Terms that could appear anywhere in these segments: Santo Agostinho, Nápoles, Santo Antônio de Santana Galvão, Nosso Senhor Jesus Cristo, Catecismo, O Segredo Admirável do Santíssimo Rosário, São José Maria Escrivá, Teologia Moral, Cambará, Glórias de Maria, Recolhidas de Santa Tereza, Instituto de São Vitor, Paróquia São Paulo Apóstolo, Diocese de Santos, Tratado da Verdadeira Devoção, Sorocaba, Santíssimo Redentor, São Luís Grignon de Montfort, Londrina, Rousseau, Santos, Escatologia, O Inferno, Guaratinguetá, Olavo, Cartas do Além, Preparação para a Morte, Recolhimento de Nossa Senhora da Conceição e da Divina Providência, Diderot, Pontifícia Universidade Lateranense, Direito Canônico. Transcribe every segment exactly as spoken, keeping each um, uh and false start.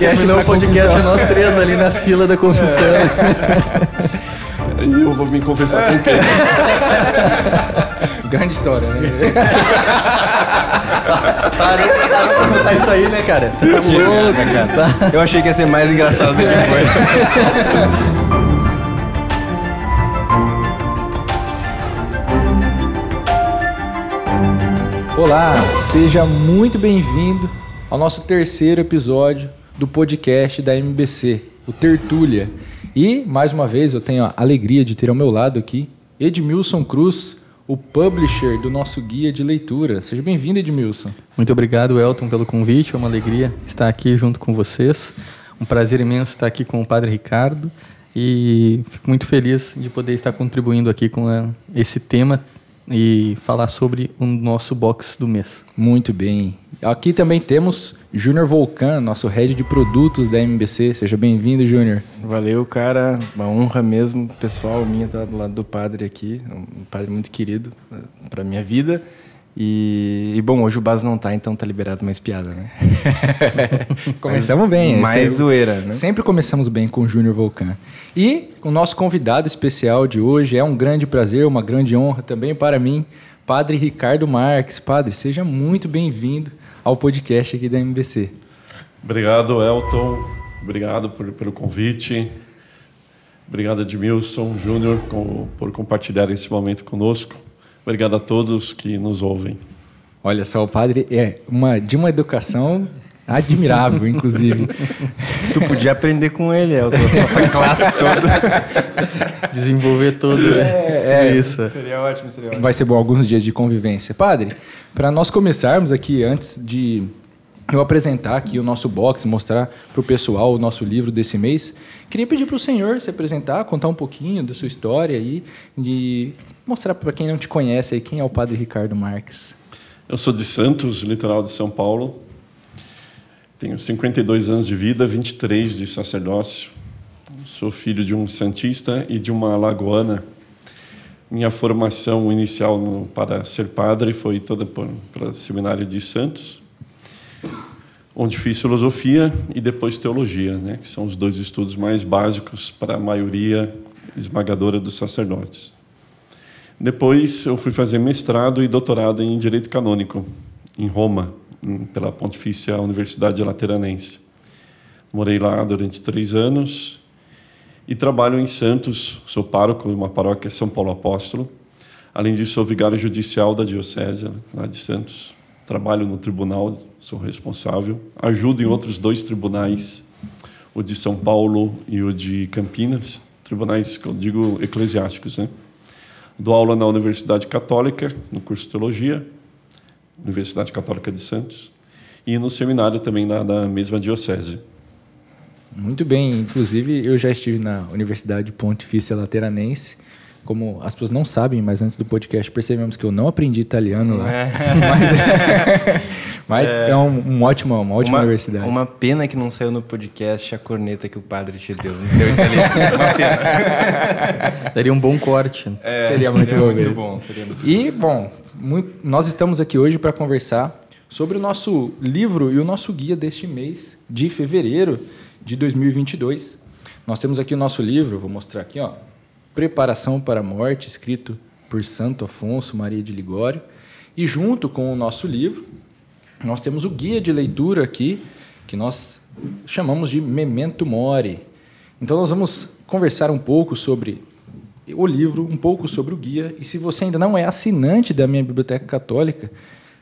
podcast, o podcast é nós três ali na fila da confissão. É. E eu vou me confessar com quem? Grande história, né? Parou pra contar isso aí, né, cara? Tu tá louco, cara. Eu achei que ia ser mais engraçado do que foi. Olá, seja muito bem-vindo ao nosso terceiro episódio do podcast da M B C, o Tertúlia. E, mais uma vez, eu tenho a alegria de ter ao meu lado aqui Edmilson Cruz, o publisher do nosso guia de leitura. Seja bem-vindo, Edmilson. Muito obrigado, Elton, pelo convite. É uma alegria estar aqui junto com vocês. Um prazer imenso estar aqui com o Padre Ricardo. E fico muito feliz de poder estar contribuindo aqui com esse tema e falar sobre o nosso box do mês. Muito bem. Aqui também temos Júnior Volcan, nosso head de produtos da M B C. Seja bem-vindo, Júnior. Valeu, cara. Uma honra mesmo, pessoal, minha estar do lado do padre aqui. Um padre muito querido para minha vida. E, e, bom, hoje o Bas não tá, então tá liberado mais piada, né? Começamos bem. Mais zoeira, né? Sempre começamos bem com o Júnior Volcan. E o nosso convidado especial de hoje é um grande prazer, uma grande honra também para mim, Padre Ricardo Marques. Padre, seja muito bem-vindo ao podcast aqui da M B C. Obrigado, Elton. Obrigado por, pelo convite. Obrigado, Edmilson, Júnior, com, por compartilhar esse momento conosco. Obrigado a todos que nos ouvem. Olha só, o padre é uma, de uma educação admirável, inclusive. Tu podia aprender com ele, é, a classe toda. Desenvolver tudo. É, é, é isso. Seria ótimo, seria ótimo. Vai ser bom alguns dias de convivência. Padre, para nós começarmos aqui, antes de eu apresentar aqui o nosso box, mostrar para o pessoal o nosso livro desse mês, queria pedir para o senhor se apresentar, contar um pouquinho da sua história aí, e mostrar para quem não te conhece aí quem é o Padre Ricardo Marques. Eu sou de Santos, litoral de São Paulo. Tenho cinquenta e dois anos de vida, vinte e três de sacerdócio. Sou filho de um santista e de uma alagoana. Minha formação inicial no, para ser padre foi toda para o Seminário de Santos, onde fiz filosofia e depois teologia, né? Que são os dois estudos mais básicos para a maioria esmagadora dos sacerdotes. Depois eu fui fazer mestrado e doutorado em Direito Canônico, em Roma, pela Pontifícia Universidade Lateranense. Morei lá durante três anos e trabalho em Santos, sou pároco de uma paróquia São Paulo Apóstolo. Além disso, sou vigário judicial da Diocese lá de Santos. Trabalho no tribunal, sou responsável. Ajudo em outros dois tribunais, o de São Paulo e o de Campinas. Tribunais, que eu digo, eclesiásticos, né? Dou aula na Universidade Católica, no curso de Teologia, Universidade Católica de Santos. E no seminário também na, na mesma diocese. Muito bem. Inclusive, eu já estive na Universidade Pontifícia Lateranense. Como as pessoas não sabem, mas antes do podcast percebemos que eu não aprendi italiano lá. É. Mas, mas é, é um, um ótimo, uma ótima uma, universidade. Uma pena que não saiu no podcast a corneta que o padre te deu. Não deu italiano. Uma pena. Daria um bom corte. É, seria muito, seria bom, muito bom. Seria muito e, bom, muito, nós estamos aqui hoje para conversar sobre o nosso livro e o nosso guia deste mês de fevereiro de dois mil e vinte e dois. Nós temos aqui o nosso livro, vou mostrar aqui, ó. Preparação para a Morte, escrito por Santo Afonso Maria de Ligório. E junto com o nosso livro, nós temos o guia de leitura aqui, que nós chamamos de Memento Mori. Então, nós vamos conversar um pouco sobre o livro, um pouco sobre o guia. E se você ainda não é assinante da minha Biblioteca Católica,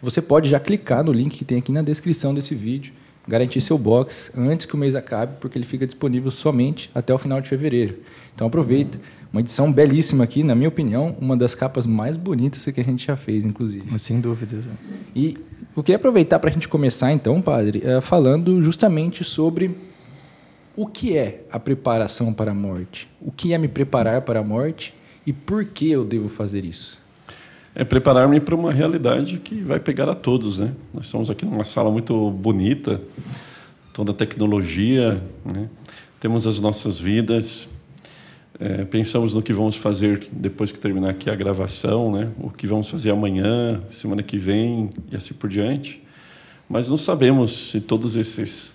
você pode já clicar no link que tem aqui na descrição desse vídeo, garantir seu box antes que o mês acabe, porque ele fica disponível somente até o final de fevereiro. Então, aproveita. Uma edição belíssima aqui, na minha opinião, uma das capas mais bonitas que a gente já fez, inclusive. Sem dúvidas. E eu queria aproveitar para a gente começar, então, padre, falando justamente sobre o que é a preparação para a morte, o que é me preparar para a morte e por que eu devo fazer isso. É preparar-me para uma realidade que vai pegar a todos, né? Nós estamos aqui numa sala muito bonita, toda a tecnologia, né? Temos as nossas vidas. É, pensamos no que vamos fazer depois que terminar aqui a gravação, né? O que vamos fazer amanhã, semana que vem e assim por diante. Mas não sabemos se todos esses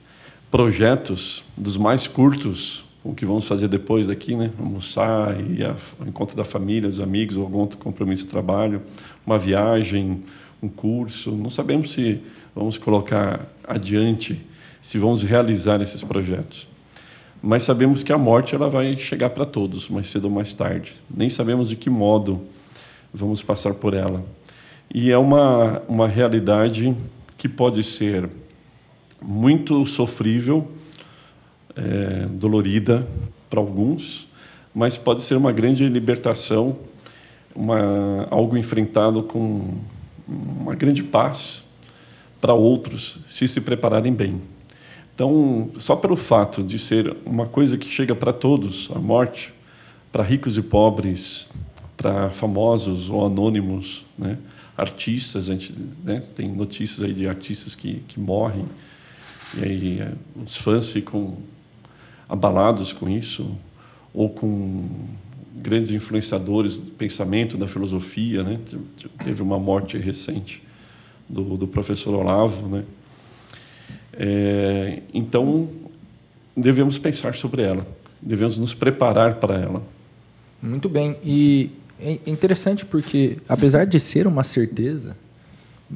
projetos dos mais curtos, o que vamos fazer depois daqui, né? Almoçar, ir ao encontro da família, dos amigos, ou algum outro compromisso de trabalho, uma viagem, um curso. Não sabemos se vamos colocar adiante, se vamos realizar esses projetos. Mas sabemos que a morte ela vai chegar para todos, mais cedo ou mais tarde. Nem sabemos de que modo vamos passar por ela. E é uma, uma realidade que pode ser muito sofrível, é, dolorida para alguns, mas pode ser uma grande libertação, uma, algo enfrentado com uma grande paz para outros, se se prepararem bem. Então, só pelo fato de ser uma coisa que chega para todos, a morte, para ricos e pobres, para famosos ou anônimos, né? Artistas, a gente, né? Tem notícias aí de artistas que, que morrem, e aí os fãs ficam abalados com isso, ou com grandes influenciadores do pensamento, da filosofia, né? Teve uma morte recente do, do professor Olavo, né? É, então, devemos pensar sobre ela, devemos nos preparar para ela. Muito bem. E é interessante porque, apesar de ser uma certeza,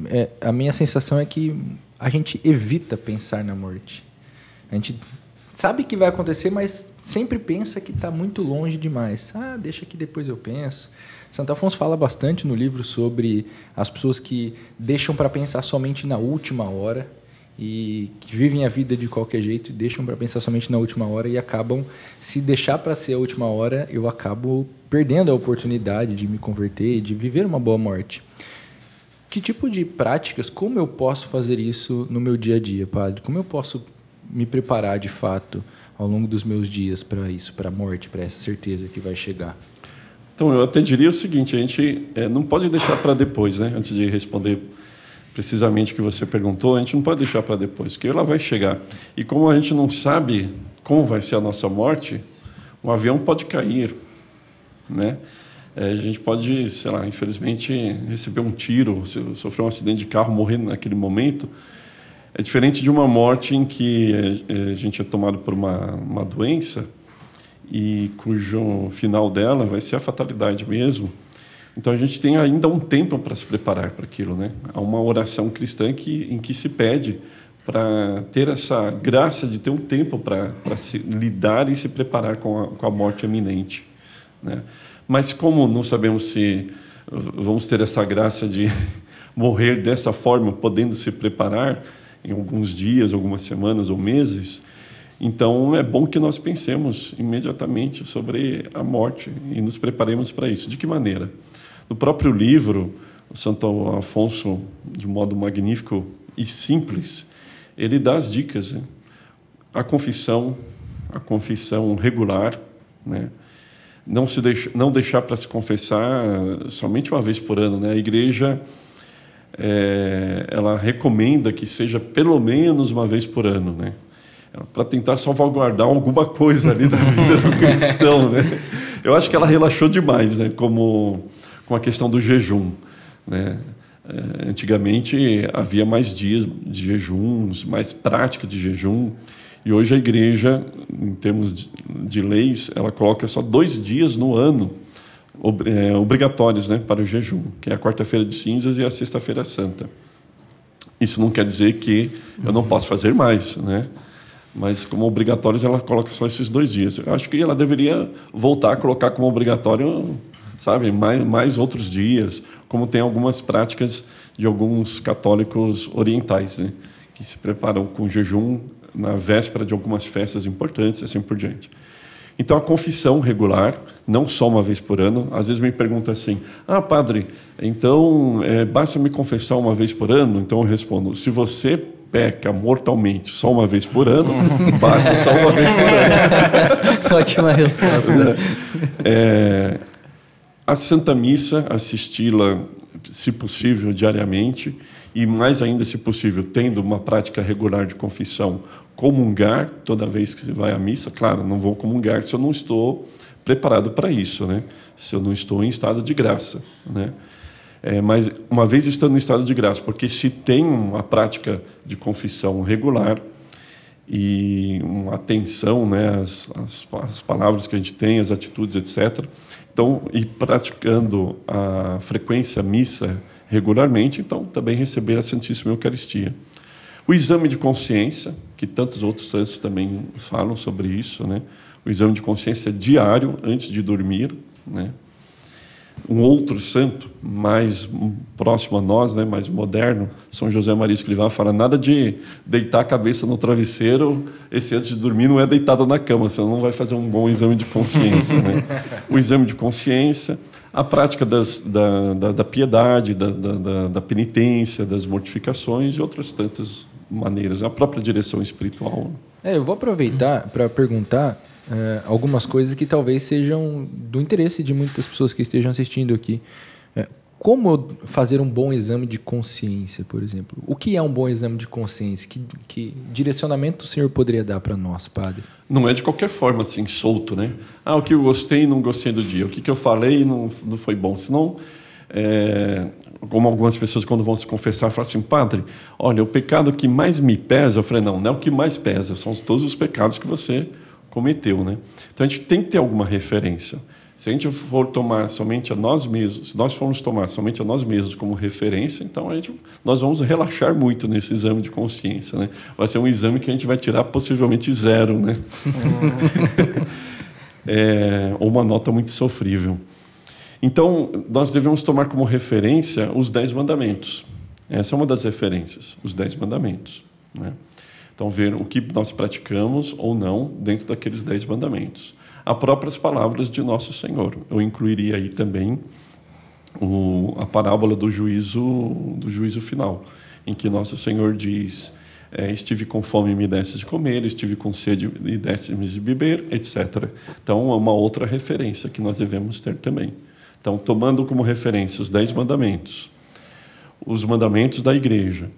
é, a minha sensação é que a gente evita pensar na morte. A gente sabe que vai acontecer, mas sempre pensa que está muito longe demais. Ah, deixa que depois eu penso. Santo Afonso fala bastante no livro sobre as pessoas que deixam para pensar somente na última hora, e que vivem a vida de qualquer jeito e deixam para pensar somente na última hora e acabam, se deixar para ser a última hora, eu acabo perdendo a oportunidade de me converter e de viver uma boa morte. Que tipo de práticas, como eu posso fazer isso no meu dia a dia, padre? Como eu posso me preparar, de fato, ao longo dos meus dias para isso, para a morte, para essa certeza que vai chegar? Então, eu até diria o seguinte, a gente é, não pode deixar para depois, né? Antes de responder precisamente o que você perguntou, a gente não pode deixar para depois, porque ela vai chegar. E como a gente não sabe como vai ser a nossa morte, um avião pode cair, né? É, a gente pode, sei lá, infelizmente, receber um tiro, sofrer um acidente de carro, morrer naquele momento. É diferente de uma morte em que a gente é tomado por uma, uma doença e cujo final dela vai ser a fatalidade mesmo. Então, a gente tem ainda um tempo para se preparar para aquilo, né? Há uma oração cristã que, em que se pede para ter essa graça de ter um tempo para lidar e se preparar com a, com a morte iminente, né? Mas como não sabemos se vamos ter essa graça de morrer dessa forma, podendo se preparar em alguns dias, algumas semanas ou meses, então, é bom que nós pensemos imediatamente sobre a morte e nos preparemos para isso. De que maneira? No próprio livro, o Santo Afonso, de modo magnífico e simples, ele dá as dicas, né? A confissão, a confissão regular, né? Não se deixa, não deixar para se confessar somente uma vez por ano, né? A Igreja é, ela recomenda que seja pelo menos uma vez por ano, né? Para tentar salvaguardar alguma coisa ali da vida do cristão, né? Eu acho que ela relaxou demais, né? Como com a questão do jejum, né? É, antigamente havia mais dias de jejuns, mais prática de jejum, e hoje a Igreja, em termos de, de leis, ela coloca só dois dias no ano ob, é, obrigatórios, né? Para o jejum, que é a quarta-feira de cinzas e a sexta-feira santa. Isso não quer dizer que eu não posso fazer mais, né? Mas, como obrigatórios, ela coloca só esses dois dias. Eu acho que ela deveria voltar a colocar como obrigatório, sabe, mais, mais outros dias, como tem algumas práticas de alguns católicos orientais, né, que se preparam com jejum na véspera de algumas festas importantes, assim por diante. Então, a confissão regular, não só uma vez por ano. Às vezes me pergunta assim, ah, padre, então é, basta me confessar uma vez por ano? Então, eu respondo, se você peca mortalmente só uma vez por ano, basta só uma vez por ano. Ótima resposta. É, a Santa Missa, assisti-la, se possível, diariamente, e mais ainda, se possível, tendo uma prática regular de confissão, comungar toda vez que você vai à missa. Claro, não vou comungar se eu não estou preparado para isso, né? Se eu não estou em estado de graça, né? É, mas, uma vez estando em estado de graça, porque se tem uma prática de confissão regular, e uma atenção, né, às, às, às palavras que a gente tem, às atitudes, etcétera. Então, e praticando a frequência, a missa regularmente, então também receber a Santíssima Eucaristia. O exame de consciência, que tantos outros santos também falam sobre isso, né? O exame de consciência diário, antes de dormir, né? Um outro santo, mais próximo a nós, né, mais moderno, São José Maria Escrivá, fala nada de deitar a cabeça no travesseiro, esse antes de dormir não é deitado na cama, senão não vai fazer um bom exame de consciência. Né? O exame de consciência, a prática das, da, da, da piedade, da, da, da penitência, das mortificações e outras tantas maneiras, a própria direção espiritual. É, eu vou aproveitar para perguntar É, algumas coisas que talvez sejam do interesse de muitas pessoas que estejam assistindo aqui. É, como fazer um bom exame de consciência, por exemplo? O que é um bom exame de consciência? Que, que direcionamento o senhor poderia dar para nós, padre? Não é de qualquer forma assim, solto, né? Ah, o que eu gostei e não gostei do dia. O que, que eu falei e não, não foi bom. Senão, é, como algumas pessoas quando vão se confessar, falam assim, padre, olha, o pecado que mais me pesa, eu falei, não, não é o que mais pesa, são todos os pecados que você cometeu, né? Então, a gente tem que ter alguma referência. Se a gente for tomar somente a nós mesmos, se nós formos tomar somente a nós mesmos como referência, então a gente, nós vamos relaxar muito nesse exame de consciência, né? Vai ser um exame que a gente vai tirar possivelmente zero, né? é, ou uma nota muito sofrível. Então, nós devemos tomar como referência os Dez Mandamentos. Essa é uma das referências, os Dez Mandamentos, né? Então, ver o que nós praticamos ou não dentro daqueles dez mandamentos. As próprias palavras de Nosso Senhor. Eu incluiria aí também o, a parábola do juízo, do juízo final, em que Nosso Senhor diz, é, estive com fome e me destes de comer, estive com sede e destes de beber, etcétera. Então, é uma outra referência que nós devemos ter também. Então, tomando como referência os dez mandamentos, os mandamentos da Igreja,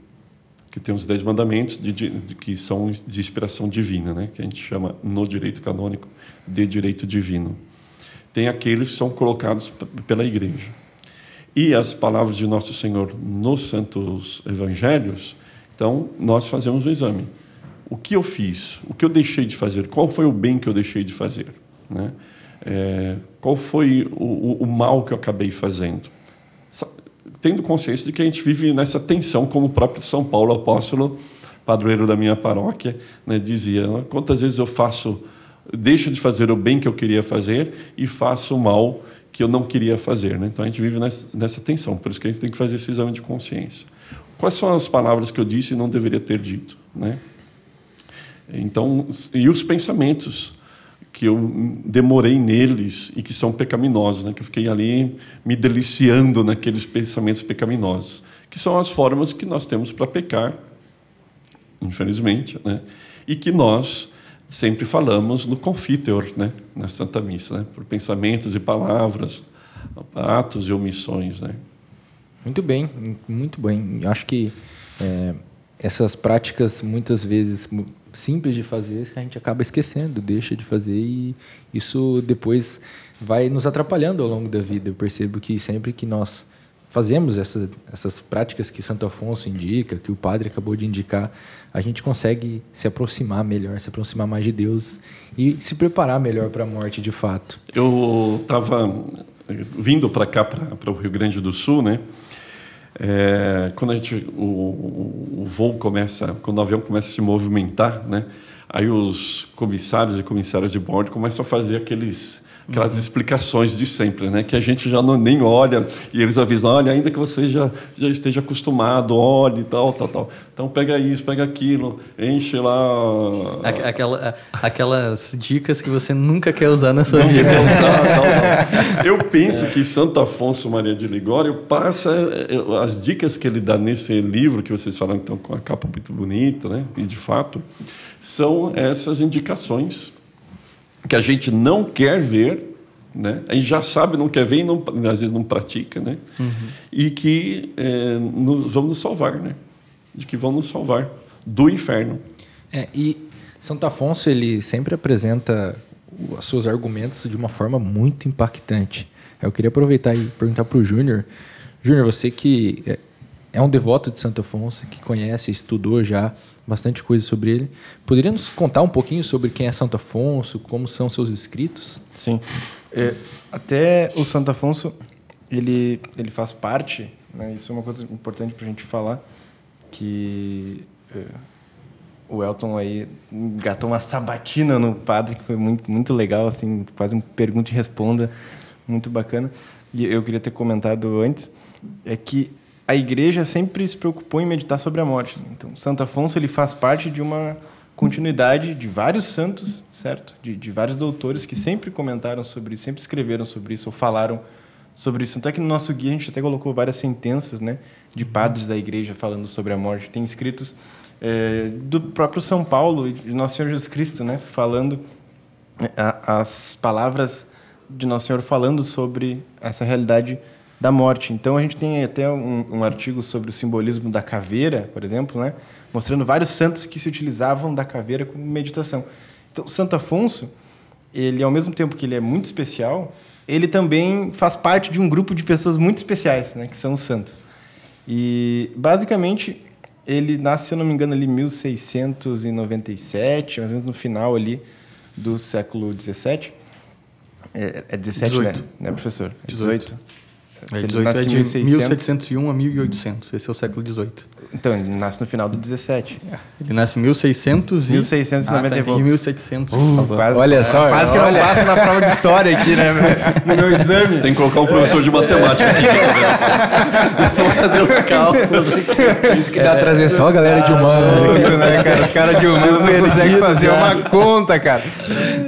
que tem os dez mandamentos de, de, que são de inspiração divina, né? Que a gente chama, no direito canônico, de direito divino. Tem aqueles que são colocados pela Igreja. E as palavras de Nosso Senhor nos Santos Evangelhos, então, nós fazemos o exame. O que eu fiz? O que eu deixei de fazer? Qual foi o bem que eu deixei de fazer? Né? É, qual foi o, o, o mal que eu acabei fazendo? Tendo consciência de que a gente vive nessa tensão, como o próprio São Paulo Apóstolo, padroeiro da minha paróquia, né, dizia, quantas vezes eu faço, deixo de fazer o bem que eu queria fazer e faço o mal que eu não queria fazer. Né? Então, a gente vive nessa, nessa tensão, por isso que a gente tem que fazer esse exame de consciência. Quais são as palavras que eu disse e não deveria ter dito? Né? Então, e os pensamentos que eu demorei neles e que são pecaminosos, né? Que eu fiquei ali me deliciando naqueles pensamentos pecaminosos, que são as formas que nós temos para pecar, infelizmente, né? E que nós sempre falamos no Confiteor, né? Na Santa Missa, né? Por pensamentos e palavras, atos e omissões, né? Muito bem, muito bem. Acho que é, essas práticas, muitas vezes simples de fazer, que a gente acaba esquecendo, deixa de fazer e isso depois vai nos atrapalhando ao longo da vida. Eu percebo que sempre que nós fazemos essa, essas práticas que Santo Afonso indica, que o padre acabou de indicar, a gente consegue se aproximar melhor, se aproximar mais de Deus e se preparar melhor para a morte de fato. Eu estava vindo para cá, para o Rio Grande do Sul, né? É, quando a gente, o, o, o voo começa, quando o avião começa a se movimentar, né? Aí os comissários e comissárias de bordo começam a fazer aqueles, aquelas uhum. explicações de sempre, né? Que a gente já não, nem olha, e eles avisam, olha, ainda que você já, já esteja acostumado, olhe, tal, tal, tal. Então pega isso, pega aquilo, enche lá... Aquela, aquelas dicas que você nunca quer usar na sua não vida. Quer usar, não, não. Eu penso que Santo Afonso Maria de Ligório passa as dicas que ele dá nesse livro, que vocês falaram então, com a capa muito bonita, né? E de fato, são essas indicações que a gente não quer ver, né? A gente já sabe, não quer ver e não, às vezes não pratica, né? Uhum. E que é, nos, vão nos salvar, né? De que vão nos salvar do inferno. É, e Santo Afonso ele sempre apresenta os seus argumentos de uma forma muito impactante. Eu queria aproveitar e perguntar para o Júnior. Júnior, você que é um devoto de Santo Afonso, que conhece, estudou já bastante coisa sobre ele. Poderia nos contar um pouquinho sobre quem é Santo Afonso, como são seus escritos? Sim. É, até o Santo Afonso, ele, ele faz parte, né, isso é uma coisa importante para a gente falar, que é, o Elton aí engatou uma sabatina no padre, que foi muito, muito legal, assim, quase um pergunta e responda, muito bacana. E eu queria ter comentado antes, é que a Igreja sempre se preocupou em meditar sobre a morte. Então, Santo Afonso ele faz parte de uma continuidade de vários santos, certo? De, de vários doutores que sempre comentaram sobre isso, sempre escreveram sobre isso, ou falaram sobre isso. Tanto é que no nosso guia a gente até colocou várias sentenças, né, de padres da Igreja falando sobre a morte. Tem escritos é, do próprio São Paulo e de Nosso Senhor Jesus Cristo, né, falando a, as palavras de Nosso Senhor falando sobre essa realidade da morte. Então, a gente tem até um, um artigo sobre o simbolismo da caveira, por exemplo, né? Mostrando vários santos que se utilizavam da caveira como meditação. Então, Santo Afonso, ele, ao mesmo tempo que ele é muito especial, ele também faz parte de um grupo de pessoas muito especiais, né? Que são os santos. E, basicamente, ele nasce, se eu não me engano, ali em mil seiscentos e noventa e sete, mais ou menos no final ali do século dezessete. É, é dezessete, dezoito. Né? Né, professor? É dezoito. É, dezoito é de mil seiscentos e um a mil e oitocentos. Esse é o século dezoito. Então, ele nasce no final do dezessete. Ele nasce em mil e seiscentos e... mil seiscentos e noventa e poucos. Ah, tá, em mil e setecentos. Uh, quase, olha só. Quase que olha. Não passa na prova de história aqui, né? No meu exame. Tem que colocar um professor de matemática aqui. Vou fazer os cálculos aqui. Isso que dá é, trazer só a galera de humanos. Tá, né, cara? Os caras de humanos não conseguem fazer cara. Uma conta, cara.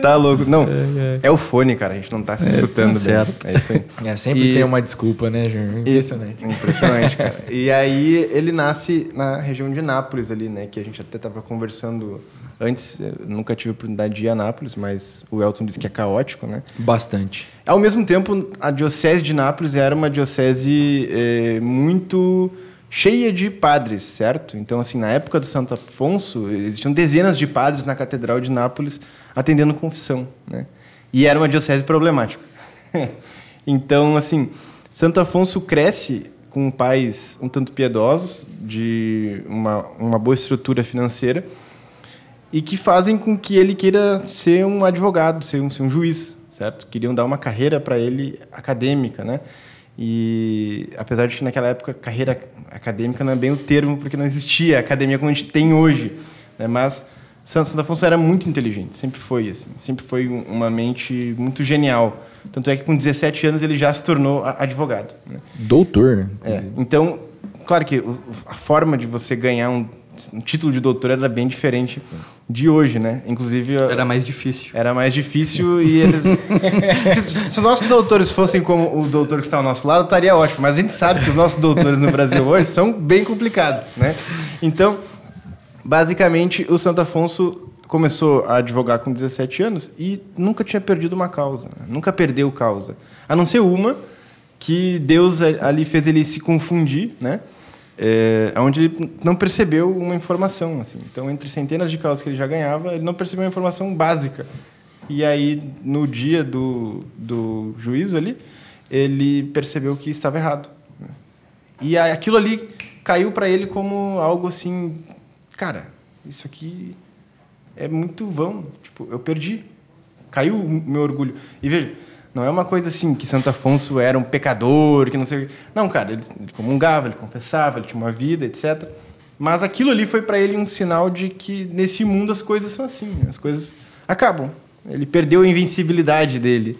Tá louco. Não, é, é. é o fone, cara. A gente não tá se escutando. É, certo. Bem. É isso aí. É, sempre e... tem uma desculpa. Desculpa, né, Júnior? Impressionante. Impressionante, cara. E aí ele nasce na região de Nápoles ali, né? Que a gente até estava conversando antes. Eu nunca tive a oportunidade de ir a Nápoles, mas o Elton disse que é caótico, né? Bastante. Ao mesmo tempo, a diocese de Nápoles era uma diocese é, muito cheia de padres, certo? Então, assim, na época do Santo Afonso, existiam dezenas de padres na Catedral de Nápoles atendendo confissão, né? E era uma diocese problemática. Então, assim... Santo Afonso cresce com pais um tanto piedosos, de uma, uma boa estrutura financeira, e que fazem com que ele queira ser um advogado, ser um, ser um juiz, certo? Queriam dar uma carreira para ele acadêmica, né? E apesar de que naquela época carreira acadêmica não é bem o termo, porque não existia a academia como a gente tem hoje, né? Mas Santo Afonso era muito inteligente, sempre foi assim, sempre foi uma mente muito genial. Tanto é que com dezessete anos ele já se tornou advogado, né? Doutor. É. Então, claro que a forma de você ganhar um, um título de doutor era bem diferente de hoje, né? Inclusive... Era mais difícil. Era mais difícil e eles... se, se os nossos doutores fossem como o doutor que está ao nosso lado, estaria ótimo. Mas a gente sabe que os nossos doutores no Brasil hoje são bem complicados, né? Então... Basicamente, o Santo Afonso começou a advogar com dezessete anos e nunca tinha perdido uma causa, né? Nunca perdeu causa. A não ser uma que Deus ali fez ele se confundir, né? É, onde ele não percebeu uma informação, assim. Então, entre centenas de causas que ele já ganhava, ele não percebeu uma informação básica. E aí, no dia do, do juízo ali, ele percebeu que estava errado, né? E aquilo ali caiu para ele como algo assim... Cara, isso aqui é muito vão. Tipo, eu perdi. Caiu o meu orgulho. E veja, não é uma coisa assim que Santo Afonso era um pecador, que não sei o quê. Não, cara, ele, ele comungava, ele confessava, ele tinha uma vida, etcétera. Mas aquilo ali foi para ele um sinal de que nesse mundo as coisas são assim, né? As coisas acabam. Ele perdeu a invencibilidade dele,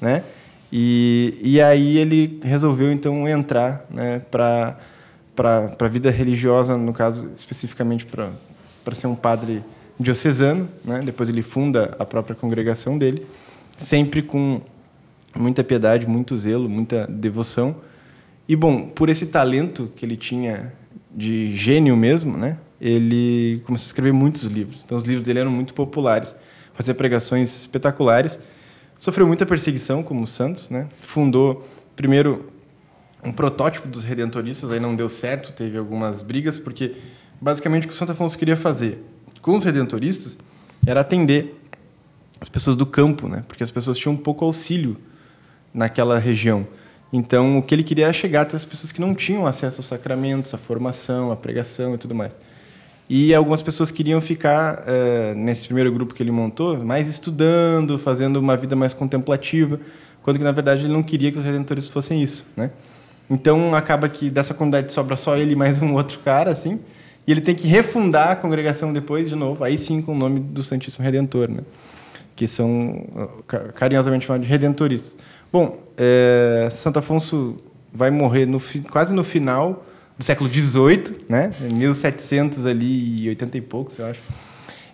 né? E, e aí ele resolveu, então, entrar, né, para... para a vida religiosa, no caso, especificamente para ser um padre diocesano, né? Depois ele funda a própria congregação dele, sempre com muita piedade, muito zelo, muita devoção. E, bom, por esse talento que ele tinha de gênio mesmo, né? Ele começou a escrever muitos livros. Então, os livros dele eram muito populares, fazia pregações espetaculares, sofreu muita perseguição, como os santos, né? Fundou, primeiro... um protótipo dos Redentoristas, aí não deu certo, teve algumas brigas, porque basicamente o que o Santo Afonso queria fazer com os Redentoristas era atender as pessoas do campo, né? Porque as pessoas tinham pouco auxílio naquela região. Então, o que ele queria era chegar até as pessoas que não tinham acesso aos sacramentos, à formação, à pregação e tudo mais. E algumas pessoas queriam ficar, uh, nesse primeiro grupo que ele montou, mais estudando, fazendo uma vida mais contemplativa, quando que, na verdade, ele não queria que os redentores fossem isso, né? Então, acaba que dessa comunidade sobra só ele e mais um outro cara, assim, e ele tem que refundar a congregação depois, de novo, aí sim com o nome do Santíssimo Redentor, né? Que são carinhosamente chamados de redentoristas. Bom, é, Santo Afonso vai morrer no, quase no final do século dezoito, né? mil setecentos e oitenta e poucos, eu acho.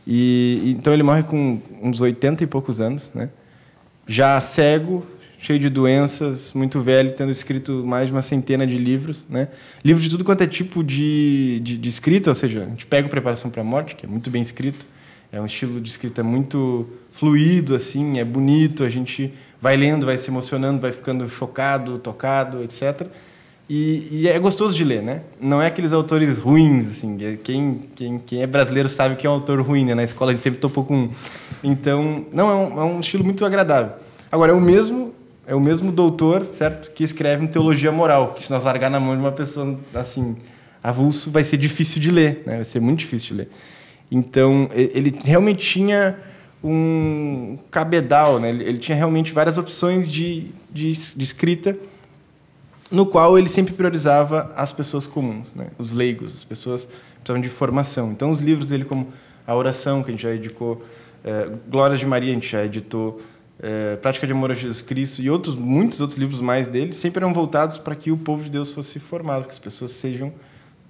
E, então, ele morre com uns oitenta e poucos anos, né? Já cego, cheio de doenças, muito velho, tendo escrito mais de uma centena de livros, né? Livros de tudo quanto é tipo de, de, de escrita, ou seja, a gente pega o Preparação para a Morte, que é muito bem escrito, é um estilo de escrita muito fluido, assim, é bonito, a gente vai lendo, vai se emocionando, vai ficando chocado, tocado, etcétera. E, e é gostoso de ler, né? Não é aqueles autores ruins, assim, quem, quem, quem é brasileiro sabe que é um autor ruim, né? Na escola a gente sempre topou com um. Então, não, é um, é um estilo muito agradável. Agora, é o mesmo... É o mesmo doutor, certo, que escreve um Teologia Moral, que se nós largar na mão de uma pessoa assim, avulso, vai ser difícil de ler, né? Vai ser muito difícil de ler. Então, ele realmente tinha um cabedal, né? Ele tinha realmente várias opções de, de, de escrita, no qual ele sempre priorizava as pessoas comuns, né? Os leigos, as pessoas que precisavam de formação. Então, os livros dele, como A Oração, que a gente já edicou, é, Glórias de Maria, a gente já editou, É, Prática de Amor a Jesus Cristo e outros, muitos outros livros mais dele, sempre eram voltados para que o povo de Deus fosse formado, que as pessoas sejam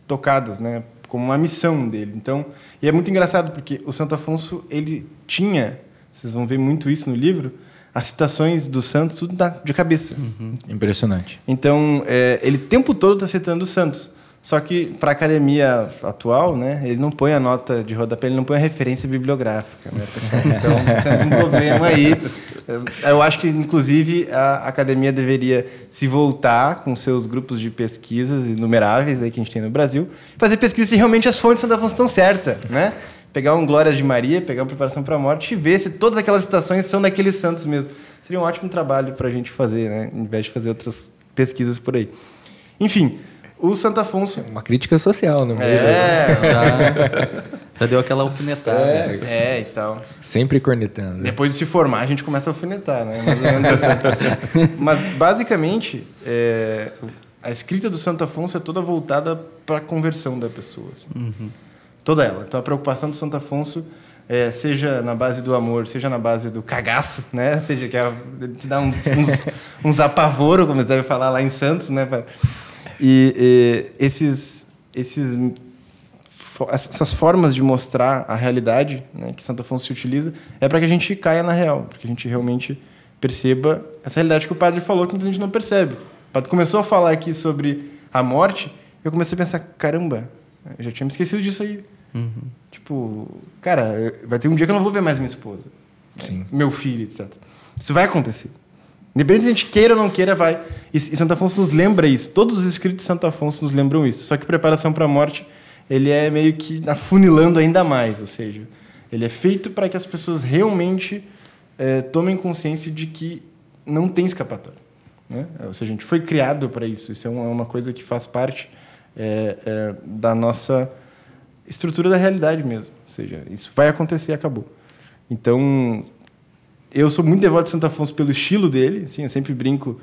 tocadas, né, como uma missão dele. Então, e é muito engraçado, porque o Santo Afonso, ele tinha, vocês vão ver muito isso no livro, as citações dos santos, tudo de cabeça. Uhum, impressionante. Então, é, ele o tempo todo está citando os santos. Só que, para a academia atual, né, ele não põe a nota de rodapé, ele não põe a referência bibliográfica, né, pessoal? Então, temos um problema aí. Eu acho que, inclusive, a academia deveria se voltar com seus grupos de pesquisas inumeráveis aí que a gente tem no Brasil, fazer pesquisa se realmente as fontes de Santo Afonso estão certas, né? Pegar um Glórias de Maria, pegar uma Preparação para a Morte e ver se todas aquelas citações são daqueles santos mesmo. Seria um ótimo trabalho para a gente fazer, né, em vez de fazer outras pesquisas por aí. Enfim... O Santo Afonso... Uma crítica social, não é? É. Já, já deu aquela alfinetada. É, é, e tal. Sempre cornetando. Depois de se formar, a gente começa a alfinetar, né? Mas, mas basicamente, é, a escrita do Santo Afonso é toda voltada para a conversão da pessoa. Assim. Uhum. Toda ela. Então, a preocupação do Santo Afonso, é, seja na base do amor, seja na base do cagaço, né? Seja que é, te dá uns, uns, uns apavoros, como eles devem falar lá em Santos, né? Pra... E, e esses, esses, essas formas de mostrar a realidade, né, que Santo Afonso se utiliza, é para que a gente caia na real, para que a gente realmente perceba essa realidade que o padre falou, que a gente não percebe. O padre começou a falar aqui sobre a morte, eu comecei a pensar, caramba, eu já tinha me esquecido disso aí. Uhum. Tipo, cara, vai ter um dia que eu não vou ver mais minha esposa, né, meu filho, etcétera. Isso vai acontecer. Independente se a gente queira ou não queira, vai. E, e Santo Afonso nos lembra isso. Todos os escritos de Santo Afonso nos lembram isso. Só que Preparação para a Morte, ele é meio que afunilando ainda mais. Ou seja, ele é feito para que as pessoas realmente é, tomem consciência de que não tem escapatória, né? Ou seja, a gente foi criado para isso. Isso é uma, uma coisa que faz parte é, é, da nossa estrutura da realidade mesmo. Ou seja, isso vai acontecer e acabou. Então... Eu sou muito devoto de Santo Afonso pelo estilo dele. Assim, eu sempre brinco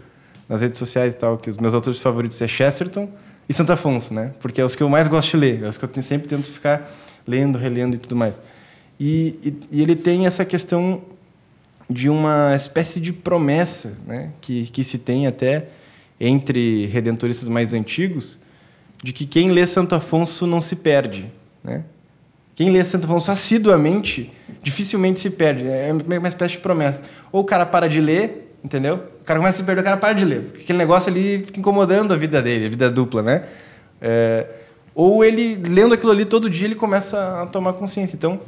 nas redes sociais e tal que os meus autores favoritos é Chesterton e Santo Afonso, né? Porque é os que eu mais gosto de ler, é os que eu sempre tento ficar lendo, relendo e tudo mais. E, e, e ele tem essa questão de uma espécie de promessa, né? Que, que se tem até entre redentoristas mais antigos, de que quem lê Santo Afonso não se perde, né? Quem lê Santo Afonso assiduamente dificilmente se perde. É uma espécie de promessa. Ou o cara para de ler, entendeu? O cara começa a se perder, o cara para de ler. Porque aquele negócio ali fica incomodando a vida dele, a vida dupla, né? É, ou ele, lendo aquilo ali todo dia, ele começa a tomar consciência. Então,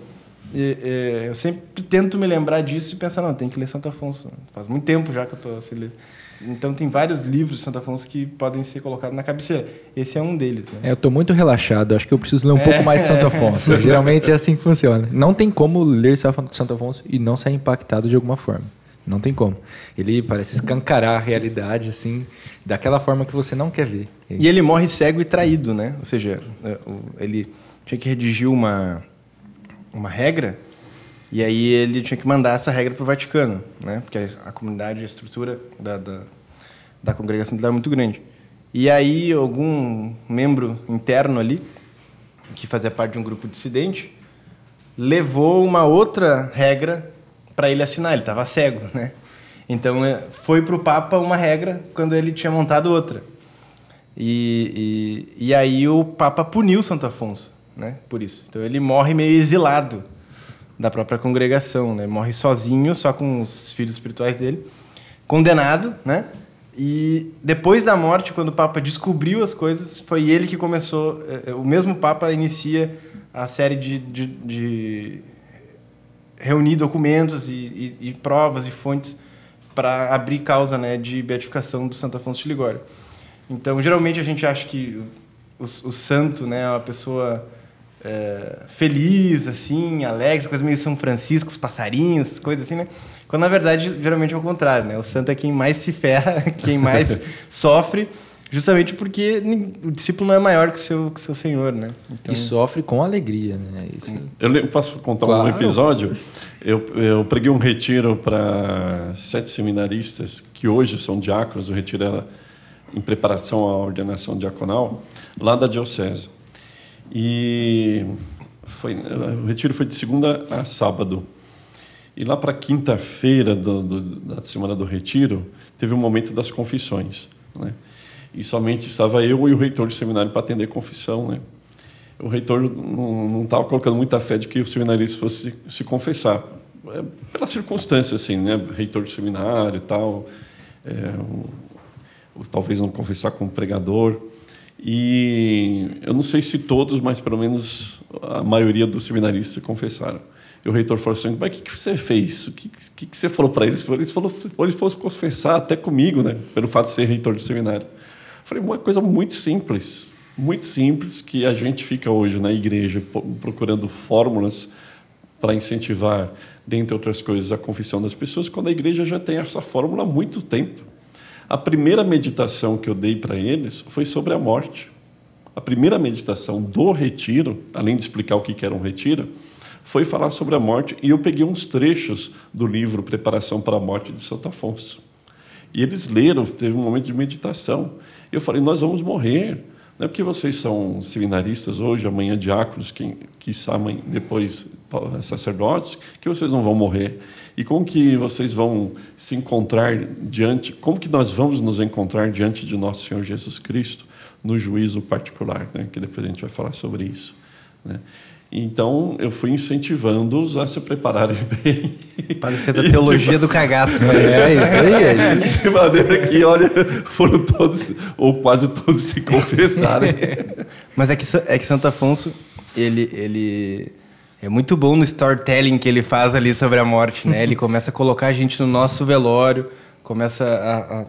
é, é, eu sempre tento me lembrar disso e pensar, não, tem que ler Santo Afonso. Faz muito tempo já que eu estou assim, lendo. Então, tem vários livros de Santo Afonso que podem ser colocados na cabeceira. Esse é um deles, né? É, eu estou muito relaxado. Acho que eu preciso ler um é, pouco mais de Santo Afonso. É. Geralmente é assim que funciona. Não tem como ler Santo Afonso e não ser impactado de alguma forma. Não tem como. Ele parece escancarar a realidade, assim, daquela forma que você não quer ver. E ele morre cego e traído, né? Ou seja, ele tinha que redigir uma, uma regra, e aí ele tinha que mandar essa regra para o Vaticano, né? Porque a comunidade, a estrutura da, da, da congregação dele era muito grande. E aí algum membro interno ali, que fazia parte de um grupo dissidente, levou uma outra regra para ele assinar. Ele estava cego, né? Então foi para o Papa uma regra quando ele tinha montado outra. E, e, e aí o Papa puniu Santo Afonso, né? Por isso. Então ele morre meio exilado da própria congregação, né? Morre sozinho, só com os filhos espirituais dele, condenado, né? E depois da morte, quando o Papa descobriu as coisas, foi ele que começou. O mesmo Papa inicia a série de, de, de reunir documentos e, e, e provas e fontes para abrir causa, né, de beatificação do Santo Afonso de Ligório. Então, geralmente a gente acha que o, o santo, né, é uma pessoa é, feliz, assim, alegre, coisa meio São Francisco, os passarinhos, coisa assim, né? Quando, na verdade, geralmente é o contrário, né? O santo é quem mais se ferra, quem mais sofre, justamente porque o discípulo não é maior que o seu, que o seu Senhor, né? Então... E sofre com alegria, né? Isso... Eu posso contar, claro, um episódio? Eu, eu preguei um retiro para sete seminaristas, que hoje são diáconos. O retiro era em preparação à ordenação diaconal, lá da Diocese. E foi, o retiro foi de segunda a sábado. E lá para quinta-feira da semana do retiro, teve o momento das confissões, né? E somente estava eu e o reitor do seminário para atender confissão, né? O reitor não estava colocando muita fé de que o seminarista fosse se confessar. É, pela circunstância, assim, né? Reitor do seminário e tal. É, o, o, talvez não confessar como pregador. E eu não sei se todos, mas pelo menos a maioria dos seminaristas se confessaram. E o reitor falou assim: mas o que, que você fez? O que, que, que você falou para eles? Eles falaram: eles foram confessar até comigo, né? Pelo fato de ser reitor do seminário. Falei, uma coisa muito simples, muito simples, que a gente fica hoje na igreja procurando fórmulas para incentivar, dentre outras coisas, a confissão das pessoas, quando a igreja já tem essa fórmula há muito tempo. A primeira meditação que eu dei para eles foi sobre a morte. A primeira meditação do retiro, além de explicar o que era um retiro, foi falar sobre a morte, e eu peguei uns trechos do livro Preparação para a Morte de Santo Afonso. E eles leram, teve um momento de meditação. Eu falei, nós vamos morrer. Não é porque vocês são seminaristas hoje, amanhã diáconos, que, que sabem depois sacerdotes, que vocês não vão morrer. E como que vocês vão se encontrar diante... Como que nós vamos nos encontrar diante de Nosso Senhor Jesus Cristo no juízo particular, né? Que depois a gente vai falar sobre isso, né? Então, eu fui incentivando-os a se prepararem bem. O padre fez a e, teologia tipo, do cagaço. É isso aí, é isso. De maneira que, olha, foram todos, ou quase todos, se confessarem. Mas é que, é que Santo Afonso, ele, ele é muito bom no storytelling que ele faz ali sobre a morte, né? Ele começa a colocar a gente no nosso velório, começa a...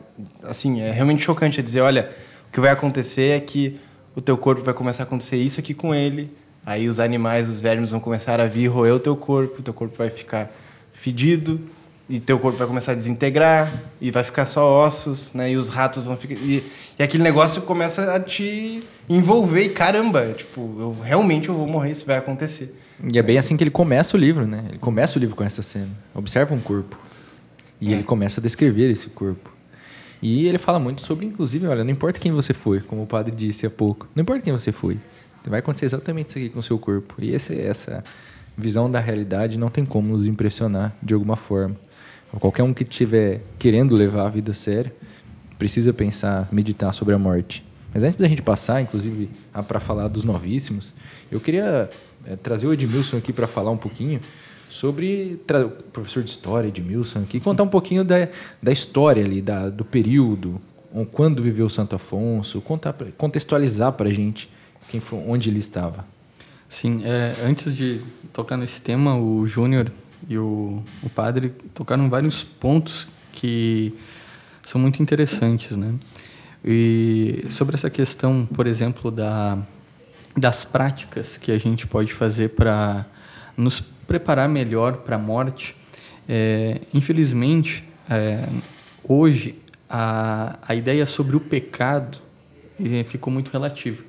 a assim, é realmente chocante a dizer, olha, o que vai acontecer é que o teu corpo vai começar a acontecer isso aqui com ele. Aí os animais, os vermes vão começar a vir roer o teu corpo, o teu corpo vai ficar fedido, e teu corpo vai começar a desintegrar, e vai ficar só ossos, né? E os ratos vão ficar... E, e aquele negócio começa a te envolver, e caramba, tipo, eu, realmente eu vou morrer, isso vai acontecer. E é bem assim que ele começa o livro, né? Ele começa o livro com essa cena. Observa um corpo. E é. Ele começa a descrever esse corpo. E ele fala muito sobre, inclusive, olha, não importa quem você foi, como o padre disse há pouco, não importa quem você foi, vai acontecer exatamente isso aqui com o seu corpo. E esse, essa visão da realidade não tem como nos impressionar de alguma forma. Qualquer um que estiver querendo levar a vida a sério precisa pensar, meditar sobre a morte. Mas antes da gente passar, inclusive, para falar dos novíssimos, eu queria é, trazer o Edmilson aqui para falar um pouquinho sobre... O professor de História, Edmilson, aqui, contar um pouquinho da, da história ali, da, do período, quando viveu Santo Afonso, contar, contextualizar para a gente quem foi, onde ele estava. Sim, é, antes de tocar nesse tema, o Júnior e o, o padre tocaram vários pontos que são muito interessantes, né? E sobre essa questão, por exemplo, da, das práticas que a gente pode fazer para nos preparar melhor para a morte, é, infelizmente, É, hoje, a, a ideia sobre o pecado ficou muito relativa.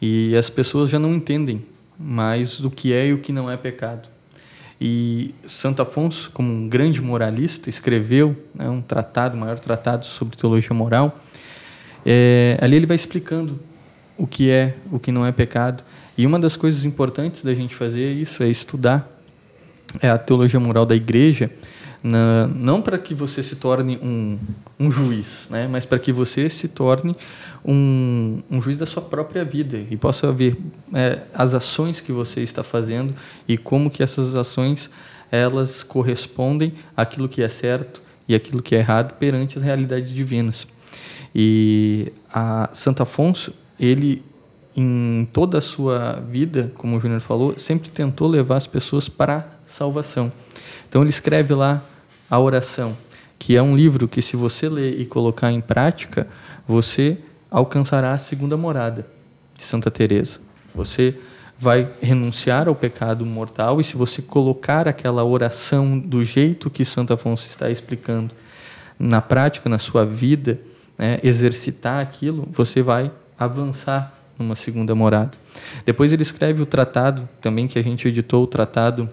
E as pessoas já não entendem mais do que é e o que não é pecado. E Santo Afonso, como um grande moralista, escreveu, né, um tratado, o maior tratado sobre teologia moral. É, ali ele vai explicando o que é, o que não é pecado. E uma das coisas importantes da gente fazer é isso, é estudar a teologia moral da Igreja, na, não para que você se torne um, um juiz, né, mas para que você se torne um, um juiz da sua própria vida e possa ver é, as ações que você está fazendo e como que essas ações elas correspondem àquilo que é certo e àquilo que é errado perante as realidades divinas. E a Santo Afonso, ele, em toda a sua vida, como o Júnior falou, sempre tentou levar as pessoas para a salvação. Então, ele escreve lá a oração, que é um livro que, se você ler e colocar em prática, você alcançará a segunda morada de Santa Teresa. Você vai renunciar ao pecado mortal e, se você colocar aquela oração do jeito que Santo Afonso está explicando na prática, na sua vida, né, exercitar aquilo, você vai avançar numa segunda morada. Depois ele escreve o tratado, também que a gente editou, o tratado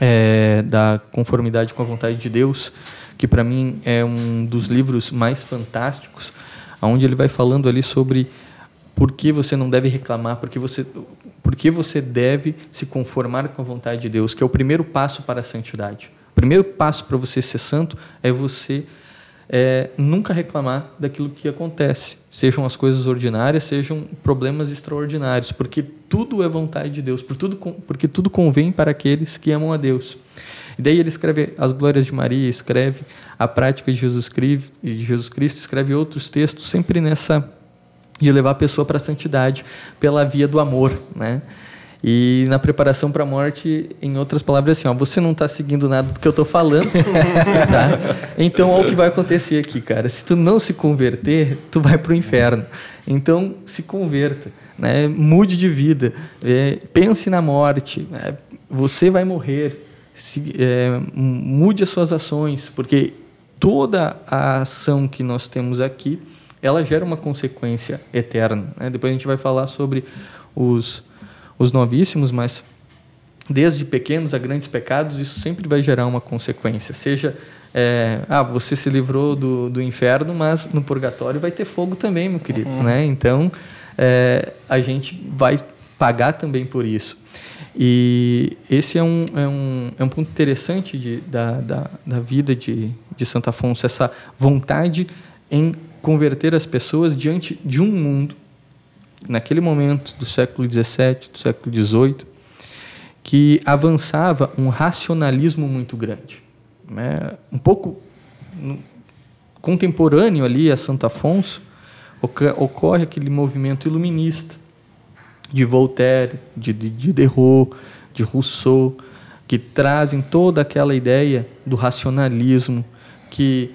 é, da conformidade com a vontade de Deus, que para mim é um dos livros mais fantásticos, onde ele vai falando ali sobre por que você não deve reclamar, por que você, por que você deve se conformar com a vontade de Deus, que é o primeiro passo para a santidade. O primeiro passo para você ser santo é você É, nunca reclamar daquilo que acontece, sejam as coisas ordinárias, sejam problemas extraordinários, porque tudo é vontade de Deus, por tudo, porque tudo convém para aqueles que amam a Deus. E daí ele escreve as Glórias de Maria, escreve a Prática de Jesus Cristo, de Jesus Cristo, escreve outros textos, sempre nessa de levar a pessoa para a santidade pela via do amor, né? E na Preparação para a Morte, em outras palavras, assim, ó, você não está seguindo nada do que eu estou falando, tá? Então, olha o que vai acontecer aqui, cara. Se tu não se converter, tu vai para o inferno. Então, se converta, né? Mude de vida, é, pense na morte, é, você vai morrer, se, é, mude as suas ações, porque toda a ação que nós temos aqui, ela gera uma consequência eterna, né? Depois a gente vai falar sobre os... os novíssimos, mas desde pequenos a grandes pecados, isso sempre vai gerar uma consequência. Seja, é, ah, você se livrou do, do inferno, mas no purgatório vai ter fogo também, meu querido. Uhum. Né? Então, é, a gente vai pagar também por isso. E esse é um, é um, é um ponto interessante de, da, da, da vida de, de Santo Afonso, essa vontade em converter as pessoas diante de um mundo, naquele momento do século dezessete, do século dezoito, que avançava um racionalismo muito grande, né? Um pouco contemporâneo ali a Santo Afonso, ocorre aquele movimento iluminista de Voltaire, de Diderot, de Rousseau, que trazem toda aquela ideia do racionalismo, que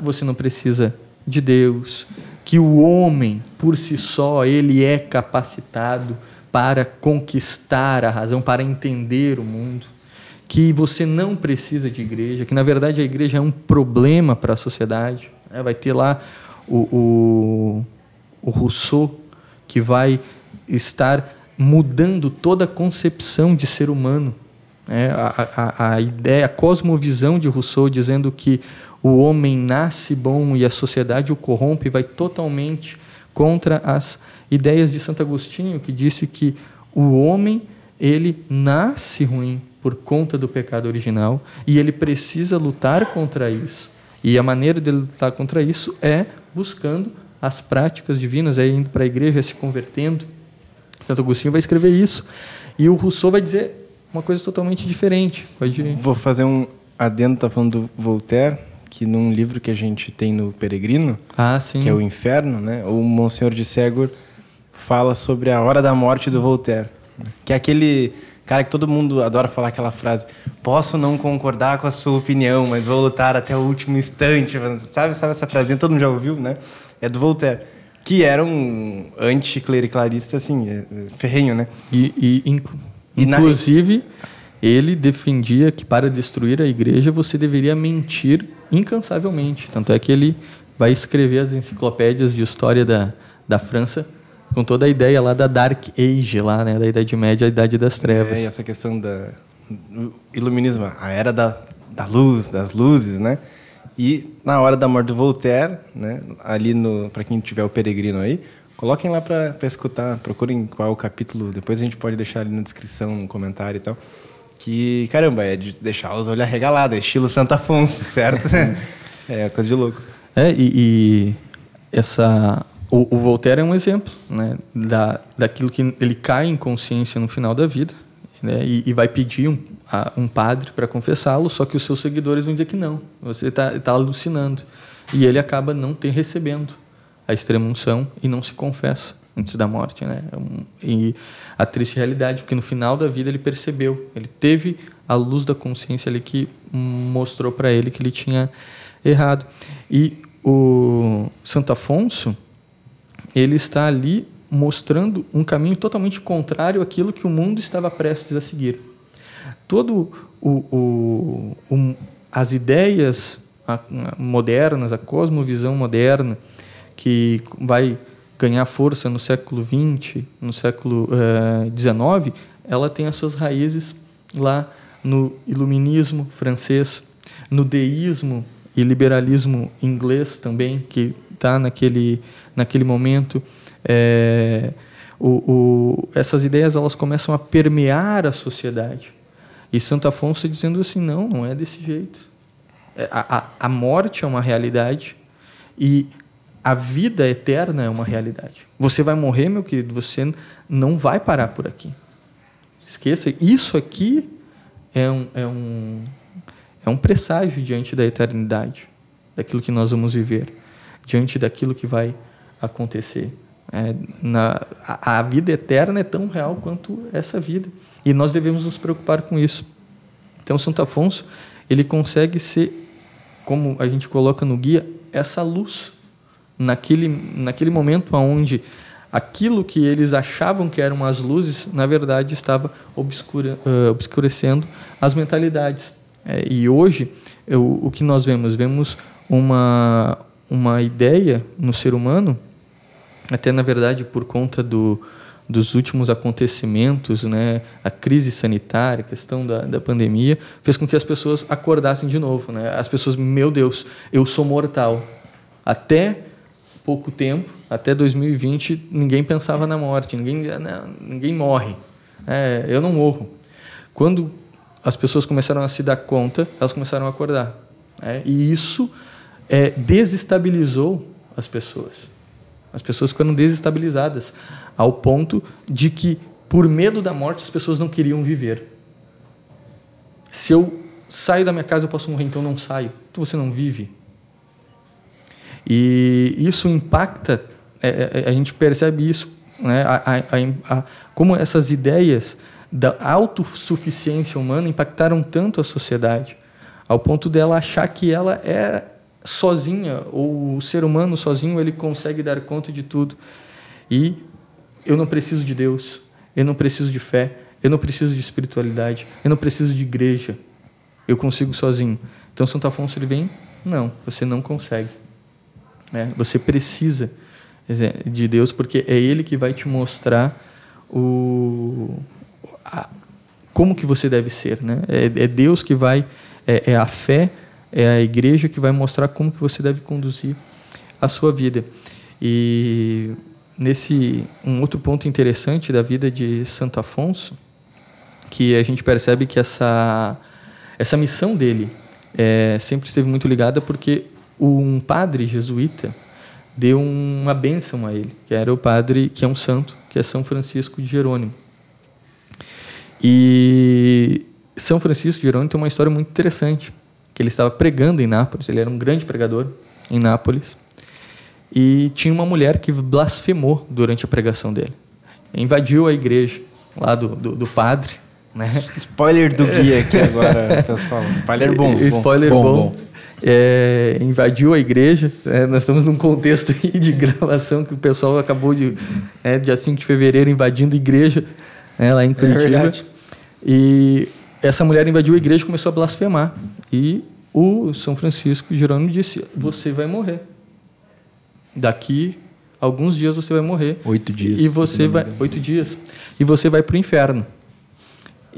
você não precisa de Deus, que o homem, por si só, ele é capacitado para conquistar a razão, para entender o mundo, que você não precisa de igreja, que, na verdade, a igreja é um problema para a sociedade. Vai ter lá o, o, o Rousseau, que vai estar mudando toda a concepção de ser humano. A, a, a ideia, a cosmovisão de Rousseau, dizendo que o homem nasce bom e a sociedade o corrompe, vai totalmente contra as ideias de Santo Agostinho, que disse que o homem, ele nasce ruim por conta do pecado original e ele precisa lutar contra isso. E a maneira dele lutar contra isso é buscando as práticas divinas, é indo para a igreja, é se convertendo. Santo Agostinho vai escrever isso. E o Rousseau vai dizer uma coisa totalmente diferente. Pode... Vou fazer um adendo, está falando do Voltaire, que num livro que a gente tem no Peregrino, ah, sim, que é O Inferno, né? O Monsenhor de Segor fala sobre a hora da morte do Voltaire, que é aquele cara que todo mundo adora falar aquela frase: posso não concordar com a sua opinião, mas vou lutar até o último instante. Sabe, sabe essa frase? Todo mundo já ouviu, né? É do Voltaire, que era um anticlericalista, assim, ferrenho, né? E, e inc- e inclusive... Na... ele defendia que para destruir a igreja você deveria mentir incansavelmente. Tanto é que ele vai escrever as enciclopédias de história da, da França com toda a ideia lá da Dark Age, lá, né, da Idade Média, a Idade das Trevas. É, e essa questão da, do iluminismo, a era da, da luz, das luzes, né? E na hora da morte do Voltaire, né, ali no, para quem tiver o Peregrino aí, coloquem lá para escutar, procurem qual o capítulo, depois a gente pode deixar ali na descrição, no comentário e tal, que, caramba, é de deixar os olhos arregalados, estilo Santo Afonso, certo? É coisa de louco. É, e, e essa... O, o Voltaire é um exemplo, né, da, daquilo que ele cai em consciência no final da vida, né, e, e vai pedir um, a, um padre para confessá-lo, só que os seus seguidores vão dizer que não, você está tá alucinando. E ele acaba não ter recebendo a extrema-unção e não se confessa antes da morte. Né? E a triste realidade, porque no final da vida ele percebeu, ele teve a luz da consciência ali que mostrou para ele que ele tinha errado. E o Santo Afonso... ele está ali mostrando um caminho totalmente contrário àquilo que o mundo estava prestes a seguir. Todo o, o, o, as ideias modernas, a cosmovisão moderna, que vai ganhar força no século vinte, no século dezenove, ela tem as suas raízes lá no iluminismo francês, no deísmo e liberalismo inglês também, que está naquele, naquele momento. É, o, o, essas ideias elas começam a permear a sociedade. E Santo Afonso dizendo assim, não, não é desse jeito. A, a, a morte é uma realidade e a vida eterna é uma realidade. Você vai morrer, meu querido, você não vai parar por aqui. Esqueça, isso aqui é um... É um É um presságio diante da eternidade, daquilo que nós vamos viver, diante daquilo que vai acontecer. É, na, a, a vida eterna é tão real quanto essa vida. E nós devemos nos preocupar com isso. Então, Santo Afonso, ele consegue ser, como a gente coloca no guia, essa luz. Naquele, naquele momento onde aquilo que eles achavam que eram as luzes, na verdade, estava obscura, uh, obscurecendo as mentalidades. É, e hoje, eu, o que nós vemos? Vemos uma, uma ideia no ser humano, até, na verdade, por conta do, dos últimos acontecimentos, né, a crise sanitária, a questão da, da pandemia, fez com que as pessoas acordassem de novo. Né? As pessoas, meu Deus, eu sou mortal. Até pouco tempo, até dois mil e vinte, ninguém pensava na morte, ninguém, não, ninguém morre. É, eu não morro. Quando... as pessoas começaram a se dar conta, elas começaram a acordar. Né? E isso é, desestabilizou as pessoas. As pessoas ficaram desestabilizadas, ao ponto de que, por medo da morte, as pessoas não queriam viver. Se eu saio da minha casa, eu posso morrer, então não saio. Então você não vive. E isso impacta, é, é, a gente percebe isso, né? a, a, a, a, como essas ideias... da autossuficiência humana impactaram tanto a sociedade, ao ponto dela achar que ela é sozinha, ou o ser humano sozinho, ele consegue dar conta de tudo. E eu não preciso de Deus, eu não preciso de fé, eu não preciso de espiritualidade, eu não preciso de igreja, eu consigo sozinho. Então, Santo Afonso, ele vem, não, você não consegue. É, você precisa de Deus, porque é ele que vai te mostrar o... como que você deve ser, né? É, é Deus que vai, é, é a fé, é a igreja que vai mostrar como que você deve conduzir a sua vida. E nesse um outro ponto interessante da vida de Santo Afonso, que a gente percebe que essa essa missão dele é, sempre esteve muito ligada, porque um padre jesuíta deu uma bênção a ele, que era o padre que é um santo, que é São Francisco de Jerônimo. E São Francisco de Jerônimo tem uma história muito interessante, que ele estava pregando em Nápoles, ele era um grande pregador em Nápoles, e tinha uma mulher que blasfemou durante a pregação dele. Invadiu a igreja lá do, do, do padre. Né? Spoiler do guia aqui agora, pessoal. Spoiler bom. bom Spoiler bom. bom. bom. É, invadiu a igreja. É, nós estamos num contexto aí de gravação que o pessoal acabou de... É, dia cinco de fevereiro invadindo a igreja. É, lá em Curitiba. É verdade. E essa mulher invadiu a igreja e começou a blasfemar. E o São Francisco de Jerônimo disse, você vai morrer. Daqui alguns dias você vai morrer. Oito dias. E você vai, oito dias. E você vai para o inferno.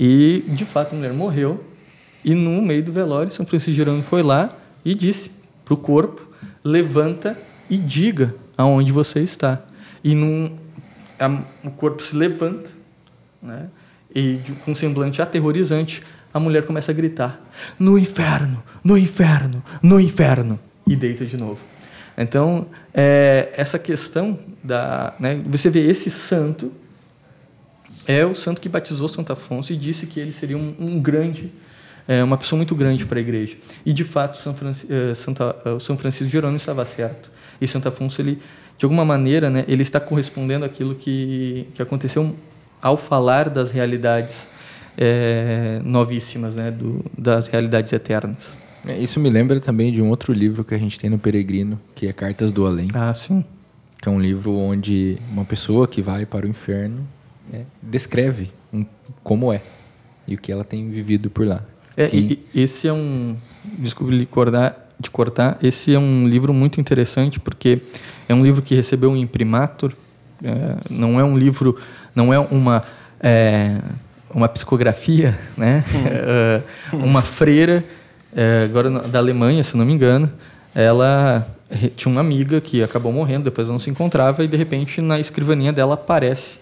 E, de fato, a mulher morreu. E, no meio do velório, São Francisco de Jerônimo foi lá e disse para o corpo, levanta e diga aonde você está. E num, a, o corpo se levanta, né? E com um semblante aterrorizante, a mulher começa a gritar, no inferno, no inferno, no inferno, e deita de novo. Então, é, essa questão da... Né, você vê, esse santo é o santo que batizou Santo Afonso e disse que ele seria um, um grande... É uma pessoa muito grande para a igreja. E, de fato, São Francisco, Santa, São Francisco de Jerônimo estava certo. E Santo Afonso, ele, de alguma maneira, né, ele está correspondendo àquilo que, que aconteceu ao falar das realidades é, novíssimas, né, do, das realidades eternas. Isso me lembra também de um outro livro que a gente tem no Peregrino, que é Cartas do Além. Ah, sim. Que é um livro onde uma pessoa que vai para o inferno é, descreve um, como é e o que ela tem vivido por lá. É, e, esse é um... Desculpe de cortar, de cortar. Esse é um livro muito interessante, porque é um livro que recebeu um imprimatur. É, não é um livro... Não é uma, é, uma psicografia, né? Hum. É, uma freira, é, agora da Alemanha, se não me engano. Ela tinha uma amiga que acabou morrendo, depois ela não se encontrava, e, de repente, na escrivaninha dela aparece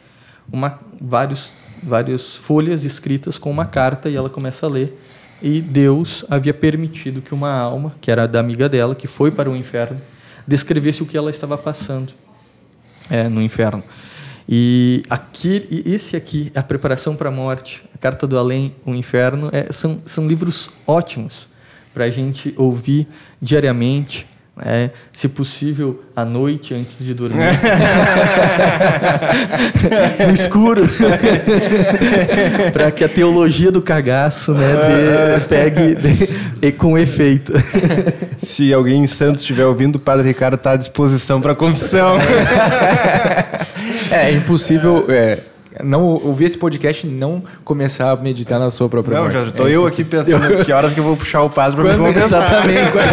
uma, vários, várias folhas escritas com uma carta, e ela começa a ler. E Deus havia permitido que uma alma, que era da amiga dela, que foi para o inferno, descrevesse o que ela estava passando é, no inferno. E aqui, esse aqui, A Preparação para a Morte, A Carta do Além, O Inferno, é, são, são livros ótimos para a gente ouvir diariamente, né? Se possível, à noite, antes de dormir. No escuro. Para que a teologia do cagaço, né, dê, pegue dê, e com efeito. Se alguém em Santos estiver ouvindo, o Padre Ricardo está à disposição para a confissão. É, é impossível... É... Não ouvir esse podcast e não começar a meditar na sua própria morte. Não, já estou é, eu aqui pensando eu... que horas que eu vou puxar o padre para me conversar. Exatamente, quando,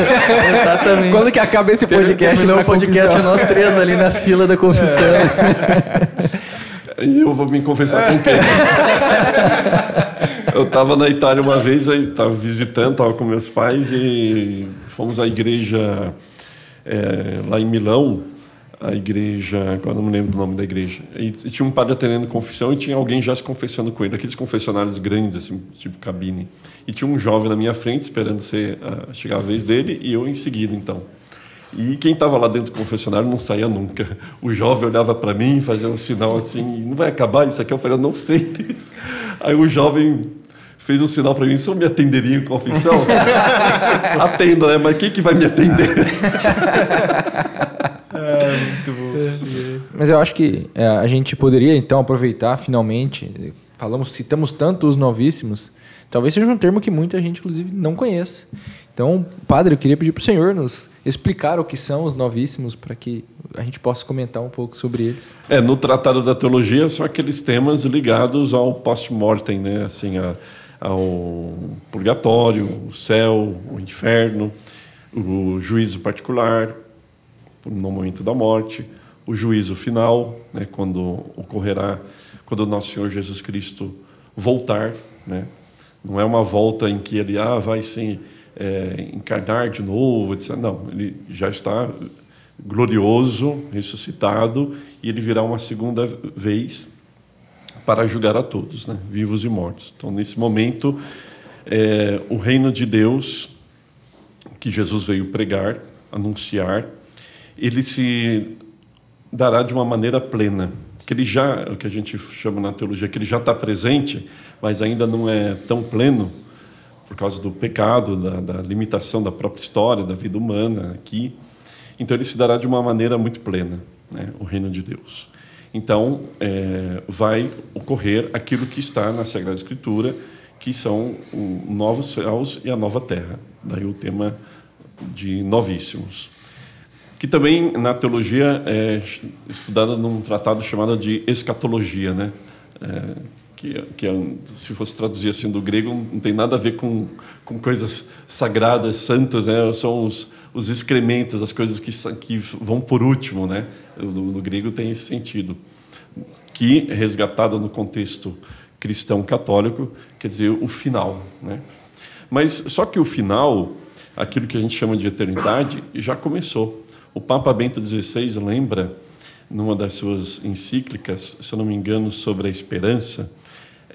exatamente. Quando que acaba esse podcast? Terminou o podcast, nós três ali na fila da confissão. É. E eu vou me confessar com quem? Eu estava na Itália uma vez, estava visitando, estava com meus pais e fomos à igreja é, lá em Milão. A igreja, agora não me lembro do nome da igreja. E tinha um padre atendendo confissão e tinha alguém já se confessando com ele, aqueles confessionários grandes, assim, tipo cabine. E tinha um jovem na minha frente, esperando ser, uh, chegar a vez dele, e eu em seguida, então. E quem estava lá dentro do confessionário não saía nunca. O jovem olhava para mim, fazia um sinal assim, não vai acabar isso aqui? Eu falei, eu não sei. Aí o jovem fez um sinal para mim, isso me atenderia em confissão? Atendo, né? Mas quem que vai me atender? É, muito bom. Mas eu acho que é, a gente poderia, então, aproveitar, finalmente, falamos, citamos tanto os novíssimos, talvez seja um termo que muita gente, inclusive, não conheça. Então, padre, eu queria pedir para o senhor nos explicar o que são os novíssimos, para que a gente possa comentar um pouco sobre eles. É, no Tratado da Teologia, são aqueles temas ligados ao post-mortem, né? Assim, a, ao purgatório, o céu, o inferno, o juízo particular, no momento da morte, o juízo final, né, quando ocorrerá, quando o Nosso Senhor Jesus Cristo voltar, né? Não é uma volta em que ele ah, vai se é, encarnar de novo, etcétera. Não, ele já está glorioso, ressuscitado, e ele virá uma segunda vez para julgar a todos, né, vivos e mortos. Então, nesse momento, é, o reino de Deus, que Jesus veio pregar, anunciar, ele se dará de uma maneira plena, que ele já, o que a gente chama na teologia, que ele já está presente, mas ainda não é tão pleno, por causa do pecado, da, da limitação da própria história, da vida humana aqui. Então, ele se dará de uma maneira muito plena, né, o reino de Deus. Então, é, vai ocorrer aquilo que está na Sagrada Escritura, que são os novos céus e a nova terra. Daí o tema de novíssimos, que também na teologia é estudada num tratado chamado de escatologia, né? É, que, que é, se fosse traduzir assim do grego, não tem nada a ver com, com coisas sagradas, santas, né? São os, os excrementos, as coisas que, que vão por último, né? No grego tem esse sentido, que resgatado no contexto cristão católico, quer dizer o final, né? Mas só que o final, aquilo que a gente chama de eternidade, já começou. O Papa Bento dezesseis lembra, numa das suas encíclicas, se eu não me engano, sobre a esperança,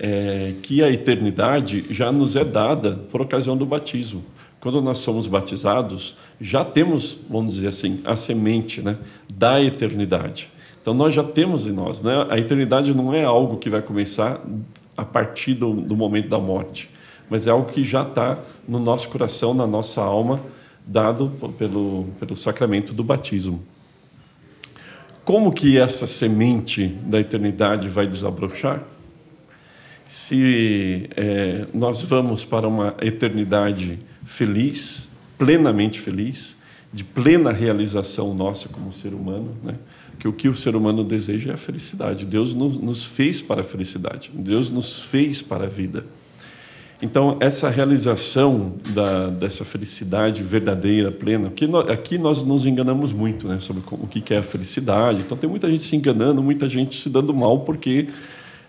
é, que a eternidade já nos é dada por ocasião do batismo. Quando nós somos batizados, já temos, vamos dizer assim, a semente, né, da eternidade. Então, nós já temos em nós, né? A eternidade não é algo que vai começar a partir do, do momento da morte, mas é algo que já está no nosso coração, na nossa alma, dado pelo, pelo sacramento do batismo. Como que essa semente da eternidade vai desabrochar? Se é, nós vamos para uma eternidade feliz, plenamente feliz, de plena realização nossa como ser humano, né? Que o que o ser humano deseja é a felicidade. Deus nos, nos fez para a felicidade, Deus nos fez para a vida. Então, essa realização da, dessa felicidade verdadeira, plena, que no, aqui nós nos enganamos muito, né, sobre o que é a felicidade. Então, tem muita gente se enganando, muita gente se dando mal, porque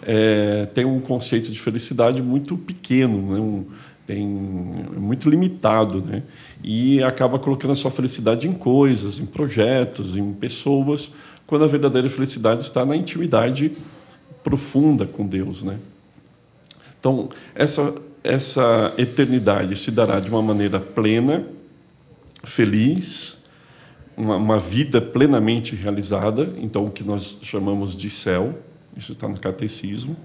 é, tem um conceito de felicidade muito pequeno, né, um, tem, muito limitado, né, e acaba colocando a sua felicidade em coisas, em projetos, em pessoas, quando a verdadeira felicidade está na intimidade profunda com Deus, né? Então, essa... essa eternidade se dará de uma maneira plena, feliz, uma, uma vida plenamente realizada, então o que nós chamamos de céu, isso está no Catecismo,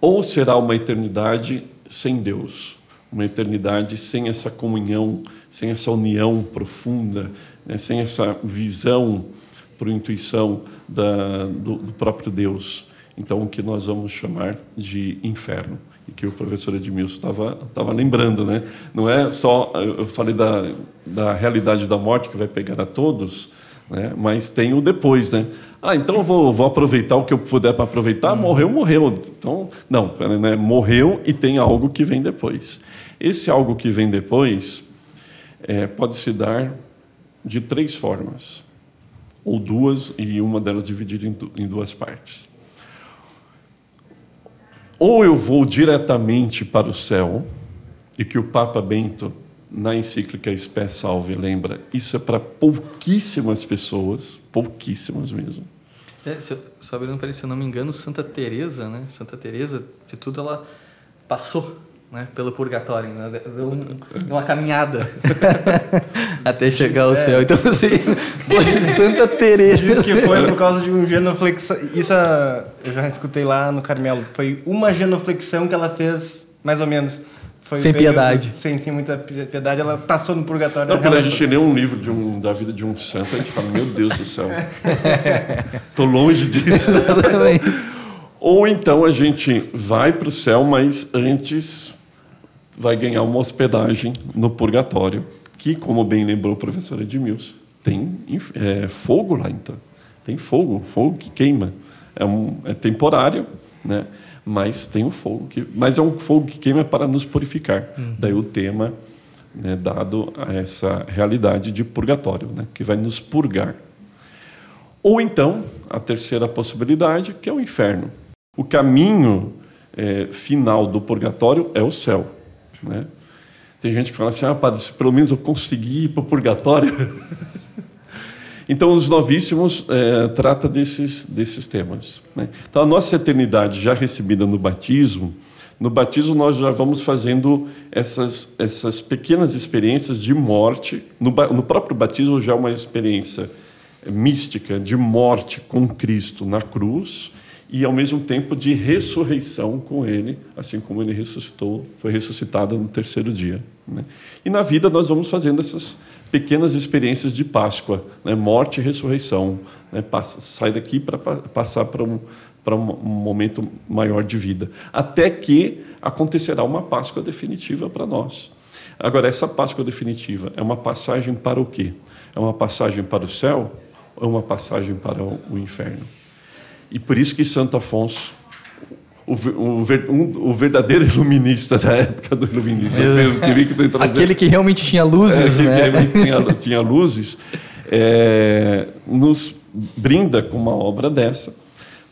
ou será uma eternidade sem Deus, uma eternidade sem essa comunhão, sem essa união profunda, né, sem essa visão por intuição da, do, do próprio Deus, então o que nós vamos chamar de inferno. Que o professor Edmilson estava estava lembrando, né? Não é só, eu falei da, da realidade da morte que vai pegar a todos, né? Mas tem o depois, né? Ah, então eu vou, vou aproveitar o que eu puder para aproveitar. Morreu, morreu. Então, não, né? Morreu e tem algo que vem depois. Esse algo que vem depois é, pode se dar de três formas, ou duas, e uma delas dividida em duas partes. Ou eu vou diretamente para o céu, e que o Papa Bento, na encíclica Spes Salve, lembra, isso é para pouquíssimas pessoas, pouquíssimas mesmo. É, se eu, só abrindo para ele, se eu não me engano, Santa Teresa, né? Santa Teresa, de tudo, ela passou, né, pelo purgatório, né? Deu um, uma caminhada até chegar ao é. céu. Então, assim, você Santa Teresa... Diz que foi por causa de um genuflexão... Isso eu já escutei lá no Carmelo. Foi uma genuflexão que ela fez, mais ou menos. Foi sem período, piedade. Sem, sem muita piedade. Ela passou no purgatório. Não, quando a gente lê um livro de um, da vida de um santo, a gente fala, meu Deus do céu, tô longe disso. Ou então a gente vai para o céu, mas antes... vai ganhar uma hospedagem no purgatório, que, como bem lembrou o professor Edmilson, tem é, fogo lá, então. Tem fogo, fogo que queima. É, um, é temporário, né? Mas tem o fogo. Que, mas é um fogo que queima para nos purificar. Hum. Daí o tema, né, dado a essa realidade de purgatório, né, que vai nos purgar. Ou então, a terceira possibilidade, que é o inferno. O caminho é, final do purgatório é o céu, né? Tem gente que fala assim, ah, padre, se pelo menos eu consegui ir para o purgatório. Então, os novíssimos é, trata desses, desses temas, né? Então, a nossa eternidade já recebida no batismo, no batismo nós já vamos fazendo essas, essas pequenas experiências de morte. No, no próprio batismo já é uma experiência mística de morte com Cristo na cruz, e, ao mesmo tempo, de ressurreição com Ele, assim como Ele ressuscitou, foi ressuscitado no terceiro dia, né? E, na vida, nós vamos fazendo essas pequenas experiências de Páscoa, né? Morte e ressurreição, né? Passa, sai daqui para passar para um, para um momento maior de vida, até que acontecerá uma Páscoa definitiva para nós. Agora, essa Páscoa definitiva é uma passagem para o quê? É uma passagem para o céu ou é uma passagem para o inferno? E por isso que Santo Afonso, o, o, um, o verdadeiro iluminista da época do iluminismo. Que trazendo, aquele que realmente tinha luzes, é, né? Que realmente tinha, tinha luzes, é, nos brinda com uma obra dessa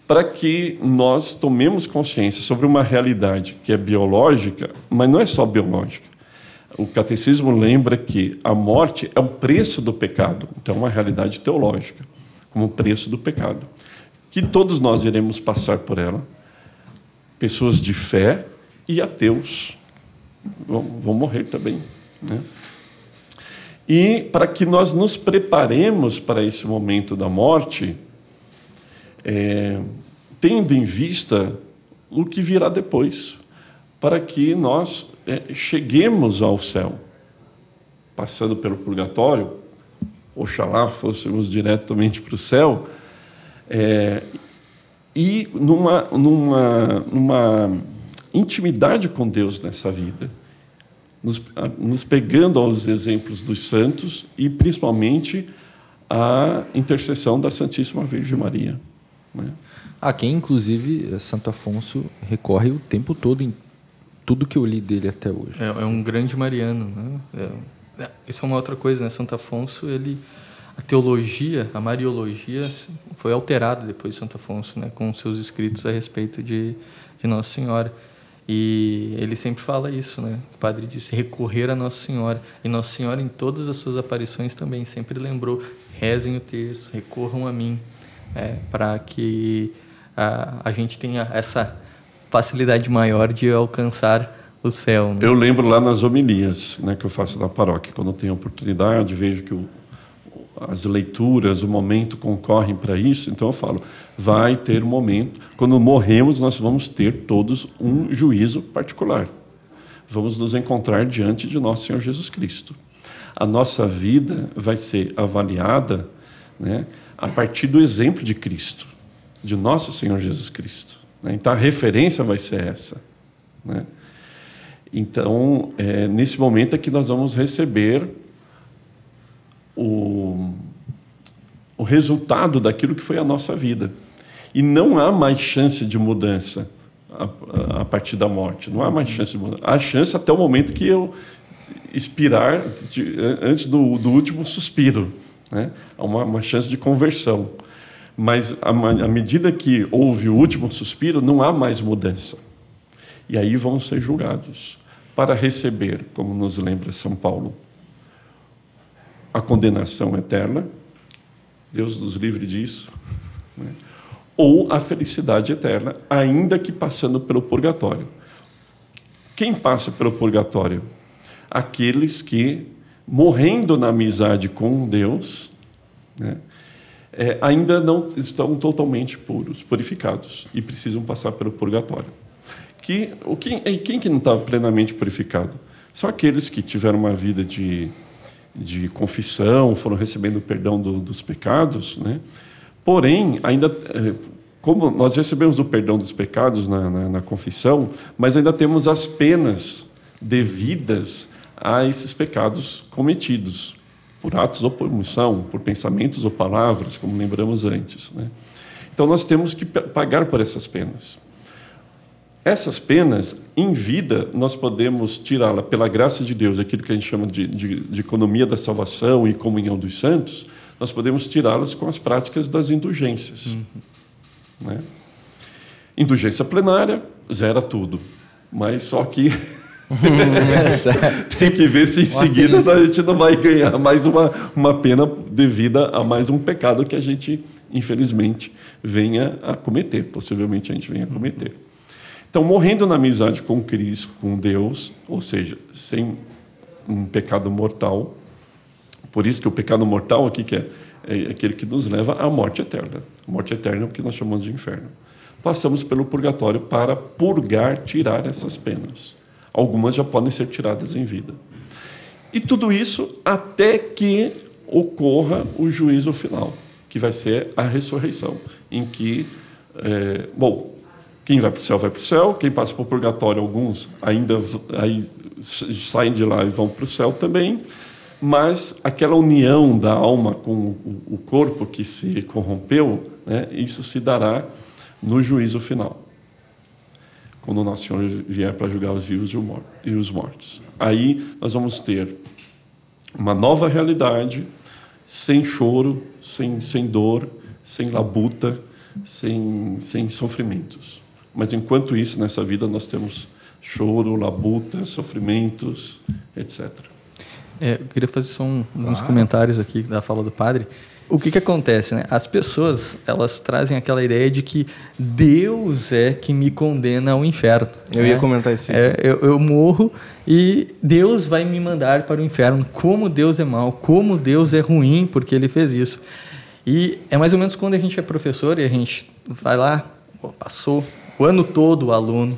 para que nós tomemos consciência sobre uma realidade que é biológica, mas não é só biológica. O Catecismo lembra que a morte é o preço do pecado. Então, é uma realidade teológica, como o preço do pecado. Que todos nós iremos passar por ela. Pessoas de fé e ateus vão, vão morrer também, né? E para que nós nos preparemos para esse momento da morte, é, tendo em vista o que virá depois, para que nós é, cheguemos ao céu, passando pelo purgatório, oxalá fôssemos diretamente para o céu, é, e numa, numa, numa intimidade com Deus nessa vida, nos, nos pegando aos exemplos dos santos e, principalmente, a intercessão da Santíssima Virgem Maria, né? A quem, inclusive, Santo Afonso recorre o tempo todo em tudo que eu li dele até hoje. É, assim. É um grande mariano, né? É, isso é uma outra coisa, né? Santo Afonso, ele, a teologia, a mariologia, foi alterada depois de Santo Afonso, né? Com seus escritos a respeito de, de Nossa Senhora. E ele sempre fala isso, né? O padre disse, recorrer a Nossa Senhora. E Nossa Senhora, em todas as suas aparições também, sempre lembrou, rezem o terço, recorram a mim, é, para que a, a gente tenha essa facilidade maior de alcançar o céu, né? Eu lembro lá nas homilias, né, que eu faço da paróquia, quando eu tenho oportunidade, vejo que o, as leituras, o momento concorrem para isso, então eu falo, vai ter um momento, quando morremos nós vamos ter todos um juízo particular, vamos nos encontrar diante de Nosso Senhor Jesus Cristo. A nossa vida vai ser avaliada, né, a partir do exemplo de Cristo, de Nosso Senhor Jesus Cristo. Então, a referência vai ser essa, né? Então, é, nesse momento é que nós vamos receber o, o resultado daquilo que foi a nossa vida. E não há mais chance de mudança a, a partir da morte. Não há mais chance de mudança. Há chance até o momento que eu expirar, de, antes do, do último suspiro, né? Há uma, uma chance de conversão. Mas, à medida que houve o último suspiro, não há mais mudança. E aí vão ser julgados para receber, como nos lembra São Paulo, a condenação eterna, Deus nos livre disso, né? Ou a felicidade eterna, ainda que passando pelo purgatório. Quem passa pelo purgatório? Aqueles que, morrendo na amizade com Deus, né, É, ainda não estão totalmente puros, purificados, e precisam passar pelo purgatório. Que, o que, e quem que não está plenamente purificado? São aqueles que tiveram uma vida de, de confissão, foram recebendo o perdão do, dos pecados, né? Porém, ainda, como nós recebemos o perdão dos pecados na, na, na confissão, mas ainda temos as penas devidas a esses pecados cometidos, por atos ou por omissão, por pensamentos ou palavras, como lembramos antes, né? Então, nós temos que pagar por essas penas. Essas penas, em vida, nós podemos tirá-la pela graça de Deus, aquilo que a gente chama de, de, de economia da salvação e comunhão dos santos, nós podemos tirá-las com as práticas das indulgências, uhum, né? Indulgência plenária, zera tudo, mas só que... Tem que ver se em seguida a gente não vai ganhar mais uma, uma pena devida a mais um pecado que a gente, infelizmente, venha a cometer. Possivelmente a gente venha a cometer. Então, morrendo na amizade com Cristo, com Deus, ou seja, sem um pecado mortal. Por isso que o pecado mortal aqui que é, é aquele que nos leva à morte eterna. A morte eterna é o que nós chamamos de inferno. Passamos pelo purgatório para purgar, tirar essas penas. Algumas já podem ser tiradas em vida. E tudo isso até que ocorra o juízo final, que vai ser a ressurreição, em que, é, bom, quem vai para o céu, vai para o céu, quem passa para o purgatório, alguns ainda aí, saem de lá e vão para o céu também, mas aquela união da alma com o corpo que se corrompeu, né, isso se dará no juízo final. quando o Nosso Senhor vier para julgar os vivos e os mortos. Aí nós vamos ter uma nova realidade, sem choro, sem, sem dor, sem labuta, sem, sem sofrimentos. Mas, enquanto isso, nessa vida nós temos choro, labuta, sofrimentos, etcétera. É, eu queria fazer só um, claro. uns comentários aqui da fala do padre. O que que acontece, né? As pessoas, elas trazem aquela ideia de que Deus é que me condena ao inferno. Eu né? ia comentar isso. É, eu, eu morro e Deus vai me mandar para o inferno. Como Deus é mau, como Deus é ruim porque ele fez isso. E é mais ou menos quando a gente é professor e a gente vai lá, passou o ano todo o aluno,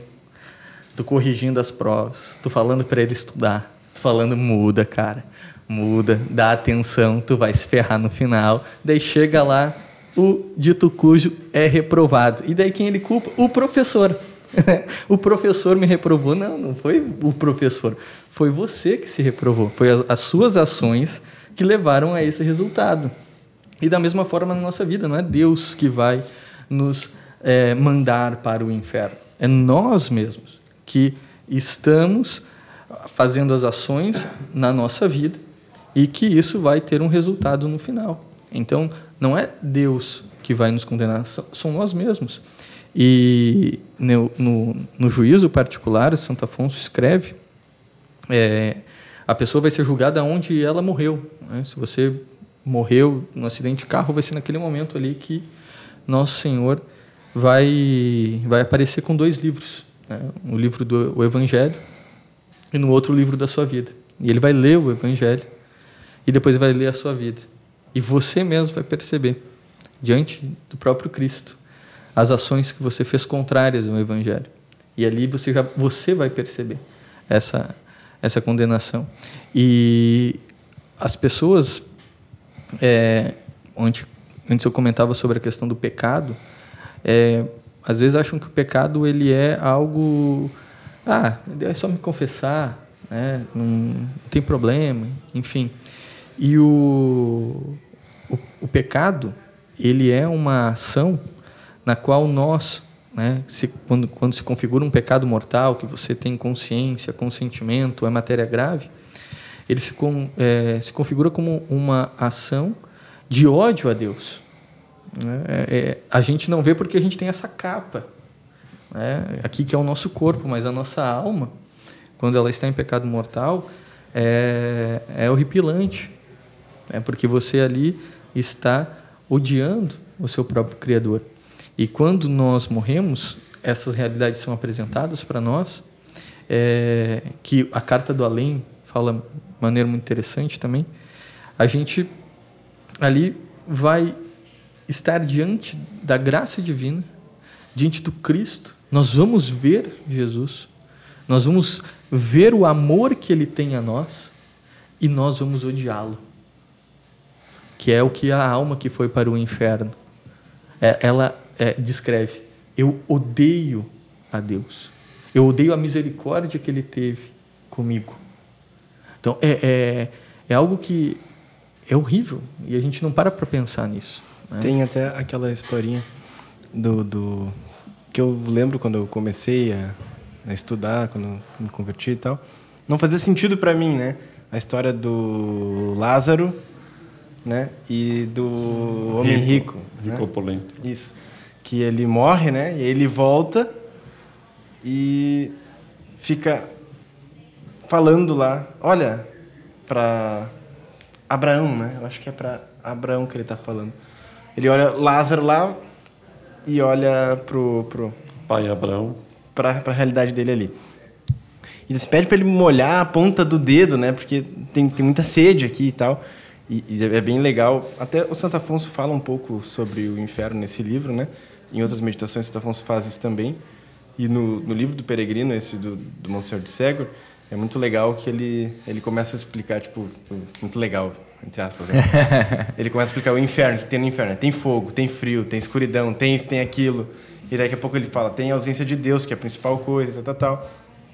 tu corrigindo as provas, tu falando para ele estudar, tu falando muda, cara. Muda, dá atenção, tu vai se ferrar no final. Daí chega lá, o dito cujo é reprovado. E daí quem ele culpa? O professor. O professor me reprovou. Não, não foi o professor. Foi você que se reprovou. Foi as, as suas ações que levaram a esse resultado. E da mesma forma na nossa vida, não é Deus que vai nos é, mandar para o inferno. É nós mesmos que estamos fazendo as ações na nossa vida, e que isso vai ter um resultado no final. Então, não é Deus que vai nos condenar, são nós mesmos. E no, no, no juízo particular, Santo Afonso escreve, é, a pessoa vai ser julgada onde ela morreu. Né? Se você morreu no acidente de carro, vai ser naquele momento ali que Nosso Senhor vai, vai aparecer com dois livros. Né? O livro do o Evangelho e no outro livro da sua vida. E ele vai ler o Evangelho e depois vai ler a sua vida. E você mesmo vai perceber, diante do próprio Cristo, as ações que você fez contrárias ao Evangelho. E ali você, já, você vai perceber essa, essa condenação. E as pessoas... É, antes, antes eu comentava sobre a questão do pecado. É, às vezes acham que o pecado ele é algo... Ah, é só me confessar, né? Não, não tem problema, enfim. E o, o, o pecado, ele é uma ação na qual nós, né, se, quando, quando se configura um pecado mortal, que você tem consciência, consentimento, é matéria grave, ele se, com, é, se configura como uma ação de ódio a Deus. Né? É, é, a gente não vê porque a gente tem essa capa. É, aqui que é o nosso corpo, mas a nossa alma, quando ela está em pecado mortal, é, é horripilante, né? Porque você ali está odiando o seu próprio Criador. E quando nós morremos, essas realidades são apresentadas para nós, é, que a Carta do Além fala de maneira muito interessante também. A gente ali vai estar diante da graça divina, diante do Cristo. Nós vamos ver Jesus, nós vamos ver o amor que ele tem a nós e nós vamos odiá-lo, que é o que a alma que foi para o inferno, é, ela é, descreve. Eu odeio a Deus, eu odeio a misericórdia que ele teve comigo. Então, é, é, é algo que é horrível e a gente não para para pensar nisso. Né? Tem até aquela historinha do... do... que eu lembro quando eu comecei a, a estudar, quando me converti e tal, não fazia sentido para mim, né? A história do Lázaro, né? E do homem rico. Rico, rico, né? Opulento. Isso. Que ele morre, né? E ele volta e fica falando lá, olha, para Abraão, né? Eu acho que é para Abraão que ele tá falando. Ele olha Lázaro lá e olha pro, pro pai Abraão, para a realidade dele ali. E ele se pede para ele molhar a ponta do dedo, né? Porque tem, tem muita sede aqui e tal. E, e é bem legal. Até o Santo Afonso fala um pouco sobre o inferno nesse livro, né? Em outras meditações, Santo Afonso faz isso também. E no, no livro do Peregrino, esse do, do Monsenhor de Segor, é muito legal que ele, ele começa a explicar, tipo, muito legal, entre aspas, né? Ele começa a explicar o inferno, que tem no inferno. Tem fogo, tem frio, tem escuridão, tem isso, tem aquilo. E daqui a pouco ele fala, tem a ausência de Deus, que é a principal coisa, tal, tal, tal.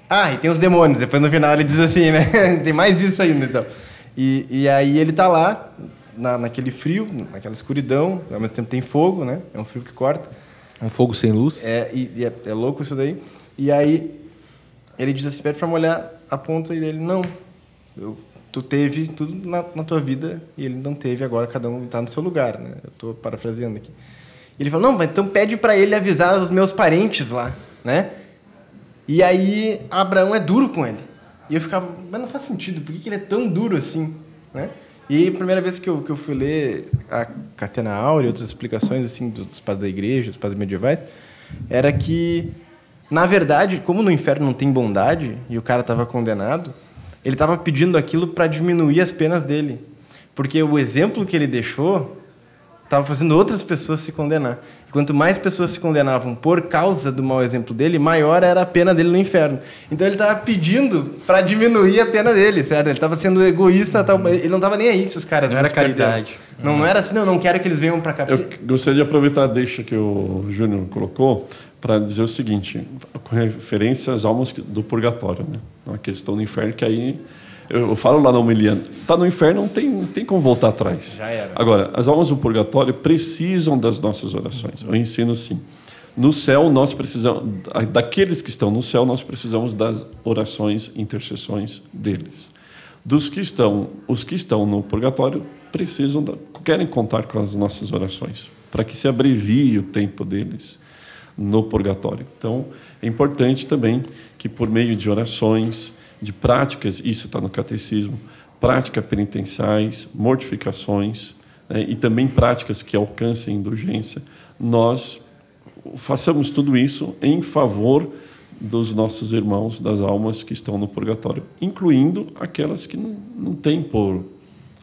Ah, e tem os demônios. Depois no final ele diz assim, né? Tem mais isso ainda, então. E, e aí ele tá lá, na, naquele frio, naquela escuridão, ao mesmo tempo tem fogo, né? É um frio que corta. É um fogo sem luz. É, e, e é, é louco isso daí. E aí ele diz assim, pede para molhar a ponta, e ele, não, eu, tu teve tudo na, na tua vida, e ele não teve, agora cada um está no seu lugar, né? Eu estou parafraseando aqui. E ele falou, não, mas então pede para ele avisar os meus parentes lá, né? E aí Abraão é duro com ele. E eu ficava, mas não faz sentido, por que, que ele é tão duro assim, né? E a primeira vez que eu, que eu fui ler a Catena Áurea e outras explicações assim, dos padres da igreja, dos padres medievais, era que, na verdade, como no inferno não tem bondade, e o cara estava condenado, ele estava pedindo aquilo para diminuir as penas dele. Porque o exemplo que ele deixou estava fazendo outras pessoas se condenar. E quanto mais pessoas se condenavam por causa do mau exemplo dele, maior era a pena dele no inferno. Então ele estava pedindo para diminuir a pena dele, certo? Ele estava sendo egoísta, uhum. tal. Ele não estava nem aí se os caras... Não era caridade. Não, uhum. não era assim, não, não quero que eles venham para cá. Eu gostaria de aproveitar a deixa que o Júnior colocou para dizer o seguinte, com referência às almas do purgatório, né? A questão do inferno, que aí... Eu falo lá na homilia, tá no inferno, não tem, não tem como voltar atrás. Já era. Agora, as almas do purgatório precisam das nossas orações. Eu ensino sim. No céu, nós precisamos... Daqueles que estão no céu, nós precisamos das orações, intercessões deles. Dos que estão... Os que estão no purgatório precisam... Da, querem contar com as nossas orações, para que se abrevie o tempo deles no purgatório. Então, é importante também que, por meio de orações... de práticas, isso está no Catecismo, práticas penitenciais, mortificações, né, e também práticas que alcancem indulgência, nós façamos tudo isso em favor dos nossos irmãos, das almas que estão no purgatório, incluindo aquelas que não, não têm por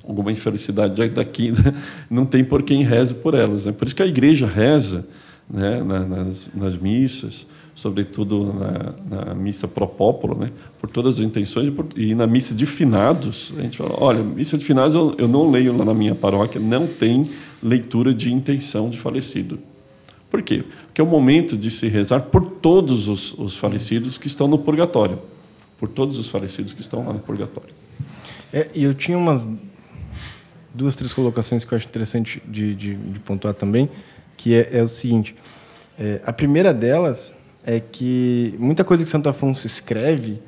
alguma infelicidade daqui, né, não tem por quem reze por elas. Né? Por isso que a igreja reza, né, nas, nas missas, sobretudo na, na missa pro popolo, né? Por todas as intenções, e, por, e na missa de finados, a gente fala, olha, missa de finados eu, eu não leio lá na minha paróquia, não tem leitura de intenção de falecido. Por quê? Porque é o momento de se rezar por todos os, os falecidos que estão no purgatório, por todos os falecidos que estão lá no purgatório. É, e eu tinha umas duas, três colocações que eu acho interessante de, de, de pontuar também, que é, é o seguinte, é, a primeira delas... é que muita coisa que Santo Afonso escreve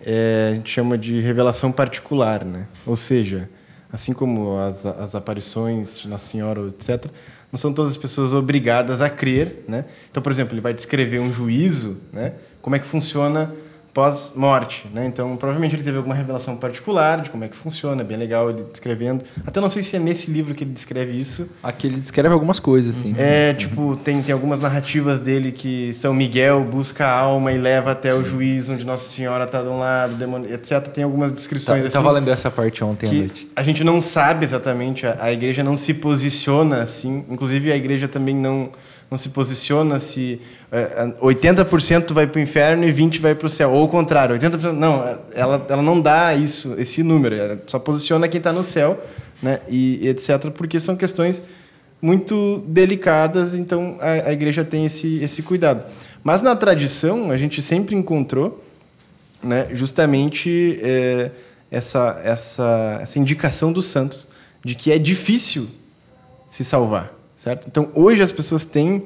é, a gente chama de revelação particular, né? Ou seja, assim como as, as aparições de Nossa Senhora, etcétera, não são todas as pessoas obrigadas a crer, né? Então, por exemplo, ele vai descrever um juízo, né? Como é que funciona pós-morte, né? Então, provavelmente ele teve alguma revelação particular de como é que funciona, é bem legal ele descrevendo. Até não sei se é nesse livro que ele descreve isso. Aqui ele descreve algumas coisas, assim. É, tipo, tem, tem algumas narrativas dele que São Miguel busca a alma e leva até o juiz onde Nossa Senhora está de um lado, demônio, etcétera. Tem algumas descrições tá, assim. Estava lendo essa parte ontem à noite. A gente não sabe exatamente, a, a igreja não se posiciona assim, inclusive a igreja também não... não se posiciona se oitenta por cento vai para o inferno e vinte por cento vai para o céu. Ou o contrário, oitenta por cento... Não, ela, ela não dá isso, esse número. Ela só posiciona quem está no céu, né? E, e etcétera. Porque são questões muito delicadas, então a, a igreja tem esse, esse cuidado. Mas na tradição, a gente sempre encontrou, né, justamente é, essa, essa, essa indicação dos santos de que é difícil se salvar. Certo? Então, hoje as pessoas têm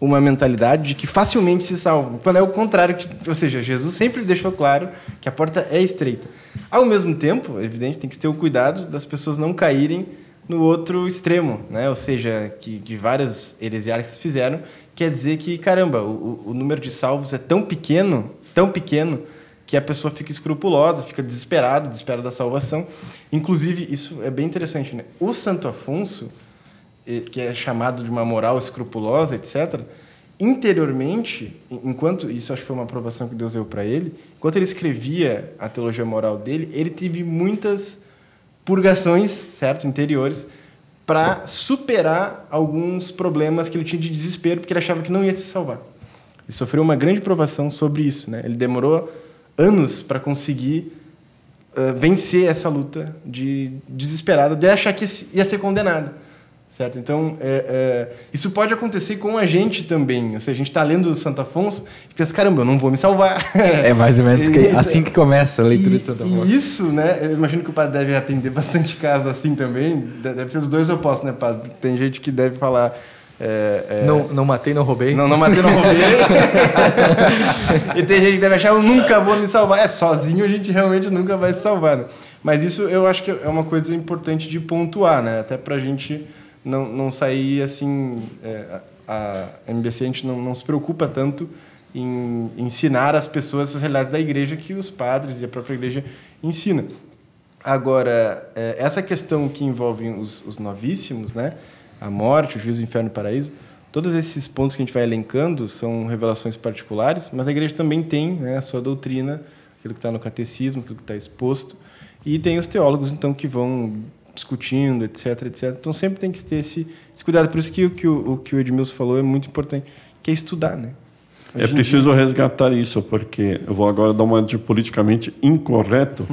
uma mentalidade de que facilmente se salvam, quando é o contrário. Ou seja, Jesus sempre deixou claro que a porta é estreita. Ao mesmo tempo, evidente, tem que ter o cuidado das pessoas não caírem no outro extremo, né? Ou seja, que, que várias heresiarcas fizeram, quer dizer que, caramba, o, o número de salvos é tão pequeno, tão pequeno, que a pessoa fica escrupulosa, fica desesperada, desespera da salvação. Inclusive, isso é bem interessante, né? O Santo Afonso, que é chamado de uma moral escrupulosa, etcétera, interiormente, enquanto, isso acho que foi uma aprovação que Deus deu para ele, enquanto ele escrevia a teologia moral dele, ele teve muitas purgações, certo, interiores, para superar alguns problemas que ele tinha de desespero, porque ele achava que não ia se salvar. Ele sofreu uma grande provação sobre isso, né? Ele demorou anos para conseguir uh, vencer essa luta de desesperada, de achar que ia ser condenado. Certo? Então, é, é, isso pode acontecer com a gente também. Ou seja, a gente está lendo Santo Afonso e pensa, caramba, eu não vou me salvar. É mais ou menos que, assim que começa a leitura e, de Santo Afonso. E isso, né? Eu imagino que o padre deve atender bastante casos assim também. Deve ter os dois opostos, né, padre? Tem gente que deve falar, É, é... Não, não matei, não roubei. Não, não matei, não roubei. E tem gente que deve achar, eu nunca vou me salvar. É, sozinho a gente realmente nunca vai se salvar, né? Mas isso eu acho que é uma coisa importante de pontuar, né? Até pra gente não, não sair assim... É, a M B C, a gente não, não se preocupa tanto em ensinar as pessoas essas realidades da igreja que os padres e a própria igreja ensinam. Agora, é, essa questão que envolve os, os novíssimos, né? A morte, o juízo, o inferno e o paraíso, todos esses pontos que a gente vai elencando são revelações particulares, mas a igreja também tem, né, a sua doutrina, aquilo que está no catecismo, aquilo que está exposto, e tem os teólogos, então, que vão discutindo, etc, etcétera. Então, sempre tem que ter esse, esse cuidado. Por isso que o, que o, o que o Edmilson falou é muito importante, que é estudar, né? Hoje é preciso dia... resgatar isso, porque eu vou agora dar uma de politicamente incorreto,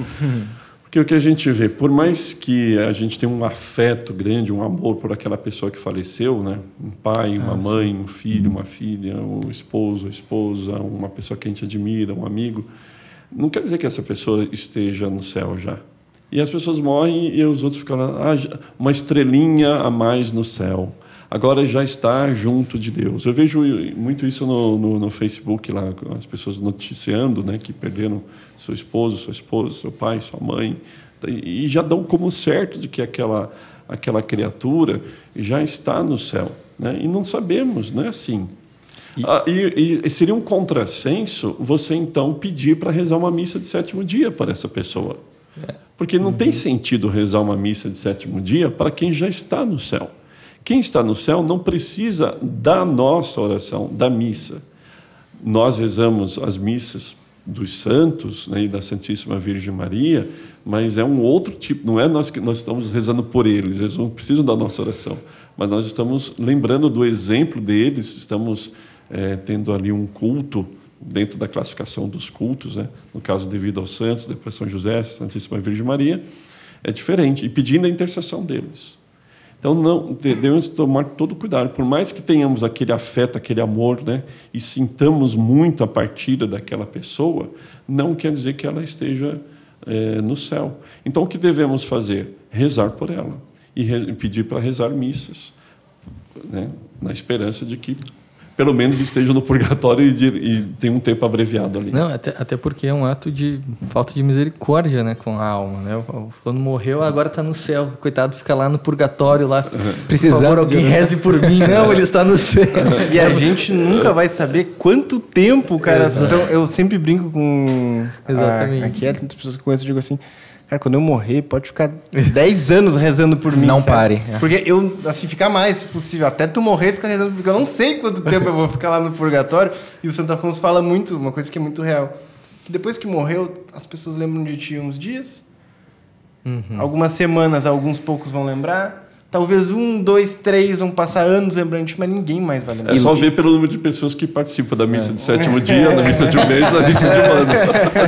porque o que a gente vê, por mais que a gente tenha um afeto grande, um amor por aquela pessoa que faleceu, né? Um pai, uma ah, mãe, sim. um filho, uma filha, um esposo, uma esposa, uma pessoa que a gente admira, um amigo, não quer dizer que essa pessoa esteja no céu já. E as pessoas morrem e os outros ficam lá, ah, uma estrelinha a mais no céu. Agora já está junto de Deus. Eu vejo muito isso no, no, no Facebook, lá, as pessoas noticiando, né, que perderam seu esposo, sua esposa, seu pai, sua mãe, e já dão como certo de que aquela, aquela criatura já está no céu, né? E não sabemos, não é assim. E... Ah, e, e seria um contrassenso você, então, pedir para rezar uma missa de sétimo dia para essa pessoa. É. Porque não uhum. tem sentido rezar uma missa de sétimo dia para quem já está no céu. Quem está no céu não precisa da nossa oração, da missa. Nós rezamos as missas dos santos, né, e da Santíssima Virgem Maria, mas é um outro tipo, não é nós que nós estamos rezando por eles, eles não precisam da nossa oração, mas nós estamos lembrando do exemplo deles, estamos é, tendo ali um culto dentro da classificação dos cultos, né, no caso devido aos santos, depois São José, Santíssima Virgem Maria, é diferente, e pedindo a intercessão deles. Então, não, devemos tomar todo cuidado. Por mais que tenhamos aquele afeto, aquele amor, né, e sintamos muito a partida daquela pessoa, não quer dizer que ela esteja é, no céu. Então, o que devemos fazer? Rezar por ela e re- pedir para rezar missas, né, na esperança de que, pelo menos, esteja no purgatório e, de, e tenha um tempo abreviado ali. Não, até, até porque é um ato de falta de misericórdia, né, com a alma, né? O fulano morreu, agora está no céu. Coitado, fica lá no purgatório, lá. Precisando, por favor, alguém reze por mim. Não, ele está no céu. E a gente nunca vai saber quanto tempo, cara. Exato. Então, eu sempre brinco com... Exatamente. A, aqui é tantas pessoas que conheço, eu digo assim... Cara, quando eu morrer, pode ficar dez anos rezando por mim. Não, sabe? Pare. Porque eu, assim, ficar mais, se possível. Até tu morrer, ficar rezando, porque eu não sei quanto tempo eu vou ficar lá no purgatório. E o Santo Afonso fala muito, uma coisa que é muito real. Que depois que morreu, as pessoas lembram de ti uns dias. Uhum. Algumas semanas, alguns poucos vão lembrar. Talvez um, dois, três vão passar anos lembrando de ti, mas ninguém mais vai lembrar. É só ver pelo número de pessoas que participam da missa é. de sétimo dia, da missa de um mês, da missa de um ano.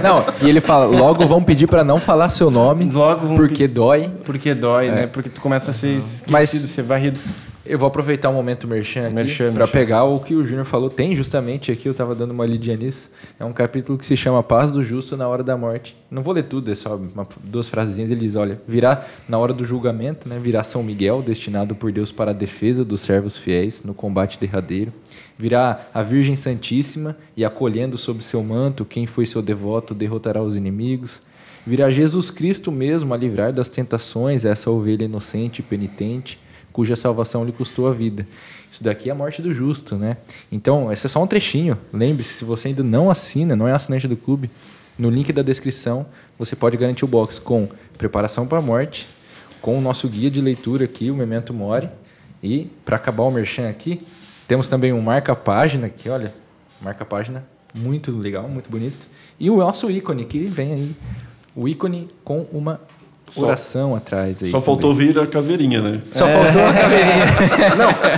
Não, e ele fala, logo vão pedir para não falar seu nome, logo vão porque pe... dói. Porque dói, é. né? Porque tu começa a ser esquecido, mas ser varrido. Eu vou aproveitar o um momento merchan aqui para pegar o que o Júnior falou. Tem justamente aqui, eu estava dando uma lidinha nisso, é um capítulo que se chama Paz do Justo na Hora da Morte. Não vou ler tudo, é só uma, duas frasezinhas. Ele diz, olha, virá na hora do julgamento, né, virá São Miguel, destinado por Deus para a defesa dos servos fiéis no combate derradeiro. Virá a Virgem Santíssima e, acolhendo sob seu manto quem foi seu devoto, derrotará os inimigos. Virá Jesus Cristo mesmo a livrar das tentações essa ovelha inocente e penitente, cuja salvação lhe custou a vida. Isso daqui é a morte do justo, né? Então, esse é só um trechinho. Lembre-se, se você ainda não assina, não é assinante do clube, no link da descrição, você pode garantir o box com Preparação para a Morte, com o nosso guia de leitura aqui, o Memento Mori, e, para acabar o merchan aqui, temos também um marca-página aqui, olha, marca-página muito legal, muito bonito, e o nosso ícone, que vem aí, o ícone com uma... oração só, atrás aí. Só também. Faltou vir a caveirinha, né? Só é. faltou a caveirinha.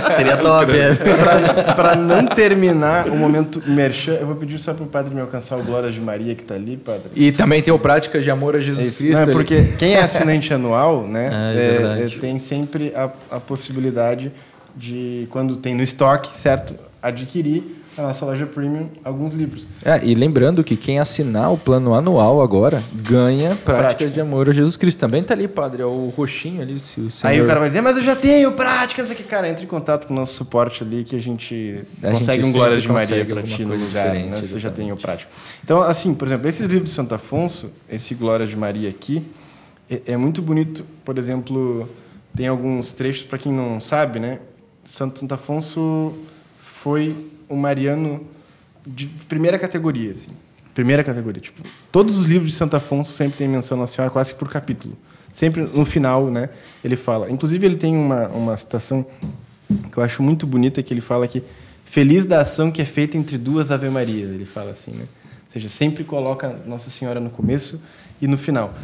Não, seria top. É. Pra, pra não terminar o momento merchan, eu vou pedir só pro padre me alcançar o Glórias de Maria que tá ali, padre. E também tem o Prática de Amor a Jesus Isso. Cristo. Não, é porque quem é assinante anual, né? É, é, é, tem sempre a, a possibilidade de, quando tem no estoque, certo? Adquirir na nossa loja Premium alguns livros. É, e lembrando que quem assinar o plano anual agora ganha Prática, prática. de Amor a Jesus Cristo. Também tá ali, padre, é o roxinho ali. Se o senhor... Aí o cara vai dizer, mas eu já tenho Prática, não sei o que. Cara, entra em contato com o nosso suporte ali que a gente a consegue gente um Glórias de Maria para ti no lugar, né? Você já tem o Prática. Então, assim, por exemplo, esses livros de Santo Afonso, esse Glórias de Maria aqui, é, é muito bonito, por exemplo... Tem alguns trechos, para quem não sabe, né? Santo, Santo Afonso foi um mariano de primeira categoria, assim. Primeira categoria. Tipo, todos os livros de Santo Afonso sempre tem menção à Nossa Senhora, quase por capítulo. Sempre no final, né? Ele fala. Inclusive, ele tem uma, uma citação que eu acho muito bonita, que ele fala que feliz da ação que é feita entre duas Ave Marias. Ele fala assim, né? Ou seja, sempre coloca Nossa Senhora no começo e no final.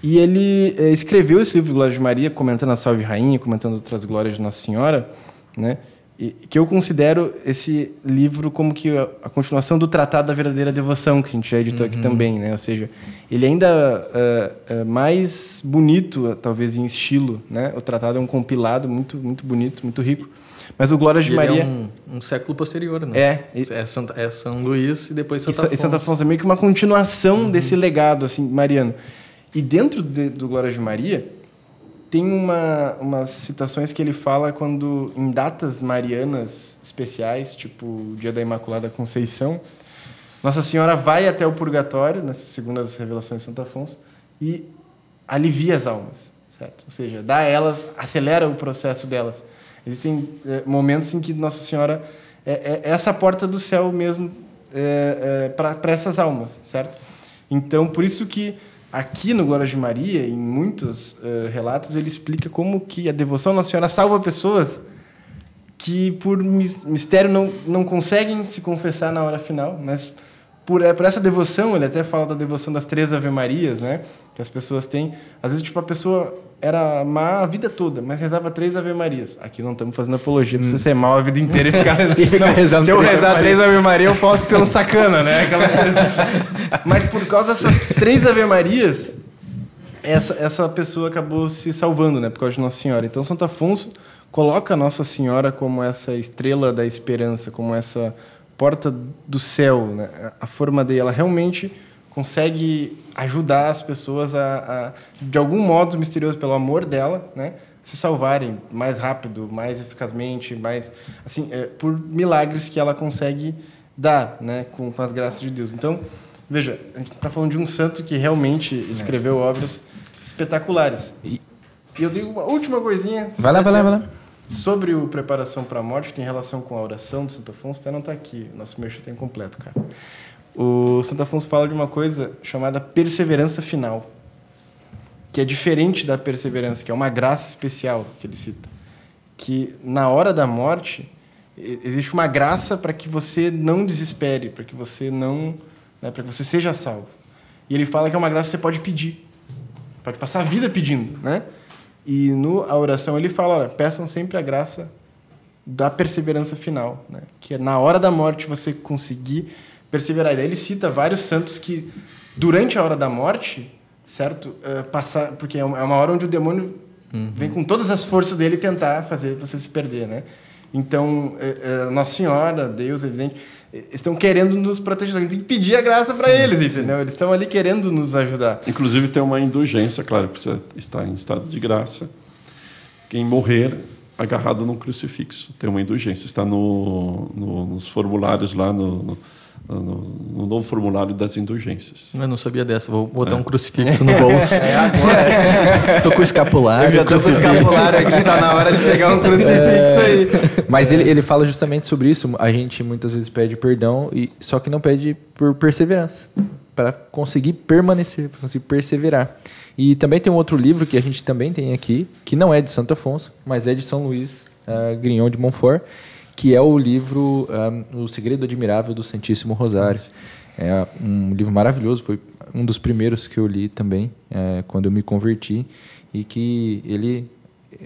E ele é, escreveu esse livro, Glória de Maria, comentando a Salve Rainha, comentando outras glórias de Nossa Senhora, né? E, que eu considero esse livro como que a, a continuação do Tratado da Verdadeira Devoção, que a gente já editou uhum. aqui também, né? Ou seja, ele ainda uh, uh, mais bonito, talvez, em estilo, né? O Tratado é um compilado muito, muito bonito, muito rico. Mas o Glórias de Maria... é um, um século posterior, né? É. E, é, Santa, é São Luís e depois Santo Afonso. E Santo Afonso é meio que uma continuação uhum. desse legado, assim, mariano. E dentro de, do Glória de Maria, tem uma, umas citações que ele fala quando, em datas marianas especiais, tipo o dia da Imaculada Conceição, Nossa Senhora vai até o purgatório, né, segundo as revelações de Santo Afonso, e alivia as almas, certo? Ou seja, dá a elas, acelera o processo delas. Existem é, momentos em que Nossa Senhora é, é essa porta do céu mesmo é, é, para essas almas, certo? Então, por isso que aqui no Glória de Maria, em muitos uh, relatos, ele explica como que a devoção à Nossa Senhora salva pessoas que, por mistério, não, não conseguem se confessar na hora final, mas por, é, por essa devoção, ele até fala da devoção das três Ave Marias, né, que as pessoas têm. Às vezes, tipo, a pessoa era má a vida toda, mas rezava três Ave Marias. Aqui não estamos fazendo apologia, hum. precisa ser mal a vida inteira e ficar, e ficar não, rezando. Se eu rezar três, três Ave Maria, eu posso ser um sacana, né? Aquela coisa... Mas por causa dessas três Ave Marias, essa, essa pessoa acabou se salvando, né? Por causa de Nossa Senhora. Então, Santo Afonso coloca Nossa Senhora como essa estrela da esperança, como essa porta do céu, né? A forma dela realmente consegue ajudar as pessoas a, a, de algum modo misterioso, pelo amor dela, né? Se salvarem mais rápido, mais eficazmente, mais, assim, é, por milagres que ela consegue dar, né? Com, com as graças de Deus. Então, veja, a gente está falando de um santo que realmente escreveu obras espetaculares. E eu tenho uma última coisinha. Vai lá, vai lá, vai lá. Sobre o Preparação para a Morte, que tem relação com a oração do Santo Afonso, até não está aqui. Nosso merchan está incompleto, cara. O Santo Afonso fala de uma coisa chamada perseverança final, que é diferente da perseverança, que é uma graça especial que ele cita. Que na hora da morte, existe uma graça para que você não desespere, para que você não... né, para que você seja salvo. E ele fala que é uma graça que você pode pedir. Pode passar a vida pedindo, né? E no a oração ele fala, olha, peçam sempre a graça da perseverança final, né? Que é na hora da morte você conseguir perseverar. E daí ele cita vários santos que durante a hora da morte, certo? Uh, passar, porque é uma hora onde o demônio uhum. vem com todas as forças dele tentar fazer você se perder, né? Então, uh, uh, Nossa Senhora, Deus, evidente, estão querendo nos proteger. A gente tem que pedir a graça para eles, entendeu? Eles estão ali querendo nos ajudar. Inclusive, tem uma indulgência, claro, precisa estar em estado de graça. Quem morrer agarrado num crucifixo tem uma indulgência. Está no, no, nos formulários lá, no, no, no novo formulário das indulgências. Eu não sabia dessa. Vou botar é. um crucifixo no bolso. É agora. Estou com o escapulário. Eu já estou com o escapulário aqui. Está na hora de pegar um crucifixo é. aí. Mas ele, ele fala justamente sobre isso. A gente muitas vezes pede perdão, e, só que não pede por perseverança, para conseguir permanecer, para conseguir perseverar. E também tem um outro livro que a gente também tem aqui, que não é de Santo Afonso, mas é de São Luís uh, Grignon de Montfort, que é o livro um, O Segredo Admirável do Santíssimo Rosário. É um livro maravilhoso, foi um dos primeiros que eu li também, é, quando eu me converti, e que ele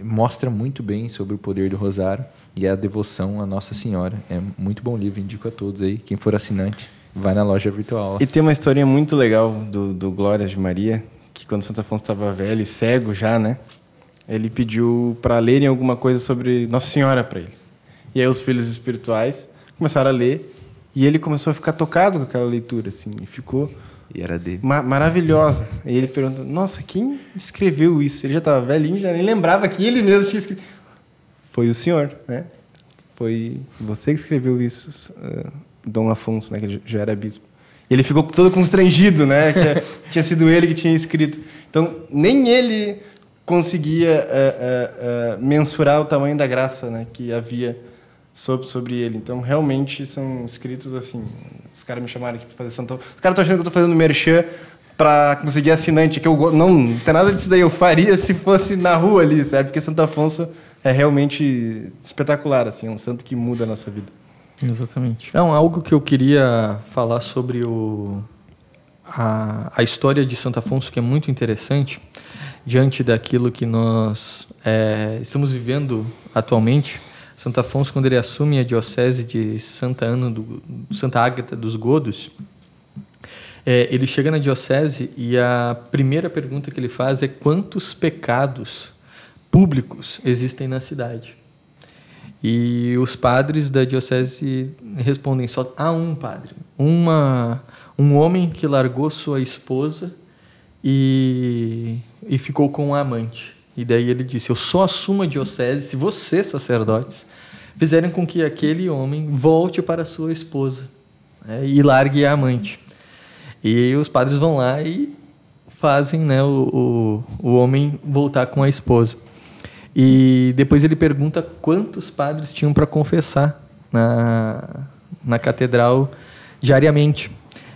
mostra muito bem sobre o poder do Rosário e a devoção à Nossa Senhora. É muito bom livro, indico a todos aí. Quem for assinante, vai na loja virtual. E tem uma historinha muito legal do, do Glórias de Maria, que quando Santo Afonso estava velho e cego já, né? Ele pediu para lerem alguma coisa sobre Nossa Senhora para ele. E aí os filhos espirituais começaram a ler E ele começou a ficar tocado com aquela leitura, assim, e ficou e era dele. Ma maravilhosa. E ele perguntou, nossa, quem escreveu isso? Ele já estava velhinho, já nem lembrava que ele mesmo tinha escrito. Foi o senhor, né? Foi você que escreveu isso, uh, Dom Afonso, né? Que já era bispo. Ele ficou todo constrangido, né? Que tinha sido ele que tinha escrito. Então, nem ele conseguia uh, uh, uh, mensurar o tamanho da graça, né? Que havia sobre, sobre ele. Então, realmente, são escritos assim... Os caras me chamaram aqui para fazer Santo... Os caras estão achando que eu estou fazendo merchan para conseguir assinante, que eu go... não, não tem nada disso daí. Eu faria se fosse na rua ali, sabe? Porque Santo Afonso é realmente espetacular, assim. É um santo que muda a nossa vida. Exatamente. Não, algo que eu queria falar sobre o... a, a história de Santo Afonso, que é muito interessante, diante daquilo que nós é, estamos vivendo atualmente. Santo Afonso, quando ele assume a Diocese de Santa, Ana do, Santa Ágata dos Godos, é, ele chega na Diocese e a primeira pergunta que ele faz é quantos pecados públicos existem na cidade? E os padres da Diocese respondem só há um padre, uma, um homem que largou sua esposa e, e ficou com a amante. E daí ele disse, eu só assumo a diocese se vocês, sacerdotes, fizerem com que aquele homem volte para a sua esposa, né, e largue a amante. E os padres vão lá e fazem, né, o, o, o homem voltar com a esposa. E depois ele pergunta quantos padres tinham para confessar na, na catedral diariamente.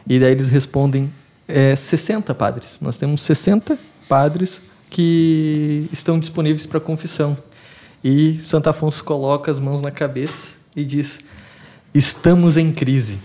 E daí eles respondem, é, sessenta padres. Nós temos sessenta padres que estão disponíveis para confissão. E Santo Afonso coloca as mãos na cabeça e diz, estamos em crise.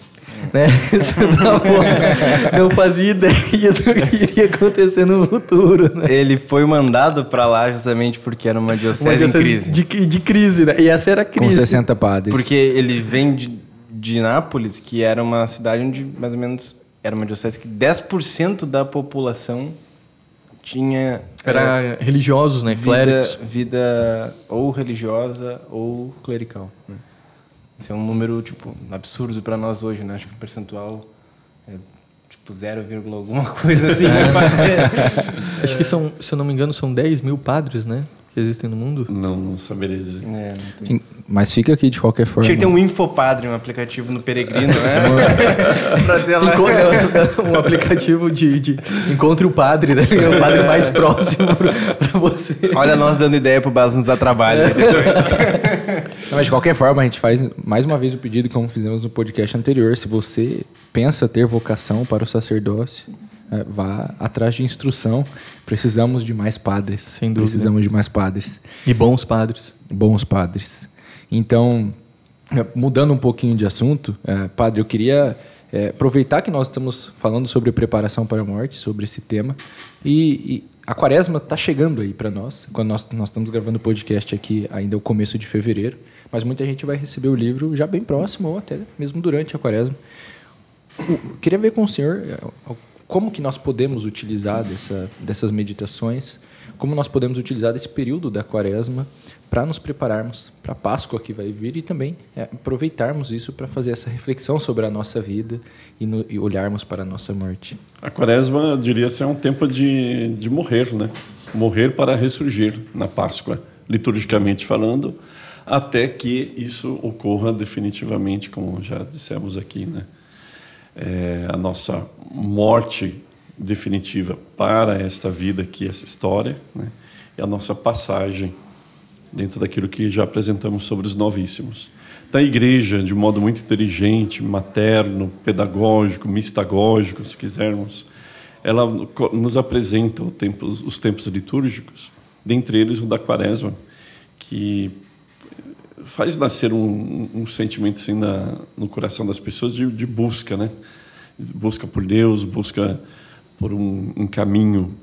Né? Santo Afonso não fazia ideia do que iria acontecer no futuro. Né? Ele foi mandado para lá justamente porque era uma diocese, uma diocese em crise. De, de crise, né? E essa era a crise. Com sessenta padres. Porque ele vem de, de Nápoles, que era uma cidade onde mais ou menos era uma diocese que dez por cento da população tinha... Era, era religiosos, né? Vida, clérigos. Vida ou religiosa ou clerical. Né? Esse é um número, tipo, absurdo para nós hoje, né? Acho que o percentual é, tipo, zero, alguma coisa assim. É. Acho que são, se eu não me engano, são dez mil padres, né? Que existem no mundo. Não, não saberia dizer. É, não tem... Mas fica aqui de qualquer forma. Tinha que ter um infopadre, um aplicativo no Peregrino, né? Pra ter lá... Um aplicativo de, de... Encontre o padre, né? O padre mais próximo para você. Olha nós dando ideia pro Basso nos dar trabalho. É. Não, mas de qualquer forma, a gente faz mais uma vez o pedido, como fizemos no podcast anterior. Se você pensa ter vocação para o sacerdócio, é, vá atrás de instrução. Precisamos de mais padres. Sem dúvida. Precisamos de mais padres. E bons padres. Bons padres. Então, mudando um pouquinho de assunto, é, padre, eu queria é, aproveitar que nós estamos falando sobre preparação para a morte, sobre esse tema, e, e a quaresma está chegando aí para nós. Quando nós, nós estamos gravando o podcast aqui ainda é o começo de fevereiro, mas muita gente vai receber o livro já bem próximo ou até mesmo durante a quaresma. Eu queria ver com o senhor como que nós podemos utilizar dessa, dessas meditações, como nós podemos utilizar esse período da quaresma para nos prepararmos para a Páscoa que vai vir e também é, aproveitarmos isso para fazer essa reflexão sobre a nossa vida e, no, e olharmos para a nossa morte. A quaresma, eu diria, é um tempo de, de morrer, né? Morrer para ressurgir na Páscoa, liturgicamente falando, até que isso ocorra definitivamente, como já dissemos aqui, né? É, a nossa morte definitiva para esta vida aqui, essa história, né? E a nossa passagem dentro daquilo que já apresentamos sobre os novíssimos. Então, a igreja, de modo muito inteligente, materno, pedagógico, mistagógico, se quisermos, ela nos apresenta os tempos, os tempos litúrgicos, dentre eles o da quaresma, que faz nascer um, um sentimento assim, na, no coração das pessoas de, de busca, né? Busca por Deus, busca por um, um caminho.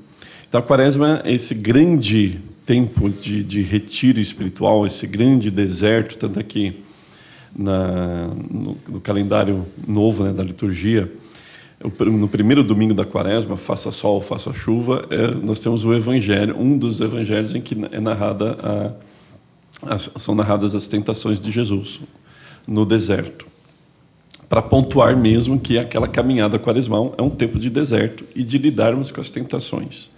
Então, a quaresma é esse grande... tempo de, de retiro espiritual, esse grande deserto, tanto que na, no, no calendário novo, né, da liturgia, no primeiro domingo da quaresma, faça sol, faça chuva, é, nós temos o evangelho, um dos evangelhos em que é narrada a, as, são narradas as tentações de Jesus no deserto. para pontuar mesmo que aquela caminhada quaresmal é um tempo de deserto e de lidarmos com as tentações.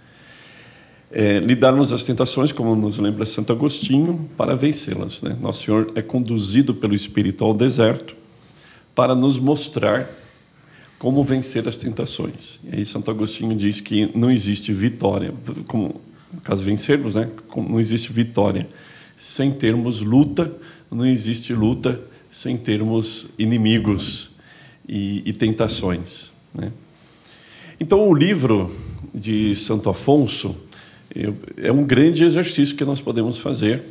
É, lidarmos as tentações, como nos lembra Santo Agostinho, para vencê-las, né? Nosso Senhor é conduzido pelo Espírito ao deserto para nos mostrar como vencer as tentações. E aí Santo Agostinho diz que não existe vitória, como, no caso vencermos, né? Como não existe vitória sem termos luta, não existe luta sem termos inimigos e, e tentações, né? Então, o livro de Santo Afonso é um grande exercício que nós podemos fazer.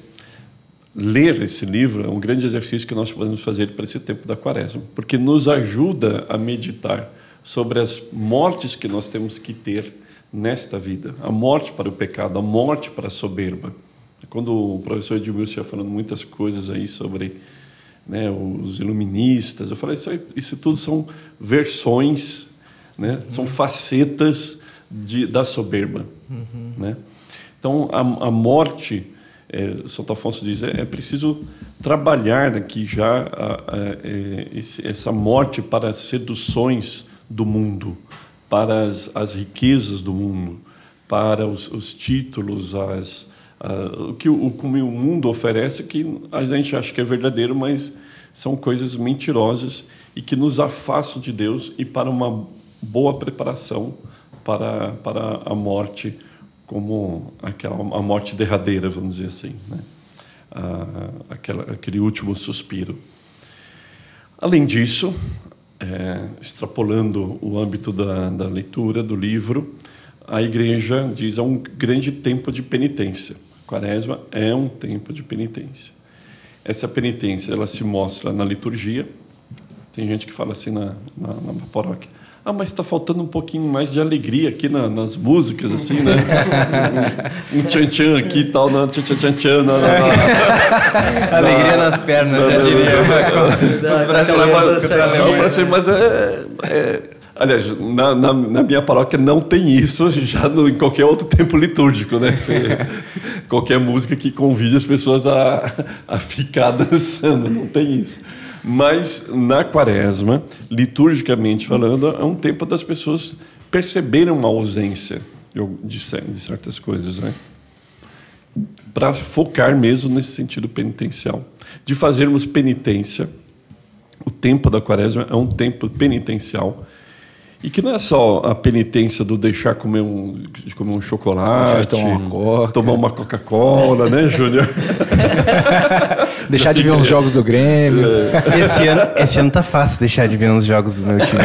Ler esse livro é um grande exercício que nós podemos fazer para esse tempo da quaresma, porque nos ajuda a meditar sobre as mortes que nós temos que ter nesta vida. A morte para o pecado, a morte para a soberba. Quando o professor Edmilson já falando muitas coisas aí sobre, né, os iluministas, eu falei, isso, isso tudo são versões, né, são facetas de, da soberba. Uhum. Né? Então, a, a morte, é, Santo Afonso diz, é, é preciso trabalhar aqui já a, a, a, esse, essa morte para as seduções do mundo, para as, as riquezas do mundo, para os, os títulos, as, a, o que o, como o mundo oferece, que a gente acha que é verdadeiro, mas são coisas mentirosas e que nos afastam de Deus e para uma boa preparação para, para a morte, como aquela, a morte derradeira, vamos dizer assim, né? ah, aquela, aquele último suspiro. Além disso, é, extrapolando o âmbito da, da leitura do livro, a Igreja diz é um grande tempo de penitência. Quaresma é um tempo de penitência. Essa penitência ela se mostra na liturgia. Tem gente que fala assim na, na, na paróquia, ah, mas está faltando um pouquinho mais de alegria aqui na, nas músicas, assim, né? Um tchan-tchan aqui e tal, não, tchan-tchan-tchan, não, não, não. Alegria nas pernas, não, eu diria. Os brasileiros brasileiros. Mas é... é aliás, na, na, na minha paróquia não tem isso, já no, em qualquer outro tempo litúrgico, né? Você, qualquer música que convide as pessoas a, a ficar dançando, não tem isso. Mas, na quaresma, liturgicamente falando, é um tempo das pessoas perceberem uma ausência de certas coisas, né? Para focar mesmo nesse sentido penitencial. De fazermos penitência, o tempo da quaresma é um tempo penitencial. E que não é só a penitência do deixar comer um, de comer um chocolate, uma tomar uma Coca-Cola, né, Júnior? Deixar de ver uns jogos do Grêmio. Esse ano, esse ano tá fácil deixar de ver uns jogos do meu time.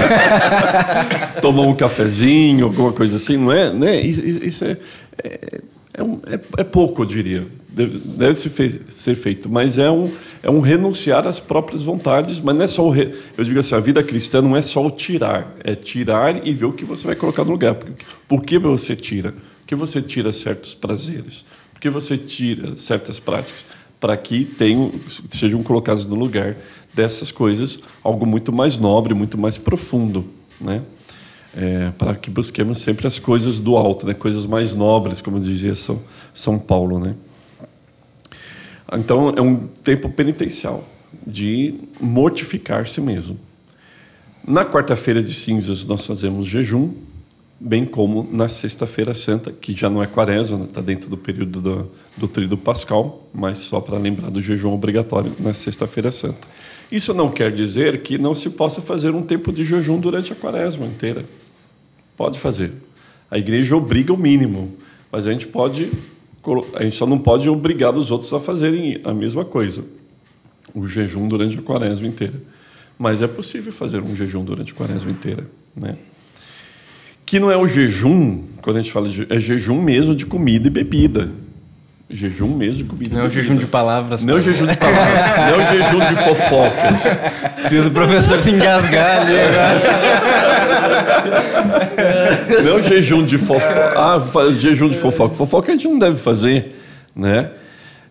Tomar um cafezinho, alguma coisa assim, não é? Né? Isso é, é, é, um, é, é pouco, eu diria. Deve, deve ser, fei- ser feito, mas é um, é um renunciar às próprias vontades, mas não é só o... Re- eu digo assim, a vida cristã não é só o tirar, é tirar e ver o que você vai colocar no lugar. Por, por que você tira? Por que você tira certos prazeres? Por que você tira certas práticas? Para que tenham, sejam colocados no lugar dessas coisas algo muito mais nobre, muito mais profundo, né? É, para que busquemos sempre as coisas do alto, né? Coisas mais nobres, como dizia São, São Paulo, né? Então, é um tempo penitencial de mortificar-se mesmo. Na quarta-feira de cinzas, nós fazemos jejum, bem como na sexta-feira santa, que já não é quaresma, está dentro do período do, do tríduo pascal, mas só para lembrar do jejum obrigatório na sexta-feira santa. Isso não quer dizer que não se possa fazer um tempo de jejum durante a quaresma inteira. Pode fazer. A Igreja obriga o mínimo, mas a gente pode... A gente só não pode obrigar os outros a fazerem a mesma coisa, o jejum durante a quaresma inteira. Mas é possível fazer um jejum durante a quaresma inteira, né? Que não é o jejum, quando a gente fala de jejum, é jejum mesmo de comida e bebida. Jejum mesmo de comida. Não é o jejum de palavras. Não é o jejum de palavras. Não é o jejum de fofocas. Fiz o professor se engasgar ali agora. Não é o jejum de fofoca. Ah, faz jejum de fofoca. Fofoca a gente não deve fazer, né?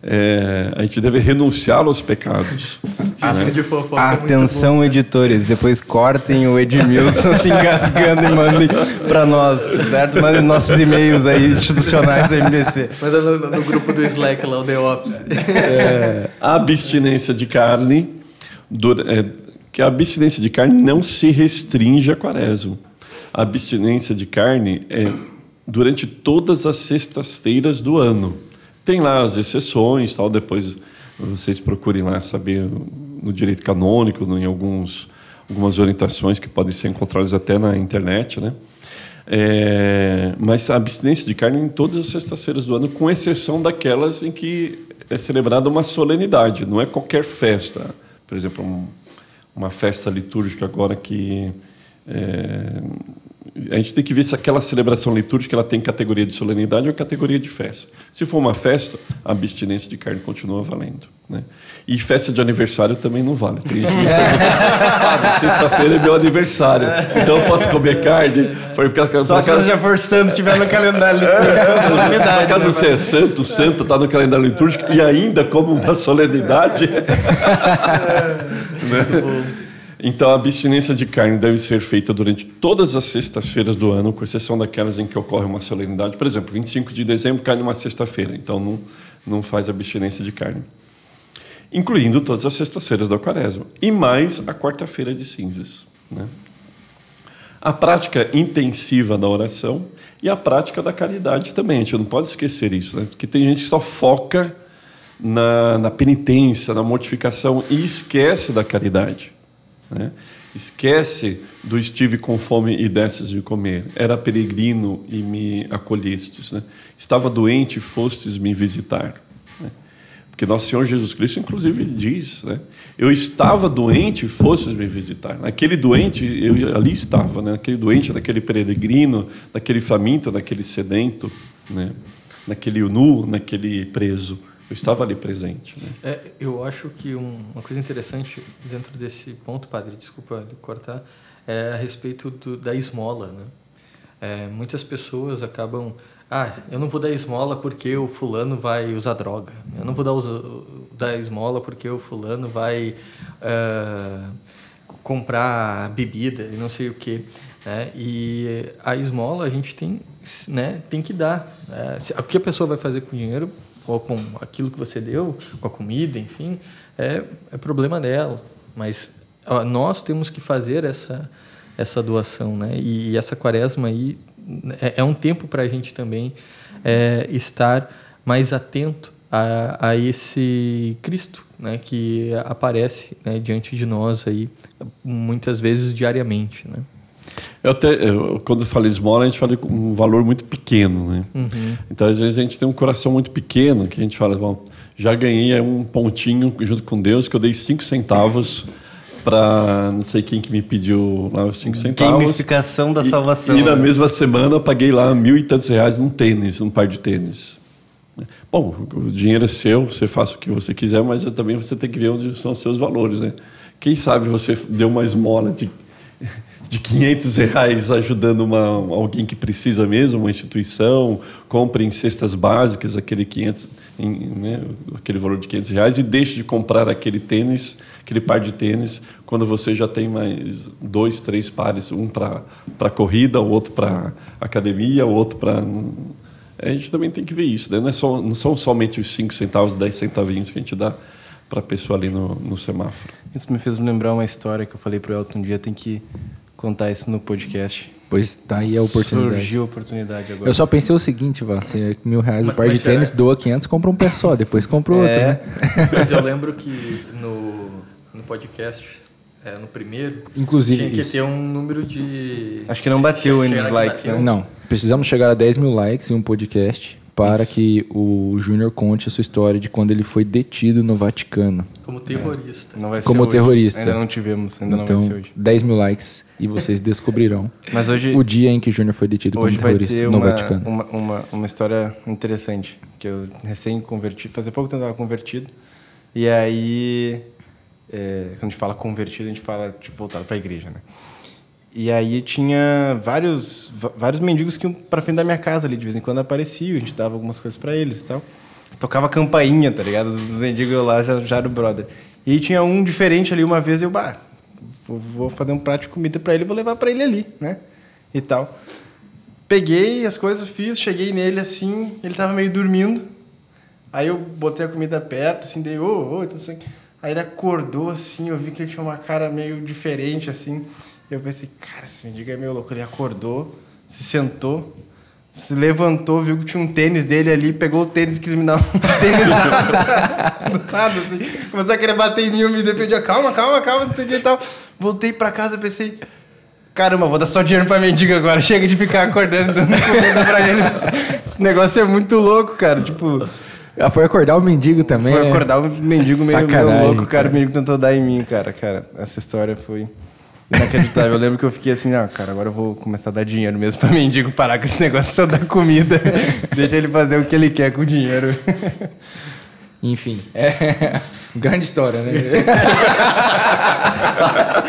É, a gente deve renunciar aos pecados. A né? de fofoca. Atenção, é bom, editores, né? Depois cortem o Edmilson se engasgando e mandem para nós, certo? Mandem nossos e-mails aí institucionais da M B C. Manda no, no grupo do Slack lá, o The Office. É, a abstinência de carne, do, é, que a abstinência de carne não se restringe a quaresma. A abstinência de carne é durante todas as sextas-feiras do ano. Tem lá as exceções, tal, depois vocês procurem lá saber no direito canônico, em alguns, algumas orientações que podem ser encontradas até na internet, né? É, mas a abstinência de carne em todas as sextas-feiras do ano, com exceção daquelas em que é celebrada uma solenidade, não é qualquer festa. Por exemplo, um, uma festa litúrgica agora que... É, a gente tem que ver se aquela celebração litúrgica ela tem categoria de solenidade ou categoria de festa. Se for uma festa, a abstinência de carne continua valendo, né? E festa de aniversário também não vale. Tem gente que me pergunta, ah, sexta-feira é meu aniversário, então eu posso comer carne? Foi por causa, Só por causa... se já for santo, tiver no calendário litúrgico. Por causa você é santo, santa, está no calendário litúrgico e ainda como uma solenidade. Né? Então, a abstinência de carne deve ser feita durante todas as sextas-feiras do ano, com exceção daquelas em que ocorre uma solenidade. Por exemplo, vinte e cinco de dezembro cai numa sexta-feira, então não, não faz abstinência de carne. Incluindo todas as sextas-feiras da quaresma. E mais a quarta-feira de cinzas, né? A prática intensiva da oração e a prática da caridade também. A gente não pode esquecer isso, né? Porque tem gente que só foca na, na penitência, na mortificação e esquece da caridade, né? Esquece do estive com fome e destes de comer, era peregrino e me acolhestes, né? Estava doente e fostes me visitar, né? Porque Nosso Senhor Jesus Cristo inclusive diz, né? Eu estava doente e fostes me visitar. Naquele doente eu ali estava, né? Naquele doente, naquele peregrino, naquele faminto, naquele sedento, né? Naquele nu, naquele preso, eu estava ali presente, né? É, eu acho que um, uma coisa interessante dentro desse ponto, padre, desculpa cortar, é a respeito do, da esmola, né? É, muitas pessoas acabam... Ah, eu não vou dar esmola porque o fulano vai usar droga. Eu não vou dar, dar esmola porque o fulano vai uh, comprar bebida e não sei o quê, né? E a esmola a gente tem, né, tem que dar. É, o que a pessoa vai fazer com o dinheiro... ou com aquilo que você deu, com a comida, enfim, é, é problema dela. Mas ó, nós temos que fazer essa, essa doação, né? E, e essa quaresma aí é, é um tempo para a gente também é, estar mais atento a, a esse Cristo, né? Que aparece, né, diante de nós aí, muitas vezes diariamente, né? Eu até, eu, quando eu falo esmola, a gente fala com um valor muito pequeno, né? Uhum. Então, às vezes, a gente tem um coração muito pequeno, que a gente fala, bom, já ganhei um pontinho junto com Deus, que eu dei cinco centavos para não sei quem que me pediu lá os cinco centavos. Gamificação da salvação. E, e na mesma semana eu paguei lá mil e tantos reais num tênis, num par de tênis. Bom, o dinheiro é seu, você faz o que você quiser, mas também você tem que ver onde são os seus valores, né? Quem sabe você deu uma esmola de... de quinhentos reais ajudando uma, alguém que precisa mesmo, uma instituição, compre em cestas básicas aquele, quinhentos, em, né, aquele valor de quinhentos reais e deixe de comprar aquele tênis, aquele par de tênis, quando você já tem mais dois, três pares, um para a corrida, o outro para academia, o outro para... A gente também tem que ver isso, né? Não, é só, não são somente os cinco centavos, dez centavinhos que a gente dá para a pessoa ali no, no semáforo. Isso me fez lembrar uma história que eu falei para o Elton um dia, tem que contar isso no podcast. Pois tá aí a oportunidade. Surgiu a oportunidade agora. Eu só pensei o seguinte, Vá, se é mil reais o par de tênis, será? Doa quinhentos, compra um pé só, depois compra outro, é, né? Mas eu lembro que no, no podcast, é, no primeiro, inclusive, tinha que isso. ter um número de... Acho que não bateu ainda os likes, né? Não, precisamos chegar a dez mil likes em um podcast... para Isso. que o Júnior conte a sua história de quando ele foi detido no Vaticano. Como terrorista. É. Não vai ser Como hoje. terrorista. Ainda não tivemos, ainda então, não vai ser hoje. dez mil likes e vocês descobrirão Mas hoje, o dia em que o Júnior foi detido como terrorista no uma, Vaticano. Uma, uma, uma história interessante, que eu recém-converti, fazia pouco tempo eu estava convertido, e aí, é, quando a gente fala convertido, a gente fala tipo, voltado para a igreja, né? E aí tinha vários, vários mendigos que iam pra frente da minha casa ali, de vez em quando apareciam, a gente dava algumas coisas pra eles e tal. Tocava campainha, tá ligado? Os mendigos lá já, já era o brother. E aí tinha um diferente ali uma vez, eu, bah, vou, vou fazer um prato de comida pra ele, vou levar pra ele ali, né? E tal. Peguei as coisas, fiz, cheguei nele assim, ele tava meio dormindo. Aí eu botei a comida perto, assim, dei, ô, ô, então assim... Aí ele acordou, assim, eu vi que ele tinha uma cara meio diferente, assim. Eu pensei, cara, esse mendigo é meio louco. Ele acordou, se sentou, se levantou, viu que tinha um tênis dele ali, pegou o tênis e quis me dar um tênis do lado, assim. Começou a querer bater em mim, eu me defendia. Calma, calma, calma, não sei o que e tal. Voltei pra casa, pensei... Caramba, vou dar só dinheiro pra mendiga agora. Chega de ficar acordando e dando comida pra ele. Esse negócio é muito louco, cara. Tipo... Ah, foi acordar o mendigo também. Foi acordar o mendigo meio, meio louco, cara. O mendigo tentou dar em mim, cara. Cara, essa história foi inacreditável. Eu lembro que eu fiquei assim, ah, cara, agora eu vou começar a dar dinheiro mesmo pra mendigo parar com esse negócio só dar comida. Deixa ele fazer o que ele quer com o dinheiro. Enfim, é... grande história, né?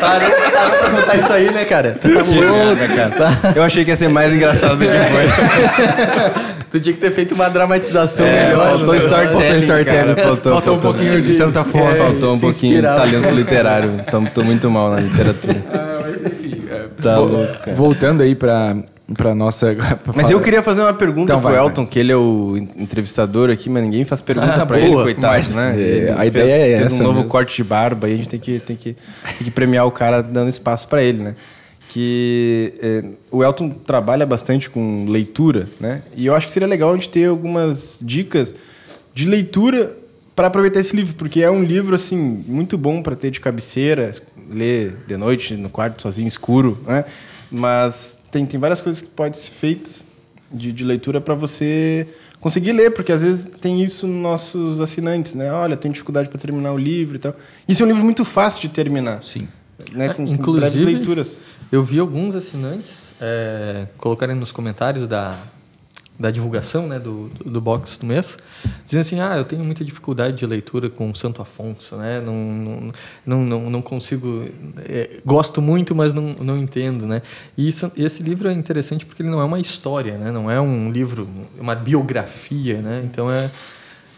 Parou pra contar isso aí, né, cara? Tá louco, cara. Tá. Eu achei que ia ser mais engraçado do que foi. Tu tinha que ter feito uma dramatização é, melhor. Faltou storytelling, faltou, faltou um pouquinho de Santo Afonso. Faltou um pouquinho de talento literário. Tô muito mal na literatura. Ah, mas enfim. É... Tá louco, cara. Voltando aí pra... Pra nossa... Pra mas falar. Eu queria fazer uma pergunta então, pro vai, Elton, vai. Que ele é o entrevistador aqui, mas ninguém faz pergunta ah, pra boa, ele, coitado, mas, né? Ele a ideia fez, é essa. Fez um novo mesmo. Corte de barba e a gente tem que, tem, que, tem que premiar o cara dando espaço pra ele, né? Que é, o Elton trabalha bastante com leitura, né? E eu acho que seria legal a gente ter algumas dicas de leitura pra aproveitar esse livro, porque é um livro, assim, muito bom pra ter de cabeceira, ler de noite, no quarto, sozinho, escuro, né? Mas... Tem, tem várias coisas que podem ser feitas de, de leitura para você conseguir ler, porque às vezes tem isso nos nossos assinantes, né? Olha, tem dificuldade para terminar o livro e tal. Isso é um livro muito fácil de terminar. Sim. Né? Com, inclusive, com breves leituras. Eu vi alguns assinantes é, colocarem nos comentários da, da divulgação, né, do, do box do mês, dizendo assim, ah, eu tenho muita dificuldade de leitura com Santo Afonso, né? Não, não, não, não, não consigo... É, gosto muito, mas não, não entendo, né? E isso, esse livro é interessante porque ele não é uma história, né? Não é um livro, uma biografia, né? Então, é,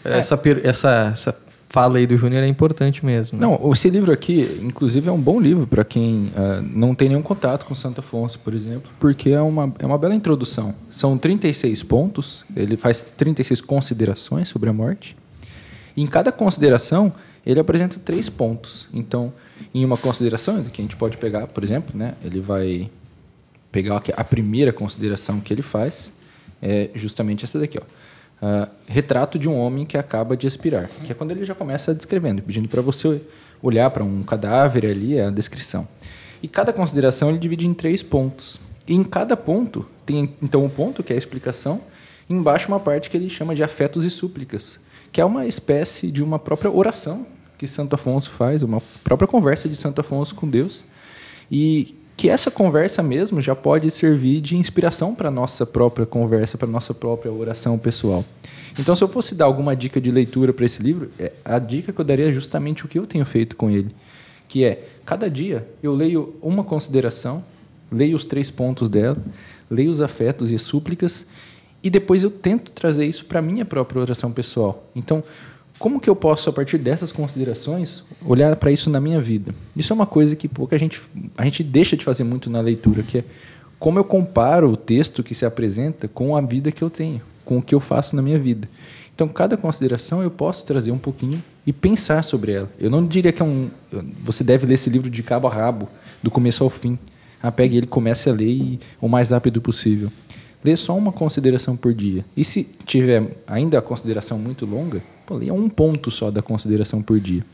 é, é. Essa, essa, essa fala aí do Júnior é importante mesmo. Né? Não, esse livro aqui, inclusive, é um bom livro para quem uh, não tem nenhum contato com Santo Afonso, por exemplo, porque é uma, é uma bela introdução. São trinta e seis pontos, ele faz trinta e seis considerações sobre a morte. E em cada consideração, ele apresenta três pontos. Então, em uma consideração, que a gente pode pegar, por exemplo, né, ele vai pegar a primeira consideração que ele faz, é justamente essa daqui, ó. Uh, retrato de um homem que acaba de expirar, que é quando ele já começa descrevendo, pedindo para você olhar para um cadáver ali, é a descrição. E cada consideração ele divide em três pontos. E em cada ponto tem então um ponto que é a explicação, e embaixo uma parte que ele chama de afetos e súplicas, que é uma espécie de uma própria oração que Santo Afonso faz, uma própria conversa de Santo Afonso com Deus, e que essa conversa mesmo já pode servir de inspiração para a nossa própria conversa, para a nossa própria oração pessoal. Então, se eu fosse dar alguma dica de leitura para esse livro, a dica que eu daria é justamente o que eu tenho feito com ele, que é, cada dia eu leio uma consideração, leio os três pontos dela, leio os afetos e as súplicas, e depois eu tento trazer isso para a minha própria oração pessoal. Então, como que eu posso, a partir dessas considerações, olhar para isso na minha vida? Isso é uma coisa que pouca gente, a gente deixa de fazer muito na leitura, que é como eu comparo o texto que se apresenta com a vida que eu tenho, com o que eu faço na minha vida. Então, cada consideração eu posso trazer um pouquinho e pensar sobre ela. Eu não diria que é um, você deve ler esse livro de cabo a rabo, do começo ao fim. Ah, pegue ele, comece a ler e, o mais rápido possível. Lê só uma consideração por dia. E se tiver ainda a consideração muito longa, pô, leia um ponto só da consideração por dia.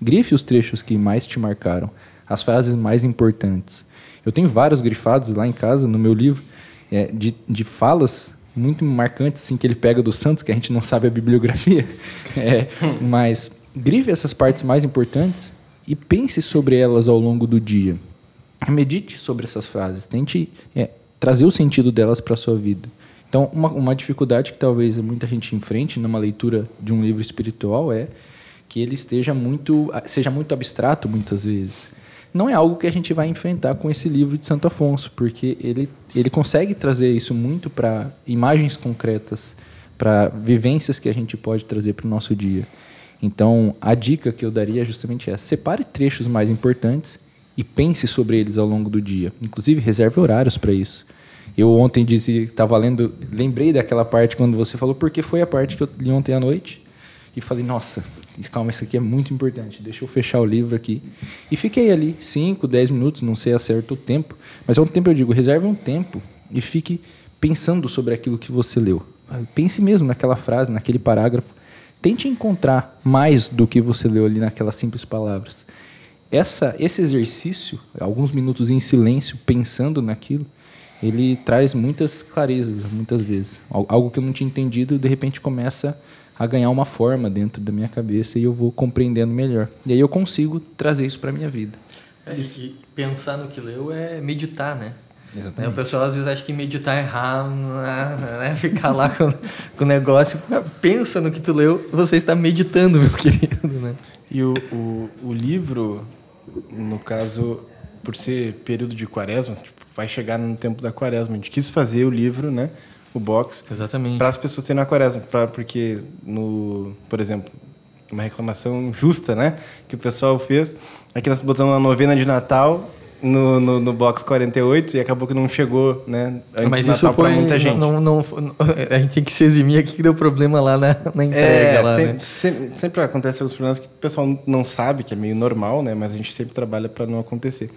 Grife os trechos que mais te marcaram, as frases mais importantes. Eu tenho vários grifados lá em casa, no meu livro, é, de, de falas muito marcantes assim, que ele pega do Santos, que a gente não sabe a bibliografia. É, mas grife essas partes mais importantes e pense sobre elas ao longo do dia. Medite sobre essas frases, tente... É, trazer o sentido delas para a sua vida. Então, uma, uma dificuldade que talvez muita gente enfrente numa leitura de um livro espiritual é que ele esteja muito, seja muito abstrato, muitas vezes. Não é algo que a gente vai enfrentar com esse livro de Santo Afonso, porque ele, ele consegue trazer isso muito para imagens concretas, para vivências que a gente pode trazer para o nosso dia. Então, a dica que eu daria é justamente essa. Separe trechos mais importantes e pense sobre eles ao longo do dia. Inclusive, reserve horários para isso. Eu ontem dizia, estava lendo, lembrei daquela parte quando você falou, porque foi a parte que eu li ontem à noite, e falei, nossa, calma, isso aqui é muito importante, deixa eu fechar o livro aqui. E fiquei ali cinco, dez minutos, não sei a certo tempo, mas há um tempo eu digo, reserve um tempo e fique pensando sobre aquilo que você leu. Pense mesmo naquela frase, naquele parágrafo. Tente encontrar mais do que você leu ali naquelas simples palavras. Essa, esse exercício, alguns minutos em silêncio, pensando naquilo, ele traz muitas clarezas, muitas vezes. Algo que eu não tinha entendido, de repente, começa a ganhar uma forma dentro da minha cabeça e eu vou compreendendo melhor. E aí eu consigo trazer isso para a minha vida. É, e pensar no que leu é meditar, né? Exatamente. É, o pessoal às vezes acha que meditar é errado, né? Ficar lá com, com o negócio. Pensa no que tu leu, você está meditando, meu querido, né? E o, o, o livro, no caso, por ser período de quaresma, tipo, vai chegar no tempo da quaresma. A gente quis fazer o livro, né? O box. Exatamente. Para as pessoas terem na quaresma. Pra, porque, no, por exemplo, uma reclamação justa, né? Que o pessoal fez. Aqui nós botamos uma novena de Natal no, no, no box quarenta e oito e acabou que não chegou, né? Antes Mas isso foi muita gente. Não, não, não, a gente tem que se eximir aqui que deu problema lá na, na entrega. É, lá, sempre, né? sempre, sempre acontece alguns problemas que o pessoal não sabe, que é meio normal, né? Mas a gente sempre trabalha para não acontecer.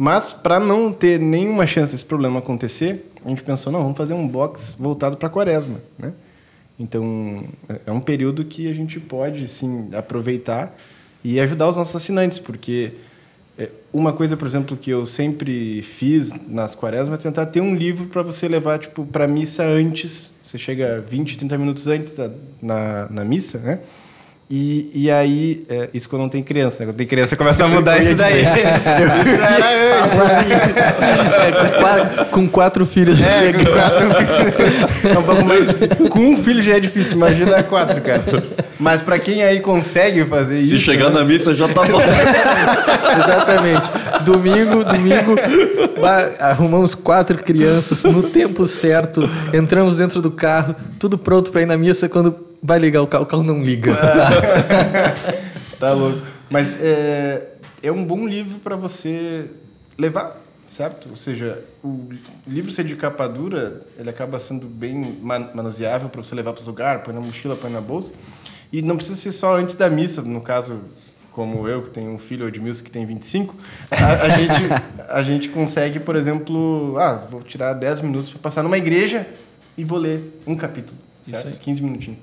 Mas para não ter nenhuma chance desse problema acontecer, a gente pensou, não, vamos fazer um box voltado para a quaresma, né? Então, é um período que a gente pode, sim, aproveitar e ajudar os nossos assinantes, porque uma coisa, por exemplo, que eu sempre fiz nas quaresmas é tentar ter um livro para você levar, tipo, para a missa antes. Você chega vinte, trinta minutos antes da, na, na missa, né? E, e aí, é, isso quando não tem criança, né? Quando tem criança, começa a mudar isso daí. é, com, com quatro filhos. É, com quatro filhos. Com um filho já é difícil, imagina quatro, cara. Mas para quem aí consegue fazer Se isso... Se chegar né? na missa, já tá bom. Exatamente. Domingo, domingo, arrumamos quatro crianças no tempo certo, entramos dentro do carro, tudo pronto para ir na missa quando... Vai ligar o carro, o carro não liga. Tá louco. Mas é, é um bom livro para você levar, certo? Ou seja, o livro ser de capa dura, ele acaba sendo bem manuseável para você levar para o lugar, põe na mochila, põe na bolsa. E não precisa ser só antes da missa, no caso, como eu, que tenho um filho, o Edmilson, que tem vinte e cinco, a, a, gente, a gente consegue, por exemplo, ah, vou tirar dez minutos para passar numa igreja e vou ler um capítulo, certo? quinze minutinhos.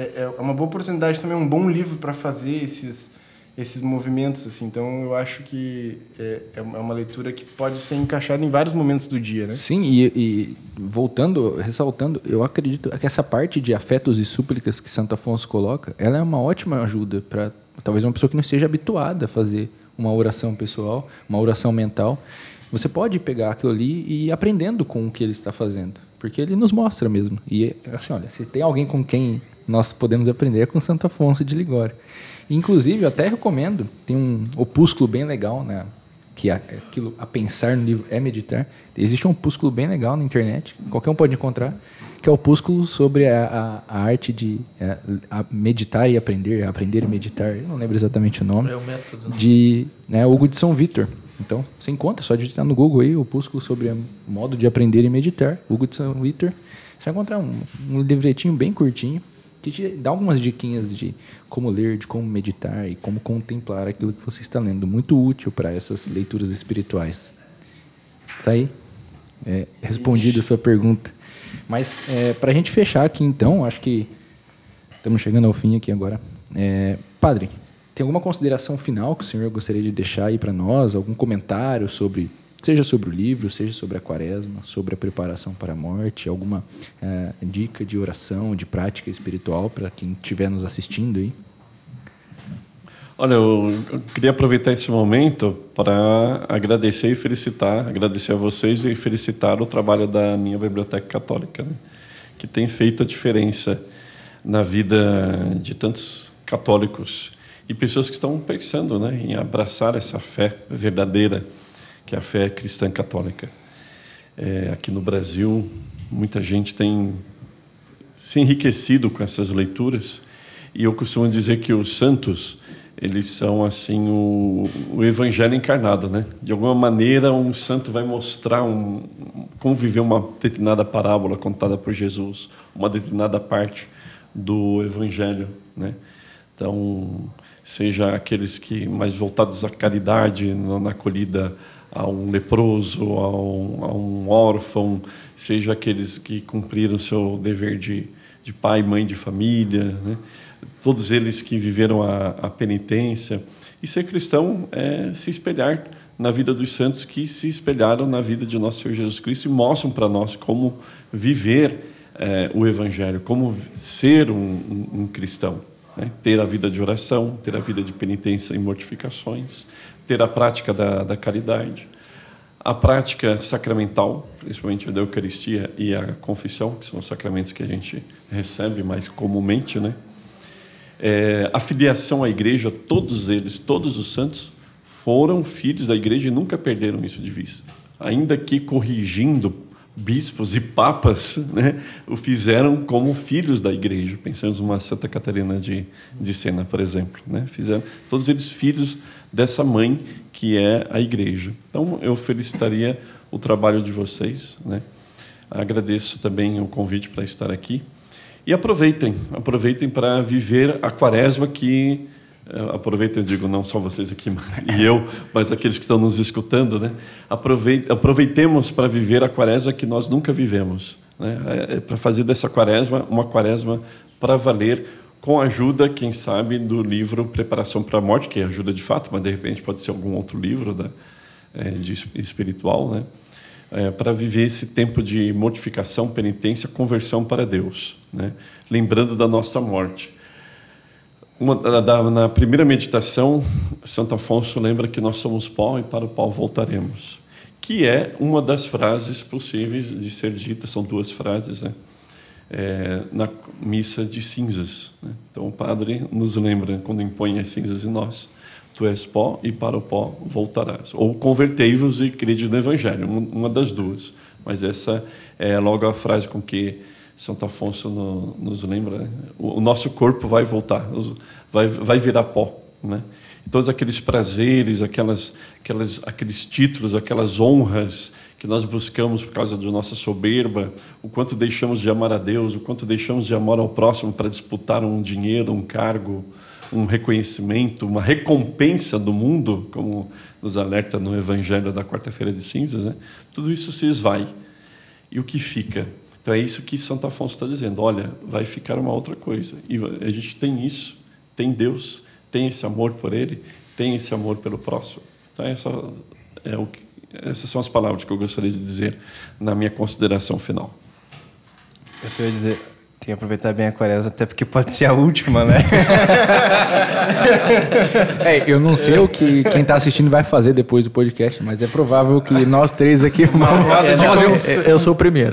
É uma boa oportunidade também, um bom livro para fazer esses, esses movimentos, assim. Então, eu acho que é, é uma leitura que pode ser encaixada em vários momentos do dia, né? Sim, e, e voltando, ressaltando, eu acredito que essa parte de afetos e súplicas que Santo Afonso coloca, ela é uma ótima ajuda para, talvez, uma pessoa que não esteja habituada a fazer uma oração pessoal, uma oração mental. Você pode pegar aquilo ali e ir aprendendo com o que ele está fazendo, porque ele nos mostra mesmo. E, assim, olha, se tem alguém com quem... nós podemos aprender com Santo Afonso de Ligório. Inclusive, eu até recomendo, tem um opúsculo bem legal, né, que é aquilo a pensar no livro é meditar. Existe um opúsculo bem legal na internet, qualquer um pode encontrar, que é o opúsculo sobre a, a, a arte de a, a meditar e aprender, aprender e meditar, eu não lembro exatamente o nome, é o método, de né, Hugo de São Vítor. Então, você encontra, só digitar no Google aí, o opúsculo sobre o modo de aprender e meditar, Hugo de São Vítor, você vai encontrar um, um livretinho bem curtinho, que te dá algumas diquinhas de como ler, de como meditar e como contemplar aquilo que você está lendo. Muito útil para essas leituras espirituais. Está aí? É, respondida a sua pergunta. Mas, é, para a gente fechar aqui, então, acho que estamos chegando ao fim aqui agora. É, padre, tem alguma consideração final que o senhor gostaria de deixar aí para nós? Algum comentário sobre... Seja sobre o livro, seja sobre a quaresma, sobre a preparação para a morte, alguma eh, dica de oração, de prática espiritual para quem estiver nos assistindo aí? Olha, eu, eu queria aproveitar esse momento para agradecer e felicitar, agradecer a vocês e felicitar o trabalho da minha biblioteca católica, né? Que tem feito a diferença na vida de tantos católicos e pessoas que estão pensando, né, em abraçar essa fé verdadeira, que é a fé cristã católica. É, aqui no Brasil, muita gente tem se enriquecido com essas leituras e eu costumo dizer que os santos, eles são assim o, o evangelho encarnado, né? De alguma maneira, um santo vai mostrar um, como viver uma determinada parábola contada por Jesus, uma determinada parte do evangelho, né? Então, seja aqueles que mais voltados à caridade, na acolhida a um leproso, a um, a um órfão, seja aqueles que cumpriram o seu dever de, de pai, mãe de família, né? Todos eles que viveram a, a penitência. E ser cristão é se espelhar na vida dos santos que se espelharam na vida de Nosso Senhor Jesus Cristo e mostram para nós como viver é, o Evangelho, como ser um, um, um cristão. Né? Ter a vida de oração, ter a vida de penitência e mortificações, ter a prática da, da caridade, a prática sacramental, principalmente da Eucaristia e a confissão, que são os sacramentos que a gente recebe mais comumente, né? É, a filiação à igreja, todos eles, todos os santos, foram filhos da igreja e nunca perderam isso de vista. Ainda que corrigindo bispos e papas, né, o fizeram como filhos da igreja. Pensamos numa Santa Catarina de, de Sena, por exemplo. Né? Fizeram todos eles filhos dessa mãe que é a igreja. Então, eu felicitaria o trabalho de vocês. Né? Agradeço também o convite para estar aqui. E aproveitem, aproveitem para viver a quaresma que... Aproveitem, eu digo, não só vocês aqui e eu, mas aqueles que estão nos escutando, né? Aproveitemos para viver a quaresma que nós nunca vivemos, né? É para fazer dessa quaresma uma quaresma para valer, com a ajuda, quem sabe, do livro Preparação para a Morte, que ajuda de fato, mas de repente pode ser algum outro livro da, é, de espiritual, né? É, para viver esse tempo de mortificação, penitência, conversão para Deus, né? Lembrando da nossa morte. Uma, da, na primeira meditação, Santo Afonso lembra que nós somos pó e para o pó voltaremos, que é uma das frases possíveis de ser dita, são duas frases, né? É, na missa de cinzas, né? Então o padre nos lembra, quando impõe as cinzas em nós, tu és pó e para o pó voltarás, ou convertei-vos e crede no Evangelho, uma das duas, mas essa é logo a frase com que Santo Afonso no, nos lembra, né? O, o nosso corpo vai voltar, vai, vai virar pó, né? Todos aqueles prazeres, aquelas, aquelas, aqueles títulos, aquelas honras que nós buscamos por causa da nossa soberba, o quanto deixamos de amar a Deus, o quanto deixamos de amar ao próximo para disputar um dinheiro, um cargo, um reconhecimento, uma recompensa do mundo, como nos alerta no Evangelho da quarta-feira de cinzas, né? Tudo isso se esvai. E o que fica? Então, é isso que Santo Afonso está dizendo. Olha, vai ficar uma outra coisa. E a gente tem isso, tem Deus, tem esse amor por Ele, tem esse amor pelo próximo. Então, essa é o que, essas são as palavras que eu gostaria de dizer na minha consideração final. Eu só ia dizer, tem que aproveitar bem a quaresma, até porque pode ser a última, né? É, eu não sei o que quem está assistindo vai fazer depois do podcast, mas é provável que nós três aqui vamos fazer, fazer um, eu sou o primeiro.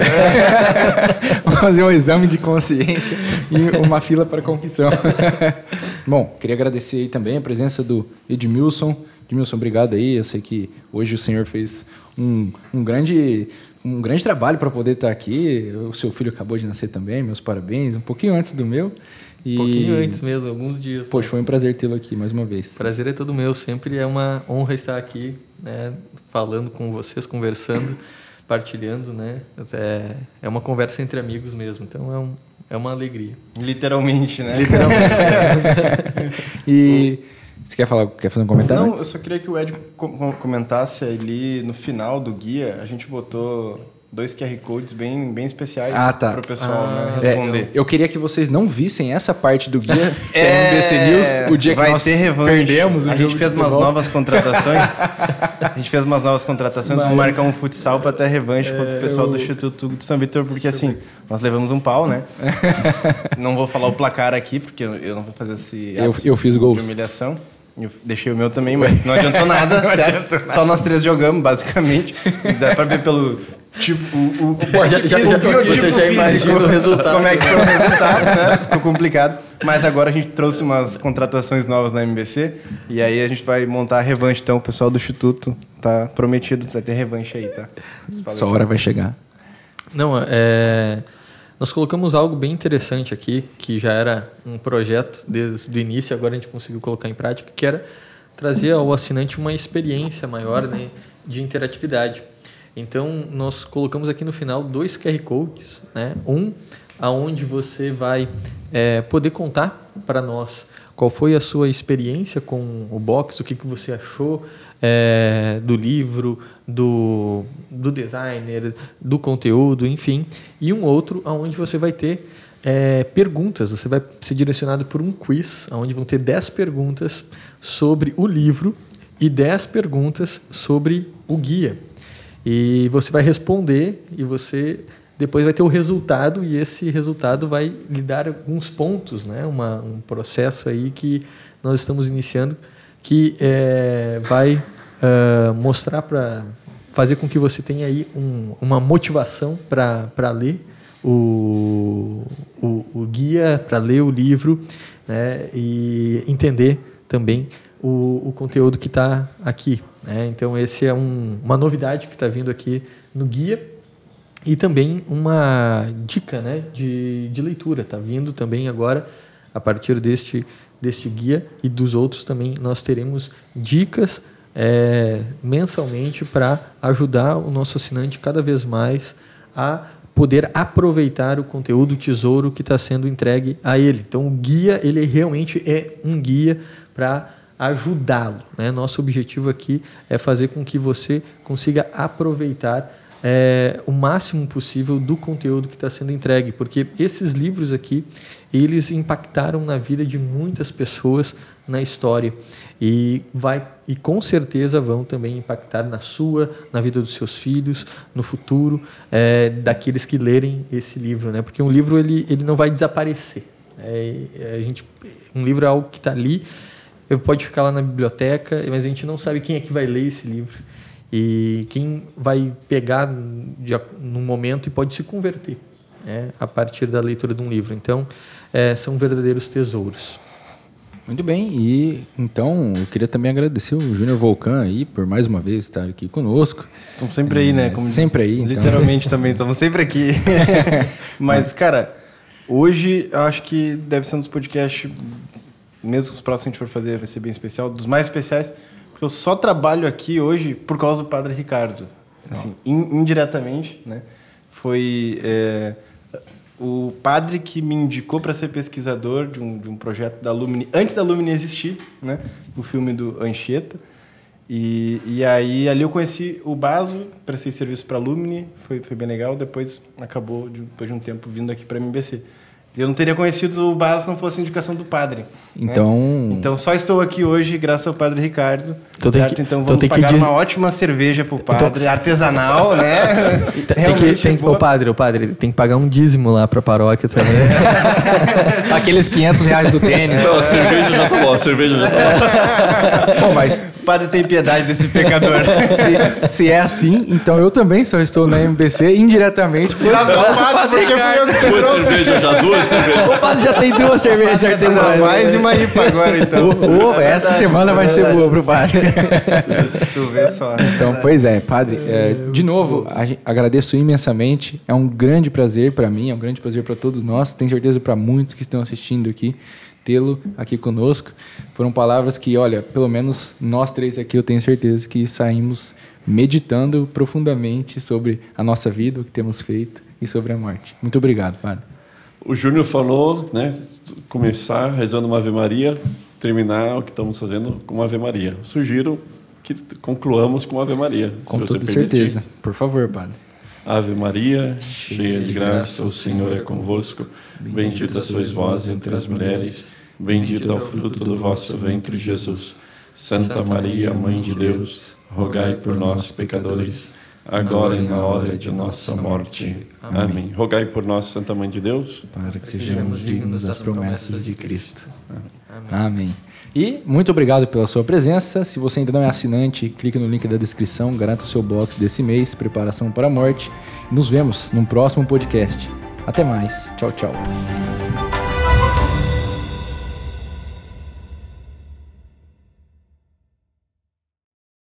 Vamos fazer um exame de consciência e uma fila para confissão. Bom, queria agradecer aí também a presença do Edmilson. Edmilson, obrigado aí. Eu sei que hoje o senhor fez um, um grande... um grande trabalho para poder estar aqui. O seu filho acabou de nascer também, meus parabéns, um pouquinho antes do meu. E... Um pouquinho antes mesmo, alguns dias. Poxa, foi um prazer tê-lo aqui mais uma vez. Prazer é todo meu, sempre é uma honra estar aqui, né, falando com vocês, conversando, partilhando, né? É, é uma conversa entre amigos mesmo, então é, um, é uma alegria. Literalmente, né? Literalmente. E... Você quer falar, quer fazer um comentário? Não, antes? Eu só queria que o Ed comentasse ali no final do guia, a gente botou dois Q R Codes bem, bem especiais, ah, tá, para o pessoal, ah, né, responder. É, eu queria que vocês não vissem essa parte do guia, que é M B C News, o dia que vai nós ter perdemos. O a gente fez umas novas contratações, a gente fez umas novas contratações, vamos marcar um futsal para ter revanche é, contra o pessoal eu... do Instituto de São Vitor, porque assim, nós levamos um pau, né? Não vou falar o placar aqui, porque eu não vou fazer esse eu, eu fiz de gols. Humilhação. Eu deixei o meu também, mas não adiantou nada, não certo? Adiantou nada. Só nós três jogamos, basicamente. Dá pra ver pelo tipo... O, o, Pô, já, já, já, o você já imagina o resultado. Como é que foi o resultado, né? Ficou complicado. Mas agora a gente trouxe umas contratações novas na M B C. E aí a gente vai montar a revanche. Então, o pessoal do Instituto tá prometido, vai ter revanche aí, tá? Só a hora vai chegar. Não, é... Nós colocamos algo bem interessante aqui, que já era um projeto desde o início, agora a gente conseguiu colocar em prática, que era trazer ao assinante uma experiência maior, né, de interatividade. Então, nós colocamos aqui no final dois Q R Codes, né? Um aonde você vai é, poder contar para nós Qual foi a sua experiência com o box? O que, que você achou é, do livro, do, do designer, do conteúdo, enfim. E um outro onde você vai ter é, perguntas. Você vai ser direcionado por um quiz, onde vão ter dez perguntas sobre o livro e dez perguntas sobre o guia. E você vai responder e você... Depois vai ter o resultado e esse resultado vai lhe dar alguns pontos, né? Uma, um processo aí que nós estamos iniciando que é, vai uh, mostrar para fazer com que você tenha aí um, uma motivação para ler o, o, o guia, para ler o livro, né? E entender também o, o conteúdo que está aqui, né? Então, esse é um, uma novidade que está vindo aqui no guia. E também uma dica, né, de, de leitura. Está vindo também agora, a partir deste, deste guia e dos outros também, nós teremos dicas é, mensalmente para ajudar o nosso assinante cada vez mais a poder aproveitar o conteúdo, o tesouro que está sendo entregue a ele. Então, o guia, ele realmente é um guia para ajudá-lo, né? Nosso objetivo aqui é fazer com que você consiga aproveitar É, o máximo possível do conteúdo que está sendo entregue, porque esses livros aqui, eles impactaram na vida de muitas pessoas na história e, vai, e com certeza vão também impactar na sua, na vida dos seus filhos, no futuro, é, daqueles que lerem esse livro, né? Porque um livro ele, ele não vai desaparecer. É, a gente, um livro é algo que está ali, pode ficar lá na biblioteca, mas a gente não sabe quem é que vai ler esse livro. E quem vai pegar num momento e pode se converter, né, a partir da leitura de um livro. Então, é, são verdadeiros tesouros. Muito bem. E, então, eu queria também agradecer o Júnior Volcan aí por mais uma vez estar aqui conosco. Estamos sempre é, aí, né? Como sempre diz, aí. Então. Literalmente também, estamos sempre aqui. Mas, cara, hoje eu acho que deve ser um dos podcasts, mesmo que os próximos que a gente for fazer vai ser bem especial, dos mais especiais. Porque eu só trabalho aqui hoje por causa do Padre Ricardo. Assim, in, indiretamente, né? Foi é, o padre que me indicou para ser pesquisador de um, de um projeto da Lumine, antes da Lumine existir, né? O filme do Anchieta. E, e aí ali eu conheci o Baso, prestei serviço para a Lumine, foi, foi bem legal. Depois acabou, depois de um tempo, vindo aqui para a M B C. Eu não teria conhecido o Basso se não fosse a indicação do padre. Então... Né? Então, só estou aqui hoje graças ao Padre Ricardo. Então, certo? Tem que, então vamos tem pagar que diz... uma ótima cerveja para o padre, tô... artesanal, né? Tem que, tem, é o padre, o padre tem que pagar um dízimo lá para a paróquia também. É. Aqueles quinhentos reais do tênis. Não, a cerveja já tá boa, a cerveja já tá boa. Bom, mas... O padre tem piedade desse pecador. Se, se é assim, então eu também só estou na M B C indiretamente. Por razão do padre, porque eu duas cervejas já, duas cervejas. O padre já tem duas cervejas artesanais. Mais e uma I P A agora, então. O, o, é essa verdade, semana é vai ser boa pro padre. Tu vê só. Então, pois é, padre. É, de novo, a, agradeço imensamente. É um grande prazer para mim, é um grande prazer para todos nós. Tenho certeza para muitos que estão assistindo aqui. Tê-lo aqui conosco. Foram palavras que, olha, pelo menos nós três aqui, eu tenho certeza que saímos meditando profundamente sobre a nossa vida, o que temos feito e sobre a morte. Muito obrigado, padre. O Júnior falou, né, começar rezando uma Ave Maria, terminar o que estamos fazendo com uma Ave Maria. Sugiro que concluamos com uma Ave Maria. Com toda certeza. Por favor, padre. Ave Maria, cheia de graça, o Senhor é convosco. Bendita sois vós entre as mulheres. Bendito é o fruto do vosso ventre, Jesus. Santa Maria, Mãe de Deus, rogai por nós, pecadores, agora e na hora de nossa morte. Amém. Rogai por nós, Santa Mãe de Deus, para que sejamos dignos das promessas de Cristo. Amém. E muito obrigado pela sua presença. Se você ainda não é assinante, clique no link da descrição, garanta o seu box desse mês, Preparação para a Morte. Nos vemos no próximo podcast. Até mais. Tchau, tchau.